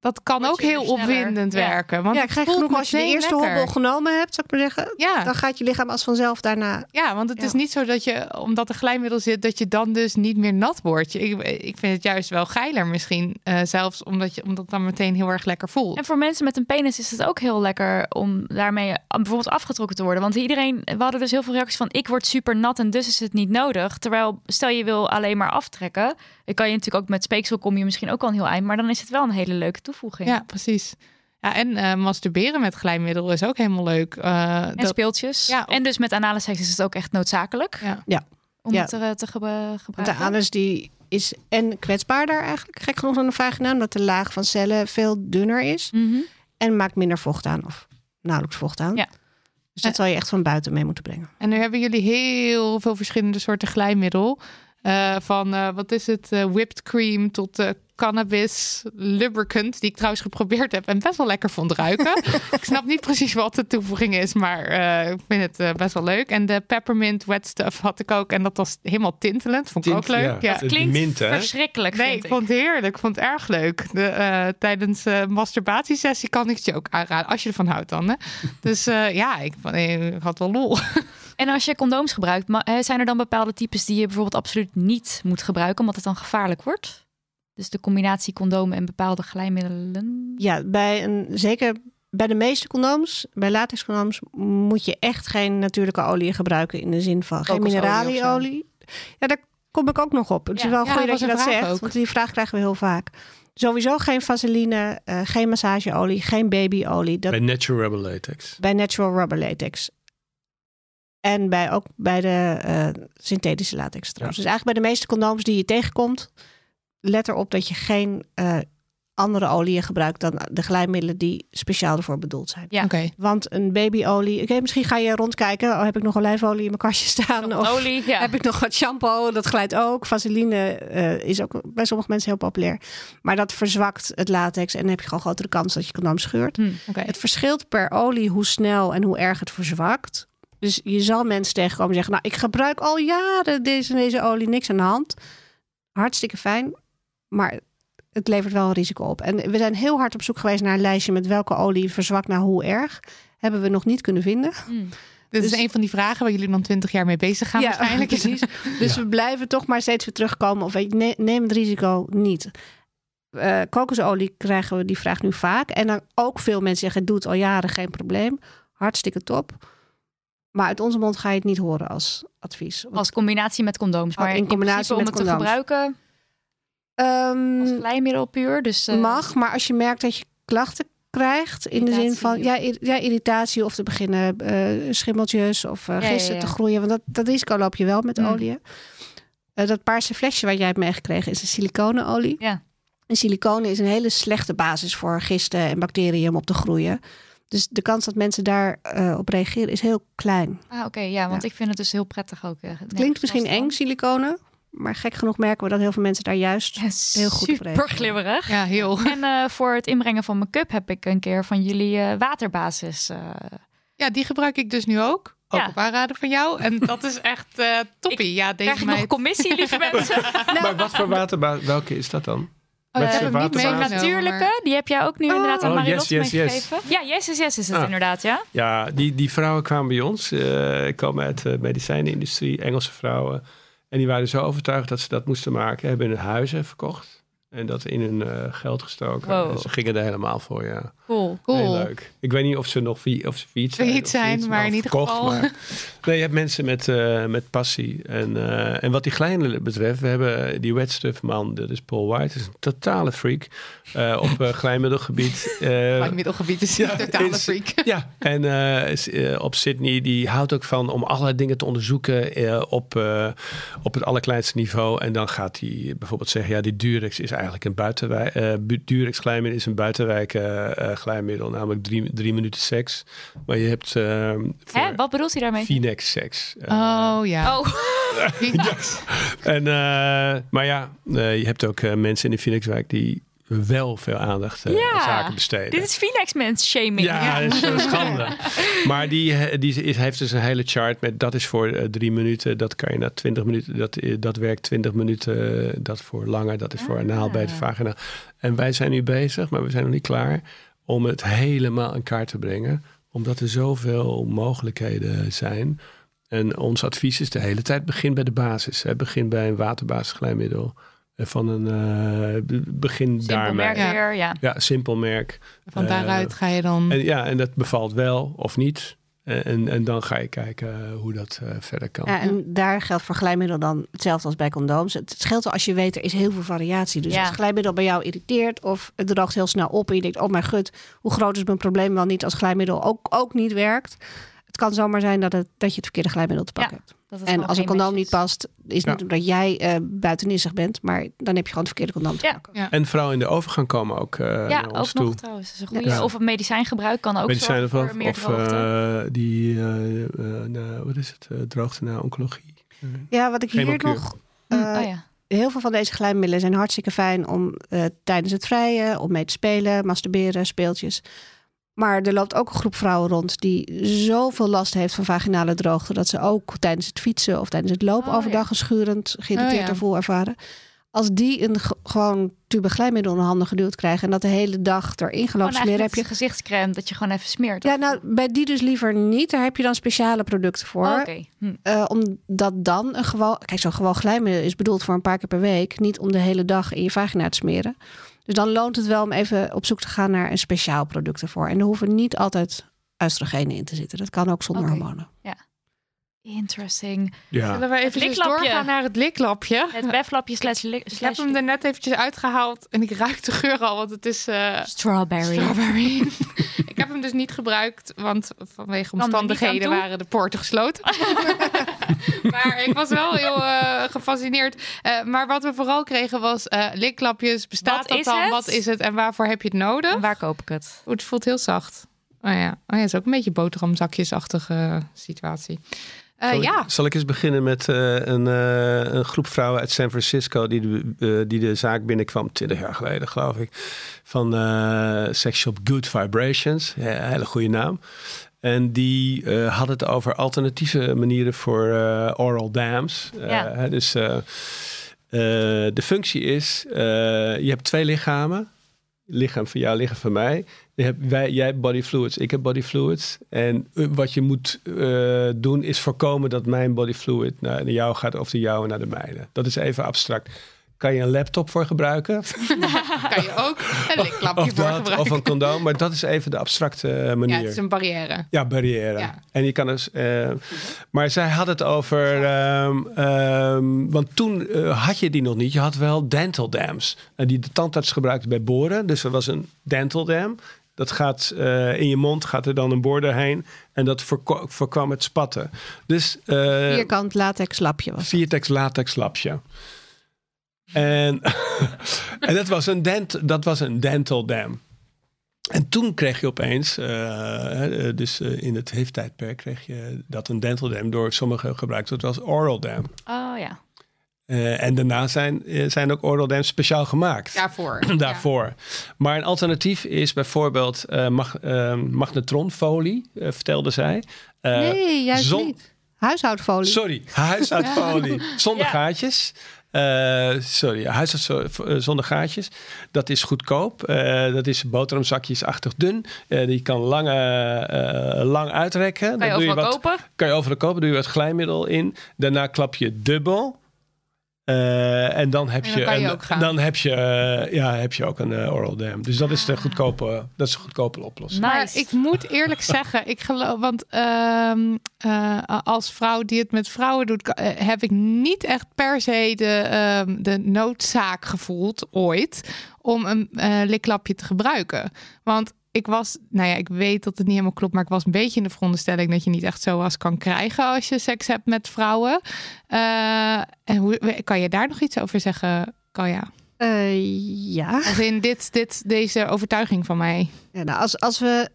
Dat kan ook heel opwindend ja. werken. Want ja, ik krijg genoeg als je de eerste lekker. hobbel genomen hebt, zou ik maar zeggen. Ja. Dan gaat je lichaam als vanzelf daarna. Ja, want het ja. is niet zo dat je, omdat er glijmiddel zit, dat je dan dus niet meer nat wordt. Ik, ik vind het juist wel geiler misschien. Uh, zelfs omdat je omdat het dan meteen heel erg lekker voelt. En voor mensen met een penis is het ook heel lekker om daarmee bijvoorbeeld afgetrokken te worden. Want iedereen, we hadden dus heel veel reacties van ik word super nat en dus is het niet nodig. Terwijl, stel je wil alleen maar aftrekken. Dan kan je natuurlijk ook met speeksel kom je misschien ook al een heel eind. Maar dan is het wel een hele leuke toevoeging. Ja, precies. Ja, en uh, masturberen met glijmiddel is ook helemaal leuk. Uh, en dat... speeltjes. Ja, op... En dus met anale seks is het ook echt noodzakelijk. Ja. ja. Om ja. het te, te ge- gebruiken. De anus die is en kwetsbaarder eigenlijk. Gek genoeg dan de vagina. Omdat de laag van cellen veel dunner is. Mm-hmm. En maakt minder vocht aan. Of nauwelijks vocht aan. Ja. Dus dat en... zal je echt van buiten mee moeten brengen. En nu hebben jullie heel veel verschillende soorten glijmiddel. Uh, van, uh, wat is het, uh, whipped cream tot uh, cannabis lubricant... die ik trouwens geprobeerd heb en best wel lekker vond ruiken. Ik snap niet precies wat de toevoeging is, maar uh, ik vind het uh, best wel leuk. En de peppermint wet stuff had ik ook en dat was helemaal tintelend. Vond ik Tint, ook leuk. Ja. Ja. Het klinkt mint, hè? Verschrikkelijk, nee, vind ik. Nee, ik vond het heerlijk. Ik vond het erg leuk. De, uh, tijdens de uh, masturbatiesessie kan ik het je ook aanraden, als je ervan houdt dan. Hè? Dus uh, ja, ik, ik had wel lol. En als je condooms gebruikt, zijn er dan bepaalde types die je bijvoorbeeld absoluut niet moet gebruiken, omdat het dan gevaarlijk wordt? Dus de combinatie condoom en bepaalde glijmiddelen? Ja, bij een, zeker bij de meeste condooms, bij latexcondooms, moet je echt geen natuurlijke olie gebruiken in de zin van geen mineralieolie. Ja, daar kom ik ook nog op. Het ja, is wel ja, goed dat je dat zegt, ook. Want die vraag krijgen we heel vaak. Sowieso geen vaseline, uh, geen massageolie, geen babyolie. Dat... Bij natural rubber latex. Bij natural rubber latex. En bij, ook bij de uh, synthetische latex trouwens. Ja. Dus eigenlijk bij de meeste condooms die je tegenkomt... let erop dat je geen uh, andere oliën gebruikt... dan de glijmiddelen die speciaal ervoor bedoeld zijn. Ja. Okay. Want een babyolie... Oké, okay, misschien ga je rondkijken. Oh, heb ik nog olijfolie in mijn kastje staan? Of olie, ja. Heb ik nog wat shampoo? Dat glijdt ook. Vaseline uh, is ook bij sommige mensen heel populair. Maar dat verzwakt het latex... en dan heb je gewoon grotere kans dat je condoom scheurt. Hmm, okay. Het verschilt per olie hoe snel en hoe erg het verzwakt... Dus je zal mensen tegenkomen en zeggen... nou, ik gebruik al jaren deze en deze olie, niks aan de hand. Hartstikke fijn, maar het levert wel een risico op. En we zijn heel hard op zoek geweest naar een lijstje... met welke olie verzwakt naar hoe erg. Hebben we nog niet kunnen vinden. Mm. Dit dus, is een van die vragen waar jullie dan twintig jaar mee bezig gaan ja, waarschijnlijk. Precies. Dus ja. we blijven toch maar steeds weer terugkomen. Of nee, neem het risico niet. Uh, kokosolie krijgen we die vraag nu vaak. En dan ook veel mensen zeggen... doe het al jaren, geen probleem. Hartstikke top. Maar uit onze mond ga je het niet horen als advies. Want... Als combinatie met condooms. Maar in combinatie in met om het condooms. Te gebruiken. Um, als glijmiddel puur. Dus, uh... Mag, maar als je merkt dat je klachten krijgt. In irritatie. De zin van ja, ir- ja, irritatie of te beginnen uh, schimmeltjes of uh, gisten ja, ja, ja. te groeien. Want dat, dat risico loop je wel met mm. olie. Uh, dat paarse flesje waar jij hebt meegekregen is een siliconenolie. Ja. En siliconen is een hele slechte basis voor gisten en bacteriën om op te groeien. Dus de kans dat mensen daarop uh, reageren is heel klein. Ah, oké, okay, ja, want ja. ik vind het dus heel prettig ook. Uh, het klinkt nee, misschien eng, dan. Siliconen. Maar gek genoeg merken we dat heel veel mensen daar juist yes, heel goed voor reageren. Super glibberig. Ja, heel. En uh, voor het inbrengen van make-up heb ik een keer van jullie uh, waterbasis. Uh... Ja, die gebruik ik dus nu ook. Ook ja. op aanraden van jou. En dat is echt uh, toppie. Ik, ja, deze krijg ik nog een commissie, lieve mensen. nou. Maar wat voor waterbasis, welke is dat dan? Oh, dat heb ik niet mee. Natuurlijke, die heb jij ook nu oh. inderdaad aan oh, Marilotte yes, yes, meegegeven. Yes. Ja, yes, yes, yes is het ah. inderdaad, ja. Ja, die, die vrouwen kwamen bij ons. Uh, komen uit de medicijnenindustrie, Engelse vrouwen. En die waren zo overtuigd dat ze dat moesten maken. Hebben hun huizen verkocht. En dat in hun uh, geld gestoken. Wow. En ze gingen er helemaal voor, ja. Cool, cool. Heel leuk. Ik weet niet of ze nog vi- of ze fiets zijn. Fiets zijn, maar in ieder geval. Maar Nee, je hebt mensen met, uh, met passie. En, uh, en wat die Glijmiddel betreft, we hebben die Wet Stuff man, dat is Paul White, is een totale freak uh, op uh, glijmiddelgebied. Uh, glijmiddelgebied is ja, een totale is, freak. Ja, en uh, is, uh, op Sydney, die houdt ook van om allerlei dingen te onderzoeken uh, op, uh, op het allerkleinste niveau. En dan gaat hij bijvoorbeeld zeggen, ja, die Durex is eigenlijk een buitenwijk. Uh, Durex glijmiddel is een buitenwijk uh, glijmiddel, namelijk drie, drie minuten seks. Maar je hebt... Uh, Hè, wat bedoelt hij daarmee? Finex seks. Uh, oh ja. Oh. ja. En, uh, maar ja, uh, je hebt ook uh, mensen in de Phoenixwijk die wel veel aandacht uh, ja. aan zaken besteden. Dit is Phoenix-mens-shaming. Ja, dat is een schande. Maar die, die is, heeft dus een hele chart met dat is voor uh, drie minuten, dat kan je na twintig minuten, dat, dat werkt twintig minuten, dat voor langer, dat is ah. voor anaal bij de vagina. En wij zijn nu bezig, maar we zijn nog niet klaar om het helemaal in kaart te brengen. Omdat er zoveel mogelijkheden zijn. En ons advies is de hele tijd begin bij de basis. Hè? Begin bij een waterbasisglijmiddel. Van een uh, begin simpel daarmee. Merk weer, ja. ja, simpel merk. Van daaruit uh, ga je dan... En, ja, en dat bevalt wel of niet. En, en dan ga je kijken hoe dat uh, verder kan. Ja, en daar geldt voor glijmiddel dan hetzelfde als bij condooms. Het scheelt al als je weet, er is heel veel variatie. Dus ja. als glijmiddel bij jou irriteert of het droogt heel snel op en je denkt, oh mijn god, hoe groot is mijn probleem wel niet als glijmiddel ook, ook niet werkt. Het kan zomaar zijn dat, het, dat je het verkeerde glijmiddel te pakken ja, hebt. En als een condoom niet past, is het ja. niet omdat jij uh, buitenissig bent, maar dan heb je gewoon het verkeerde condoom te ja. pakken. Ja. En vrouwen in de overgang komen ook uh, ja, naar ons ook toe. Nog, trouwens. Is een goede. Ja. Of het medicijngebruik kan ook medicijnen zorgen voor of, meer droogte. Of uh, die, uh, uh, uh, wat is het, uh, droogte na oncologie. Uh, ja, wat ik hier nog... Uh, oh, ja. Heel veel van deze glijmiddelen zijn hartstikke fijn om uh, tijdens het vrijen, om mee te spelen, masturberen, speeltjes... Maar er loopt ook een groep vrouwen rond die zoveel last heeft van vaginale droogte... dat ze ook tijdens het fietsen of tijdens het lopen oh, overdag ja. geschurend geïrriteerd oh, ja. ervoor ervaren. Als die een g- gewoon tube glijmiddel in handen geduwd krijgen... en dat de hele dag erin gelopen smeren... heb je gezichtscreme dat je gewoon even smeert. Ja, nou, bij die dus liever niet. Daar heb je dan speciale producten voor. Oh, okay. hm. uh, omdat dan een gewoon... Kijk, zo'n gewoon glijmiddel is bedoeld voor een paar keer per week... niet om de hele dag in je vagina te smeren. Dus dan loont het wel om even op zoek te gaan naar een speciaal product ervoor. En er hoeven niet altijd oestrogenen in te zitten. Dat kan ook zonder okay. hormonen. Ja. Interesting. Ja. Zullen we even dus doorgaan naar het liklapje? Het weflapje slash lik. Ik heb hem er net eventjes uitgehaald en ik ruik de geur al, want het is... Uh, strawberry. Strawberry. Ik heb hem dus niet gebruikt, want vanwege omstandigheden waren de poorten gesloten. Maar ik was wel heel uh, gefascineerd. Uh, maar wat we vooral kregen was uh, liklapjes. Bestaat wat dat dan? Het? Wat is het? En waarvoor heb je het nodig? En waar koop ik het? O, het voelt heel zacht. Oh ja, oh ja, het is ook een beetje boterhamzakjesachtige situatie. Uh, zal, ik, ja. zal ik eens beginnen met uh, een, uh, een groep vrouwen uit San Francisco... die de, uh, die de zaak binnenkwam twintig jaar geleden, geloof ik. Van uh, Sexshop Good Vibrations, ja, hele goede naam. En die uh, hadden het over alternatieve manieren voor uh, oral dams. Ja. Uh, dus uh, uh, de functie is, uh, je hebt twee lichamen. Lichaam van jou, lichaam van mij... Wij, jij hebt body fluids, ik heb body fluids. En wat je moet uh, doen is voorkomen dat mijn body fluid naar jou gaat of de jouwe naar de mijne. Dat is even abstract. Kan je een laptop voor gebruiken? Kan je ook een liklapje of voor dat, gebruiken. Of een condoom, maar dat is even de abstracte manier. Ja, het is een barrière. Ja, barrière. Ja. En je kan dus... Uh, maar zij had het over... Um, um, want toen uh, had je die nog niet. Je had wel dental dams. En die de tandarts gebruikte bij boren. Dus er was een dental dam. Dat gaat uh, in je mond, gaat er dan een boor doorheen. En dat voorko- voorkwam het spatten. Dus, uh, vierkant latex lapje was Viertex latex lapje. En, en dat, was een dent, dat was een dental dam. En toen kreeg je opeens, uh, dus in het H I V-tijdperk... kreeg je dat een dental dam door sommigen gebruikt wordt als oral dam. Oh ja. Uh, en daarna zijn, zijn ook oral dams speciaal gemaakt. Daarvoor. Daarvoor. Ja. Maar een alternatief is bijvoorbeeld uh, mag, uh, magnetronfolie, uh, vertelde zij. Uh, nee, juist zon... niet. Huishoudfolie. Sorry, huishoudfolie. Zonder ja. gaatjes. Uh, sorry, huishoudfolie zonder gaatjes. Dat is goedkoop. Uh, dat is boterhamzakjesachtig dun. Uh, die kan lang, uh, lang uitrekken. Kan je overal kopen? Kan je overal kopen, doe je wat glijmiddel in. Daarna klap je dubbel. Uh, en dan heb en dan je, je een, gaan. Dan heb je, uh, ja, heb je ook een uh, oral dam. Dus dat is de goedkope, uh, dat is de goedkope oplossing. Maar nice. Ik moet eerlijk zeggen, ik geloof, want uh, uh, als vrouw die het met vrouwen doet, uh, heb ik niet echt per se de, uh, de noodzaak gevoeld ooit om een uh, liklapje te gebruiken. Want ik was, nou ja, ik weet dat het niet helemaal klopt, maar ik was een beetje in de veronderstelling dat je niet echt zoas kan krijgen als je seks hebt met vrouwen. Uh, en hoe, kan je daar nog iets over zeggen, Kalja? Uh, ja. Als in dit, dit, deze overtuiging van mij. Ja, nou, als, als we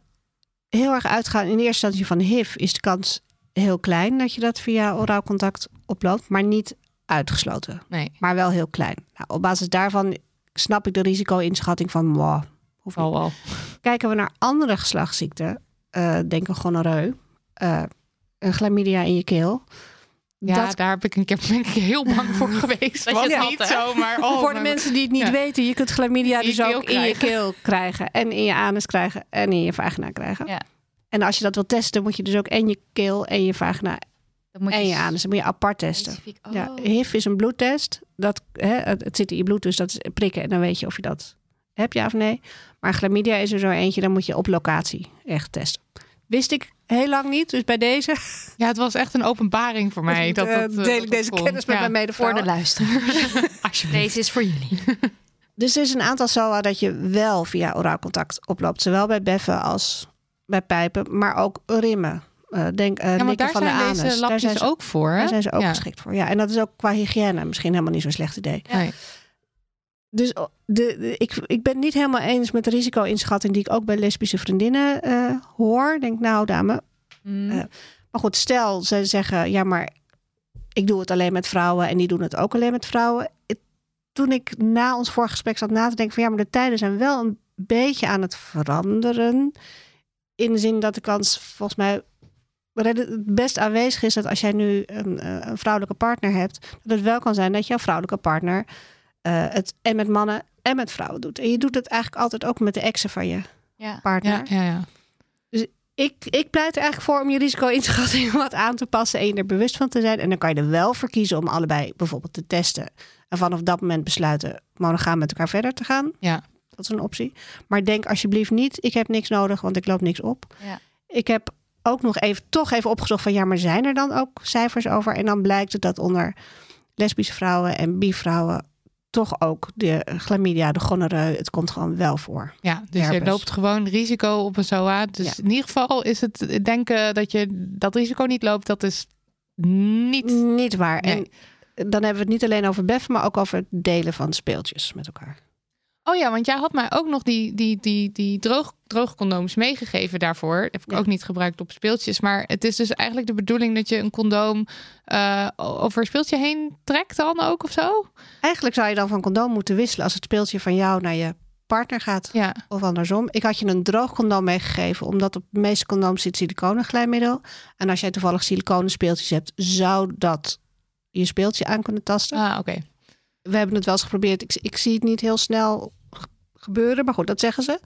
heel erg uitgaan in eerste instantie van H I V, is de kans heel klein dat je dat via oraal contact oploopt, maar niet uitgesloten. Nee. Maar wel heel klein. Nou, op basis daarvan snap ik de risico-inschatting van wow. Hoeveel? Oh, wow. Kijken we naar andere geslachtsziekten, uh, denk een gonoreu, uh, een chlamydia in je keel. Ja, dat... daar heb ik een keer ben ik heel bang voor geweest. Dat je ja. het niet zomaar... Oh, voor de mensen die het niet ja. weten, je kunt chlamydia in dus ook krijgen. In je keel krijgen. En in je anus krijgen en in je vagina krijgen. Ja. En als je dat wil testen, moet je dus ook en je keel en je vagina moet je en je anus. Dat moet je apart testen. Oh. Ja, H I V is een bloedtest. Dat, hè, het zit in je bloed, dus dat is prikken. En dan weet je of je dat... heb ja of nee. Maar chlamydia is er zo eentje, dan moet je op locatie echt testen. Wist ik heel lang niet, dus bij deze... Ja, het was echt een openbaring voor mij. Dat, uh, dat, deel dat ik deze kon. Kennis met ja, mijn medevrouwen. Voor de luisteraars. Alsjeblieft. Deze is voor jullie. Dus er is een aantal S A L A dat je wel via oraal contact oploopt. Zowel bij beffen als bij pijpen, maar ook rimmen. Uh, denk uh, ja, nikken van de anus. Deze daar zijn ze ook voor. Hè? Daar zijn ze ook ja. geschikt voor. Ja, en dat is ook qua hygiëne misschien helemaal niet zo'n slecht idee. Ja. Nee. Dus de, de, ik, ik ben niet helemaal eens met de risico-inschatting... die ik ook bij lesbische vriendinnen uh, hoor. Denk, nou dame. Mm. Uh, maar goed, stel, ze zeggen... ja, maar ik doe het alleen met vrouwen... en die doen het ook alleen met vrouwen. Ik, toen ik na ons vorige gesprek zat na te denken... van ja, maar de tijden zijn wel een beetje aan het veranderen. In de zin dat de kans volgens mij... het best aanwezig is dat als jij nu een, een vrouwelijke partner hebt... dat het wel kan zijn dat jouw vrouwelijke partner... Uh, het en met mannen en met vrouwen doet. En je doet het eigenlijk altijd ook met de exen van je ja. partner. Ja, ja, ja. Dus ik, ik pleit er eigenlijk voor om je risico-inschatting wat aan te passen... en je er bewust van te zijn. En dan kan je er wel voor kiezen om allebei bijvoorbeeld te testen. En vanaf dat moment besluiten monogaam met elkaar verder te gaan. Ja. Dat is een optie. Maar denk alsjeblieft niet, ik heb niks nodig, want ik loop niks op. Ja. Ik heb ook nog even toch even opgezocht van... ja, maar zijn er dan ook cijfers over? En dan blijkt het dat onder lesbische vrouwen en bi-vrouwen... toch ook de chlamydia, de gonoreu, het komt gewoon wel voor. Ja, dus herpes. Je loopt gewoon risico op een S O A. Dus ja. in ieder geval is het denken dat je dat risico niet loopt, dat is niet... Niet waar. Nee. En dan hebben we het niet alleen over beffen, maar ook over het delen van speeltjes met elkaar. Oh ja, want jij had mij ook nog die, die, die, die droog, droogcondooms meegegeven daarvoor. Dat heb ik ja. ook niet gebruikt op speeltjes. Maar het is dus eigenlijk de bedoeling dat je een condoom uh, over een speeltje heen trekt dan ook of zo? Eigenlijk zou je dan van condoom moeten wisselen als het speeltje van jou naar je partner gaat. Ja. Of andersom. Ik had je een droog condoom meegegeven, omdat op de meeste condooms zit siliconen glijmiddel. En als jij toevallig siliconen speeltjes hebt, zou dat je speeltje aan kunnen tasten. Ah, oké. Okay. We hebben het wel eens geprobeerd. Ik, ik zie het niet heel snel gebeuren. Maar goed, dat zeggen ze.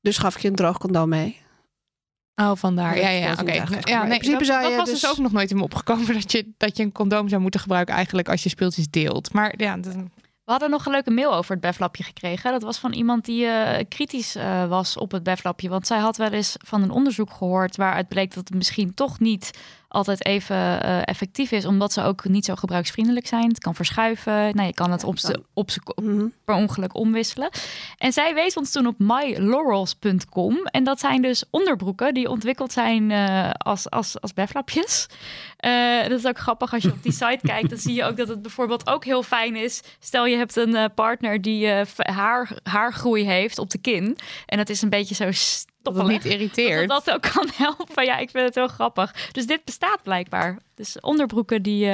Dus gaf ik je een droog condoom mee. Oh, vandaar. Ja, ja, ja, oké. Okay. Ja, nee, dat, dat was dus... dus ook nog nooit in me opgekomen... Dat je, dat je een condoom zou moeten gebruiken... eigenlijk als je speeltjes deelt. Maar ja... Dat... We hadden nog een leuke mail over het beflapje gekregen. Dat was van iemand die uh, kritisch uh, was op het beflapje. Want zij had wel eens van een onderzoek gehoord... waaruit bleek dat het misschien toch niet altijd even uh, effectief is... omdat ze ook niet zo gebruiksvriendelijk zijn. Het kan verschuiven. Nou, je kan het op, ze, op, ze, op mm-hmm. per ongeluk omwisselen. En zij wees ons toen op my laurels punt com. En dat zijn dus onderbroeken die ontwikkeld zijn uh, als, als, als beflapjes. Uh, dat is ook grappig. Als je op die site kijkt, dan zie je ook dat het bijvoorbeeld ook heel fijn is. Stel je hebt een uh, partner die uh, haar, haargroei heeft op de kin. En dat is een beetje zo... St- Dat het niet irriteert. Dat, dat ook kan helpen. Ja, ik vind het heel grappig. Dus dit bestaat blijkbaar. Dus onderbroeken die... Uh...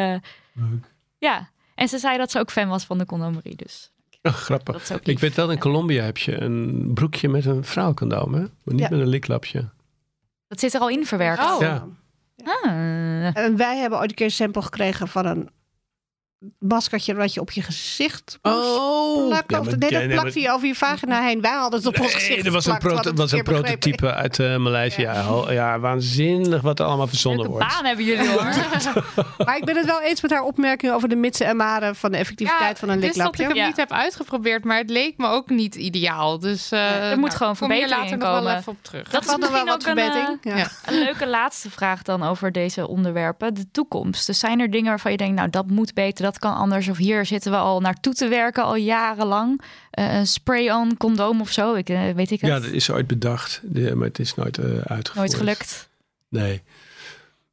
Leuk. Ja, en ze zei dat ze ook fan was van de Condomerie. Dus. Oh, grappig. Ik lief. weet wel, in ja. Colombia heb je een broekje met een vrouwcondoom, hè? Maar niet ja. met een liklapje. Dat zit er al in verwerkt. Oh. Ja. Ja. Ah. En wij hebben ooit een keer een sample gekregen van een baskertje wat je op je gezicht moest oh, plakken. Ja, maar, nee, dat ja, nee, plakte maar, je over je vagina heen. Wij hadden het op nee, ons gezicht. Nee, dat was een, proto- was een prototype uit uh, Maleisië. Ja. Ja, waanzinnig wat er allemaal verzonnen wordt. Baan hebben jullie hoor. Maar ik ben het wel eens met haar opmerking over de mitsen en maren van de effectiviteit ja, van een liklapje. Dus dat ik hem ja. niet heb uitgeprobeerd, maar het leek me ook niet ideaal. Dus uh, ja, er nou, moet gewoon verbetering komen. Kom je later nog wel even op terug. Dat, dat is misschien wel wat ook een, ja. Ja. een leuke laatste vraag dan over deze onderwerpen. De toekomst. Dus zijn er dingen waarvan je denkt, nou dat moet beter, dat kan anders. Of hier zitten we al naartoe te werken al jarenlang. Een uh, spray-on condoom of zo, ik, uh, weet ik het. Ja, dat is ooit bedacht, maar het is nooit uh, uitgevoerd. Nooit gelukt? Nee.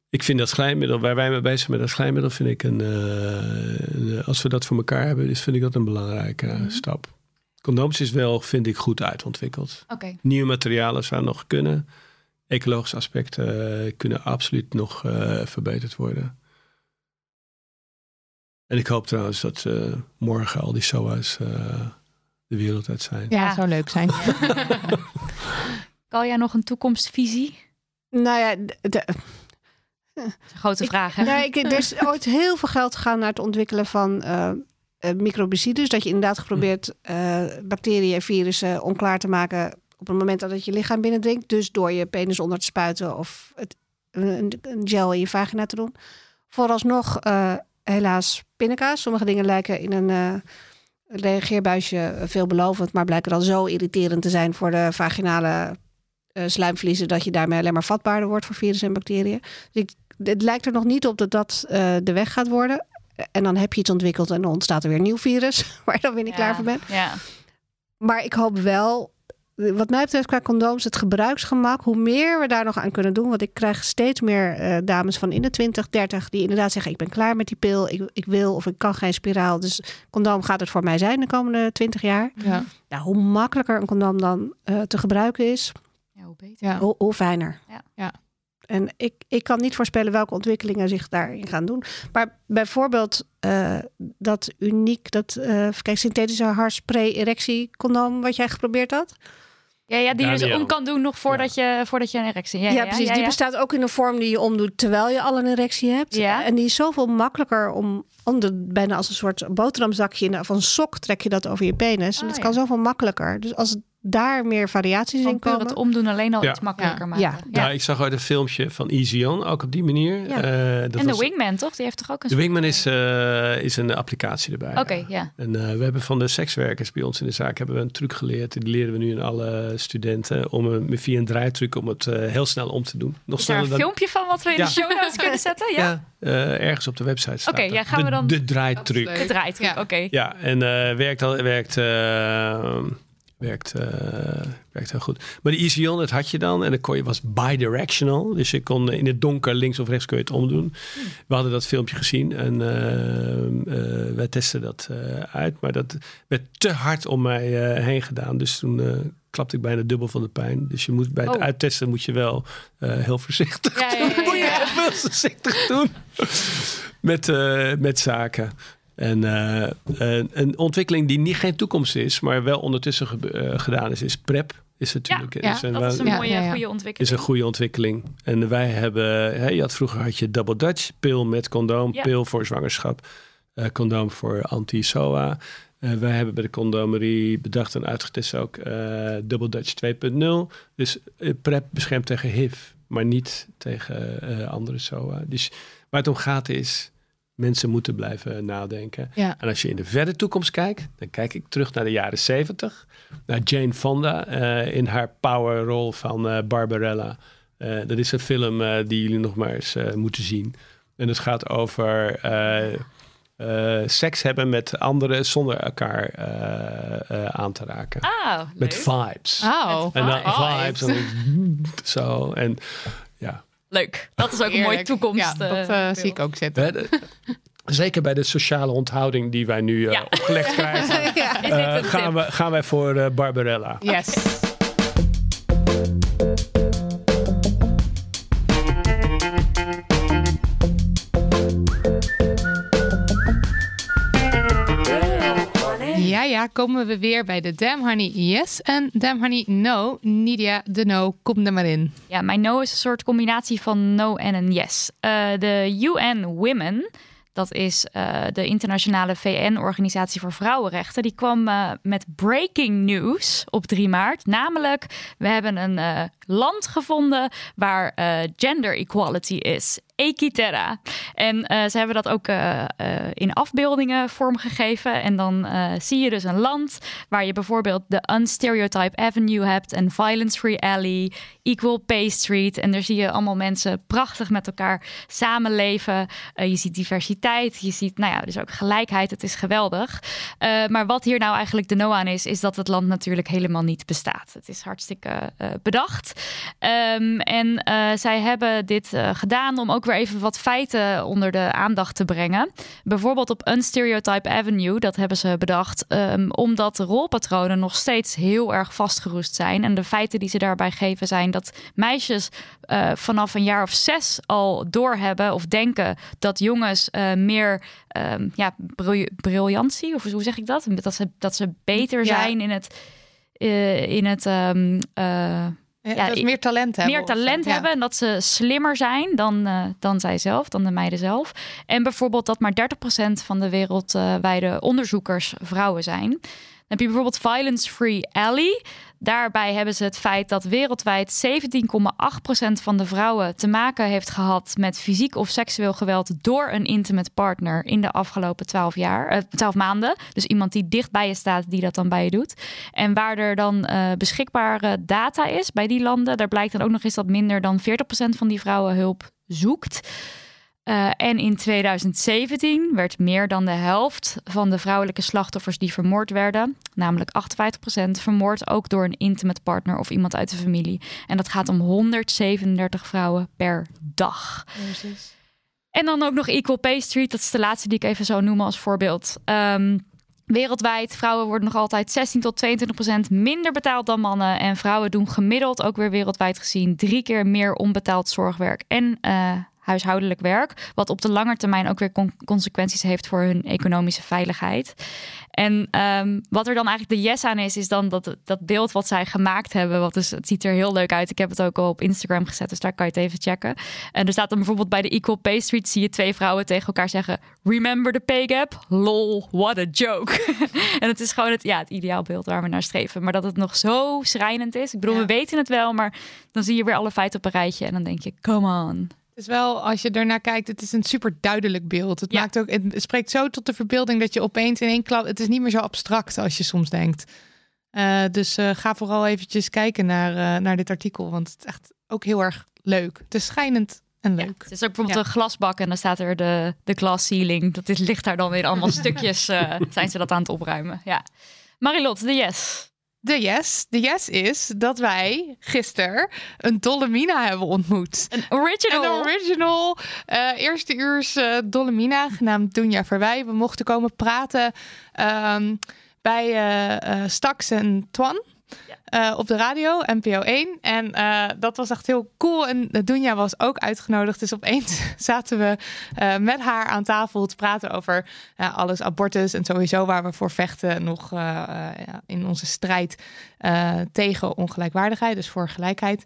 Ik vind dat glijmiddel, waar wij mee bezig zijn met dat glijmiddel, vind ik een, uh, een... Als we dat voor elkaar hebben, dus vind ik dat een belangrijke mm-hmm. stap. Condooms is wel, vind ik, goed uitontwikkeld. Okay. Nieuwe materialen zou nog kunnen. Ecologische aspecten uh, kunnen absoluut nog uh, verbeterd worden. En ik hoop trouwens dat uh, morgen al die S O A's uh, de wereld uit zijn. Ja, dat zou leuk zijn. Kalja, jij nog een toekomstvisie? Nou ja... De, de... Dat is een grote vraag, hè? Nee, ik, er is ooit heel veel geld gegaan naar het ontwikkelen van uh, microbicides. Dat je inderdaad geprobeerd uh, bacteriën en virussen onklaar te maken op het moment dat het je lichaam binnendringt. Dus door je penis onder te spuiten of het, een, een gel in je vagina te doen. Vooralsnog uh, helaas pindakaas. Sommige dingen lijken in een uh, reageerbuisje veelbelovend, maar blijken dan zo irriterend te zijn voor de vaginale Uh, sluimvliezen, dat je daarmee alleen maar vatbaarder wordt voor virussen en bacteriën. Dus ik, het lijkt er nog niet op dat dat uh, de weg gaat worden. En dan heb je iets ontwikkeld en dan ontstaat er weer een nieuw virus, waar je dan weer niet ja, klaar voor bent. Ja. Maar ik hoop wel, wat mij betreft qua condooms, het gebruiksgemak, hoe meer we daar nog aan kunnen doen. Want ik krijg steeds meer uh, dames van in de twintig, dertig... die inderdaad zeggen, ik ben klaar met die pil, ik, ik wil of ik kan geen spiraal. Dus condoom gaat het voor mij zijn de komende twintig jaar. Ja. Nou, hoe makkelijker een condoom dan uh, te gebruiken is, hoe beter. Ja. Hoe, hoe fijner. Ja. Ja. En ik, ik kan niet voorspellen welke ontwikkelingen zich daarin gaan doen. Maar bijvoorbeeld uh, dat uniek, dat uh, kijk, synthetische haarspray-erectie-condoom wat jij geprobeerd had. Ja, ja die je dus om kan doen nog voordat, ja. je, voordat je een erectie hebt. Ja, ja, precies. Ja, ja. Die bestaat ook in een vorm die je omdoet terwijl je al een erectie hebt. Ja. En die is zoveel makkelijker om, om de, bijna als een soort boterhamzakje van sok trek je dat over je penis. Ah, en dat ja. kan zoveel makkelijker. Dus als het daar meer variaties van in komen. Het omdoen alleen al ja. iets makkelijker ja. maken. Ja. Ja. Nou, ik zag ooit een filmpje van Easy On, ook op die manier. Ja. Uh, dat en was de Wingman, toch? Die heeft toch ook een... De Wingman is, uh, is een applicatie erbij. Oké, okay, ja. En uh, we hebben van de sekswerkers bij ons in de zaak hebben we een truc geleerd. Die leren we nu aan alle studenten om een, via een draaitruc om het uh, heel snel om te doen. Nog is er een dan... filmpje van wat we in ja. de show notes kunnen zetten? Ja, ja. Uh, ergens op de website staat. Oké, okay, ja, gaan de, we dan... De draaitruc. De draaitruc, ja. oké. Okay. Ja, en uh, werkt... al, werkt uh, Werkt, uh, werkt heel goed. Maar de Easy On, dat had je dan. En dan kon je, was bidirectional. Dus je kon in het donker links of rechts kun je het omdoen. We hadden dat filmpje gezien. En uh, uh, wij testen dat uh, uit. Maar dat werd te hard om mij uh, heen gedaan. Dus toen uh, klapte ik bijna dubbel van de pijn. Dus je moet bij het oh. uittesten moet je wel uh, heel voorzichtig ja, doen. Ja, ja, ja. Moet je heel voorzichtig doen. met, uh, met zaken. En uh, een, een ontwikkeling die niet geen toekomst is, maar wel ondertussen ge- uh, gedaan is, is PrEP. Is natuurlijk. Ja, ja, is een, dat is een mooie, ja, ja. goede ontwikkeling. Is een goede ontwikkeling. En wij hebben, hè, je had, vroeger had je Double Dutch, pil met condoom, ja. pil voor zwangerschap, uh, condoom voor anti-S O A. Uh, wij hebben bij de Condomerie bedacht en uitgetest ook uh, Double Dutch twee punt nul. Dus uh, PrEP beschermt tegen H I V, maar niet tegen uh, andere S O A. Dus waar het om gaat is, mensen moeten blijven nadenken. Ja. En als je in de verre toekomst kijkt, dan kijk ik terug naar de jaren zeventig. Naar Jane Fonda uh, in haar powerrol van uh, Barbarella. Uh, dat is een film uh, die jullie nog maar eens uh, moeten zien. En het gaat over uh, uh, seks hebben met anderen zonder elkaar uh, uh, aan te raken. Oh, met vibes. Oh, en dan oh, vibes. En zo. En ja. Leuk, dat is ook Eerlijk. een mooie toekomst. Ja, dat uh, zie ik ook zitten. Zeker bij de sociale onthouding die wij nu uh, ja. opgelegd krijgen. ja. uh, Is dit gaan, we, gaan wij voor uh, Barbarella. Yes. Okay. Ja, ja, komen we weer bij de Damn Honey Yes en Damn Honey No. Nidia, de no, kom er maar in. Ja, mijn no is een soort combinatie van no en een yes. Uh, de U N Women, Dat is uh, de internationale V N-organisatie voor vrouwenrechten. Die kwam uh, met breaking news op drie maart. Namelijk, we hebben een uh, land gevonden waar uh, gender equality is. Equiterra. En uh, ze hebben dat ook uh, uh, in afbeeldingen vormgegeven. En dan uh, zie je dus een land waar je bijvoorbeeld de Unstereotype Avenue hebt en Violence Free Alley, Equal Pay Street. En daar zie je allemaal mensen prachtig met elkaar samenleven. Uh, je ziet diversiteit, je ziet nou ja, dus ook gelijkheid. Het is geweldig. Uh, maar wat hier nou eigenlijk de no aan is, is dat het land natuurlijk helemaal niet bestaat. Het is hartstikke uh, bedacht. Um, en uh, zij hebben dit uh, gedaan om ook weer even wat feiten onder de aandacht te brengen. Bijvoorbeeld op Unstereotype Avenue, dat hebben ze bedacht, um, omdat de rolpatronen nog steeds heel erg vastgeroest zijn. En de feiten die ze daarbij geven zijn dat meisjes uh, vanaf een jaar of zes al doorhebben of denken dat jongens uh, meer um, ja, bril- briljantie, of hoe zeg ik dat? Dat ze, dat ze beter zijn ja. in het... Uh, in het um, uh, Ja, dat meer talent hebben. Meer talent hebben ja. en dat ze slimmer zijn dan, uh, dan zij zelf, dan de meiden zelf. En bijvoorbeeld dat maar dertig procent van de wereldwijde onderzoekers vrouwen zijn. Dan heb je bijvoorbeeld Violence Free Alley. Daarbij hebben ze het feit dat wereldwijd zeventien komma acht procent van de vrouwen te maken heeft gehad met fysiek of seksueel geweld door een intimate partner in de afgelopen twaalf jaar, twaalf maanden. Dus iemand die dicht bij je staat, die dat dan bij je doet. En waar er dan uh, beschikbare data is bij die landen, daar blijkt dan ook nog eens dat minder dan veertig procent van die vrouwen hulp zoekt. Uh, en in tweeduizend zeventien werd meer dan de helft van de vrouwelijke slachtoffers die vermoord werden, namelijk achtenvijftig procent, vermoord ook door een intimate partner of iemand uit de familie. En dat gaat om honderdzevenendertig vrouwen per dag. Precies. En dan ook nog Equal Pay Street, dat is de laatste die ik even zou noemen als voorbeeld. Um, Wereldwijd, vrouwen worden nog altijd zestien tot tweeëntwintig procent minder betaald dan mannen. En vrouwen doen gemiddeld, ook weer wereldwijd gezien, drie keer meer onbetaald zorgwerk en uh, huishoudelijk werk. Wat op de lange termijn ook weer con- consequenties heeft voor hun economische veiligheid. En um, wat er dan eigenlijk de yes aan is, is dan dat, dat beeld wat zij gemaakt hebben. Wat dus, het ziet er heel leuk uit. Ik heb het ook al op Instagram gezet, dus daar kan je het even checken. En er staat dan bijvoorbeeld bij de Equal Pay Street, zie je twee vrouwen tegen elkaar zeggen: remember the pay gap? Lol, what a joke. En het is gewoon het, ja, het ideaalbeeld waar we naar streven. Maar dat het nog zo schrijnend is. Ik bedoel, ja. we weten het wel, maar dan zie je weer alle feiten op een rijtje. En dan denk je, come on. Het is wel, als je ernaar kijkt, het is een super duidelijk beeld. Het, ja. maakt ook, het spreekt zo tot de verbeelding dat je opeens in één klap... Het is niet meer zo abstract als je soms denkt. Uh, dus uh, ga vooral eventjes kijken naar, uh, naar dit artikel. Want het is echt ook heel erg leuk. Het is schijnend en leuk. Ja, het is ook bijvoorbeeld ja. een glasbak en dan staat er de, de glass ceiling. Dat is, ligt daar dan weer allemaal stukjes. Uh, zijn ze dat aan het opruimen? Ja. Marilotte, de yes. De yes, de yes is dat wij gisteren een Dolle Mina hebben ontmoet. Een original. Een original uh, eerste uurs uh, Dolle Mina, genaamd Dunja Verwij. We mochten komen praten um, bij uh, uh, Stax en Twan. Ja. Uh, op de radio, N P O één. En uh, dat was echt heel cool. En Dunja was ook uitgenodigd. Dus opeens zaten we uh, met haar aan tafel te praten over uh, alles abortus. En sowieso waar we voor vechten nog uh, uh, ja, in onze strijd uh, tegen ongelijkwaardigheid. Dus voor gelijkheid.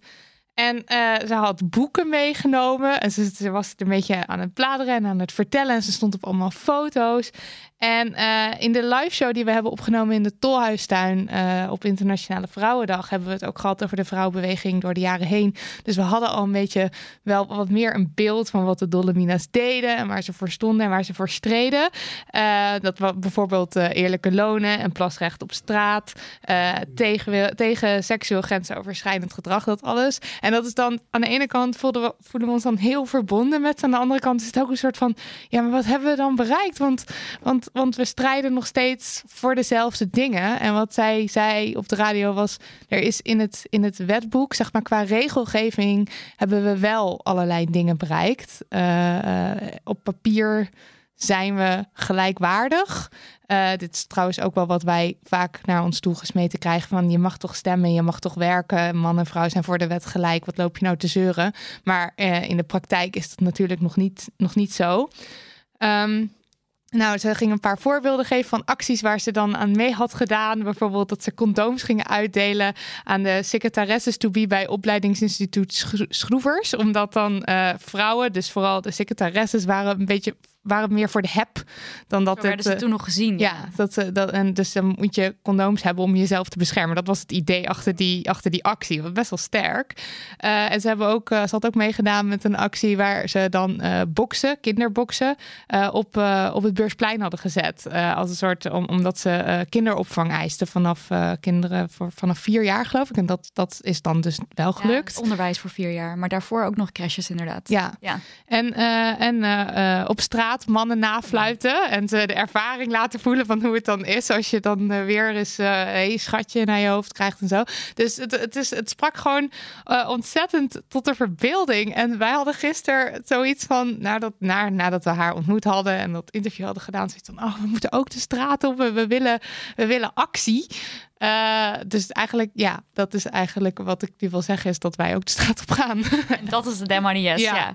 En uh, ze had boeken meegenomen. En ze, ze was een beetje aan het bladeren en aan het vertellen. En ze stond op allemaal foto's. En uh, in de live show die we hebben opgenomen in de Tolhuistuin uh, op Internationale Vrouwendag hebben we het ook gehad over de vrouwenbeweging door de jaren heen. Dus we hadden al een beetje wel wat meer een beeld van wat de Dolle Mina's deden en waar ze voor stonden en waar ze voor streden. Uh, dat was bijvoorbeeld uh, eerlijke lonen en plasrecht op straat, uh, tegen, tegen seksueel grensoverschrijdend gedrag, dat alles. En dat is dan aan de ene kant voelden we, voelden we ons dan heel verbonden met. Aan de andere kant is het ook een soort van, ja, maar wat hebben we dan bereikt? Want, want Want we strijden nog steeds voor dezelfde dingen. En wat zij zei op de radio was, er is in het, in het wetboek, zeg maar qua regelgeving, hebben we wel allerlei dingen bereikt. Uh, op papier zijn we gelijkwaardig. Uh, dit is trouwens ook wel wat wij vaak naar ons toe gesmeten krijgen. Van je mag toch stemmen, je mag toch werken. Man en vrouw zijn voor de wet gelijk. Wat loop je nou te zeuren? Maar uh, in de praktijk is dat natuurlijk nog niet, nog niet zo. Um, Nou, ze ging een paar voorbeelden geven van acties waar ze dan aan mee had gedaan. Bijvoorbeeld dat ze condooms gingen uitdelen aan de secretaresses to be bij opleidingsinstituut Schroevers. Omdat dan uh, vrouwen, dus vooral de secretaresses, waren een beetje waren meer voor de heb dan dat. Zo werden het, ze toen nog gezien. Ja, ja. Dat, dat, en dus dan moet je condooms hebben om jezelf te beschermen. Dat was het idee achter die, achter die actie. Wat best wel sterk. Uh, en ze hebben ook, uh, ze had ook meegedaan met een actie waar ze dan uh, boksen, kinderboksen, uh, op, uh, op het Beursplein hadden gezet. Uh, als een soort om, omdat ze uh, kinderopvang eisten vanaf uh, kinderen voor, vanaf vier jaar, geloof ik. En dat, dat is dan dus wel gelukt. Ja, onderwijs voor vier jaar, maar daarvoor ook nog crashes inderdaad. Ja. Ja. En, uh, en uh, uh, op straat mannen nafluiten en ze de ervaring laten voelen van hoe het dan is als je dan weer eens uh, hey, schatje naar je hoofd krijgt en zo. Dus het, het, is, het sprak gewoon uh, ontzettend tot de verbeelding. En wij hadden gisteren zoiets van, nadat, na, nadat we haar ontmoet hadden en dat interview hadden gedaan, zoiets van, oh, we moeten ook de straat op, we, we, willen, we willen actie. Uh, dus eigenlijk, ja, dat is eigenlijk wat ik nu wil zeggen, is dat wij ook de straat op gaan. Dat is de Damn Yes, ja. ja.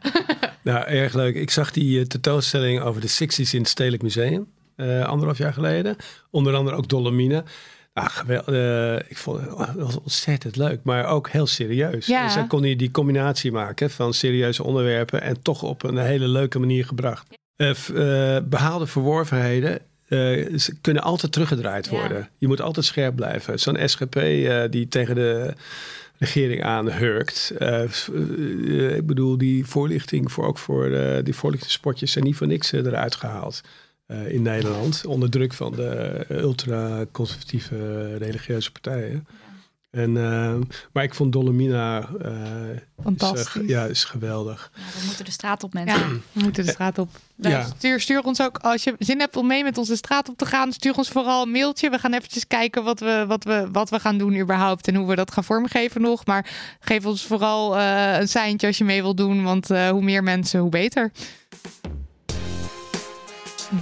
Nou, erg leuk. Ik zag die uh, tentoonstelling over de sixties in het Stedelijk Museum, uh, anderhalf jaar geleden. Onder andere ook Dolle Mina. Ach, wel, uh, ik vond het was ontzettend leuk, maar ook heel serieus. Ja. Dus dan kon je die combinatie maken van serieuze onderwerpen en toch op een hele leuke manier gebracht. Uh, uh, behaalde verworvenheden Uh, ze kunnen altijd teruggedraaid worden. Ja. Je moet altijd scherp blijven. Zo'n S G P uh, die tegen de regering aan hurkt. Uh, uh, ik bedoel, die voorlichting, voor, ook voor uh, die voorlichtingspotjes zijn niet voor niks uh, eruit gehaald uh, in Nederland. Onder druk van de ultra-conservatieve uh, religieuze partijen. En, uh, maar ik vond Dolle Mina uh, fantastisch. Is, uh, ja, is geweldig. Ja, we moeten de straat op, mensen. Ja, we moeten de straat op. Dus ja. stuur, stuur ons ook, als je zin hebt om mee met ons de straat op te gaan, stuur ons vooral een mailtje. We gaan eventjes kijken wat we, wat we, wat we gaan doen überhaupt en hoe we dat gaan vormgeven nog. Maar geef ons vooral uh, een seintje als je mee wilt doen, want uh, hoe meer mensen, hoe beter.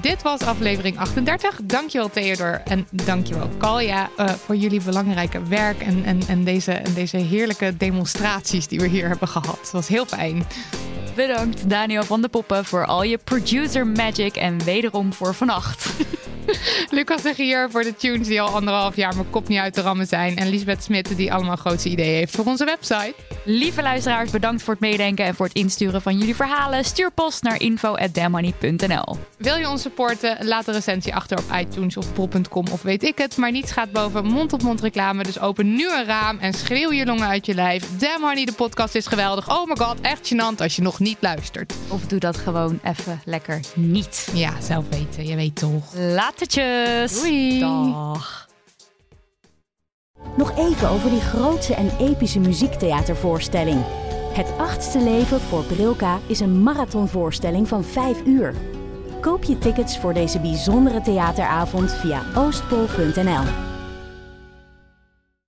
Dit was aflevering achtendertig. Dankjewel Theodoor en dankjewel Kalja uh, voor jullie belangrijke werk en, en, en, deze, en deze heerlijke demonstraties die we hier hebben gehad. Het was heel fijn. Bedankt Daniel van de Poppen voor al je producer magic en wederom voor vannacht. Lucas de Gier voor de tunes die al anderhalf jaar mijn kop niet uit te rammen zijn. En Lisbeth Smit die allemaal grootste ideeën heeft voor onze website. Lieve luisteraars, bedankt voor het meedenken en voor het insturen van jullie verhalen. Stuur post naar info at damn honey punt n l. Wil je ons supporten? Laat een recensie achter op iTunes of bol punt com of weet ik het. Maar niets gaat boven mond-op-mond reclame. Dus open nu een raam en schreeuw je longen uit je lijf. Damn Honey, de podcast is geweldig. Oh my god, echt gênant als je nog niet luistert. Of doe dat gewoon even lekker niet. Ja, zelf weten. Je weet toch. Laat Latertjes. Doei. Dag. Nog even over die grootse en epische muziektheatervoorstelling. Het Achtste Leven voor Brilka is een marathonvoorstelling van vijf uur. Koop je tickets voor deze bijzondere theateravond via oostpol punt n l.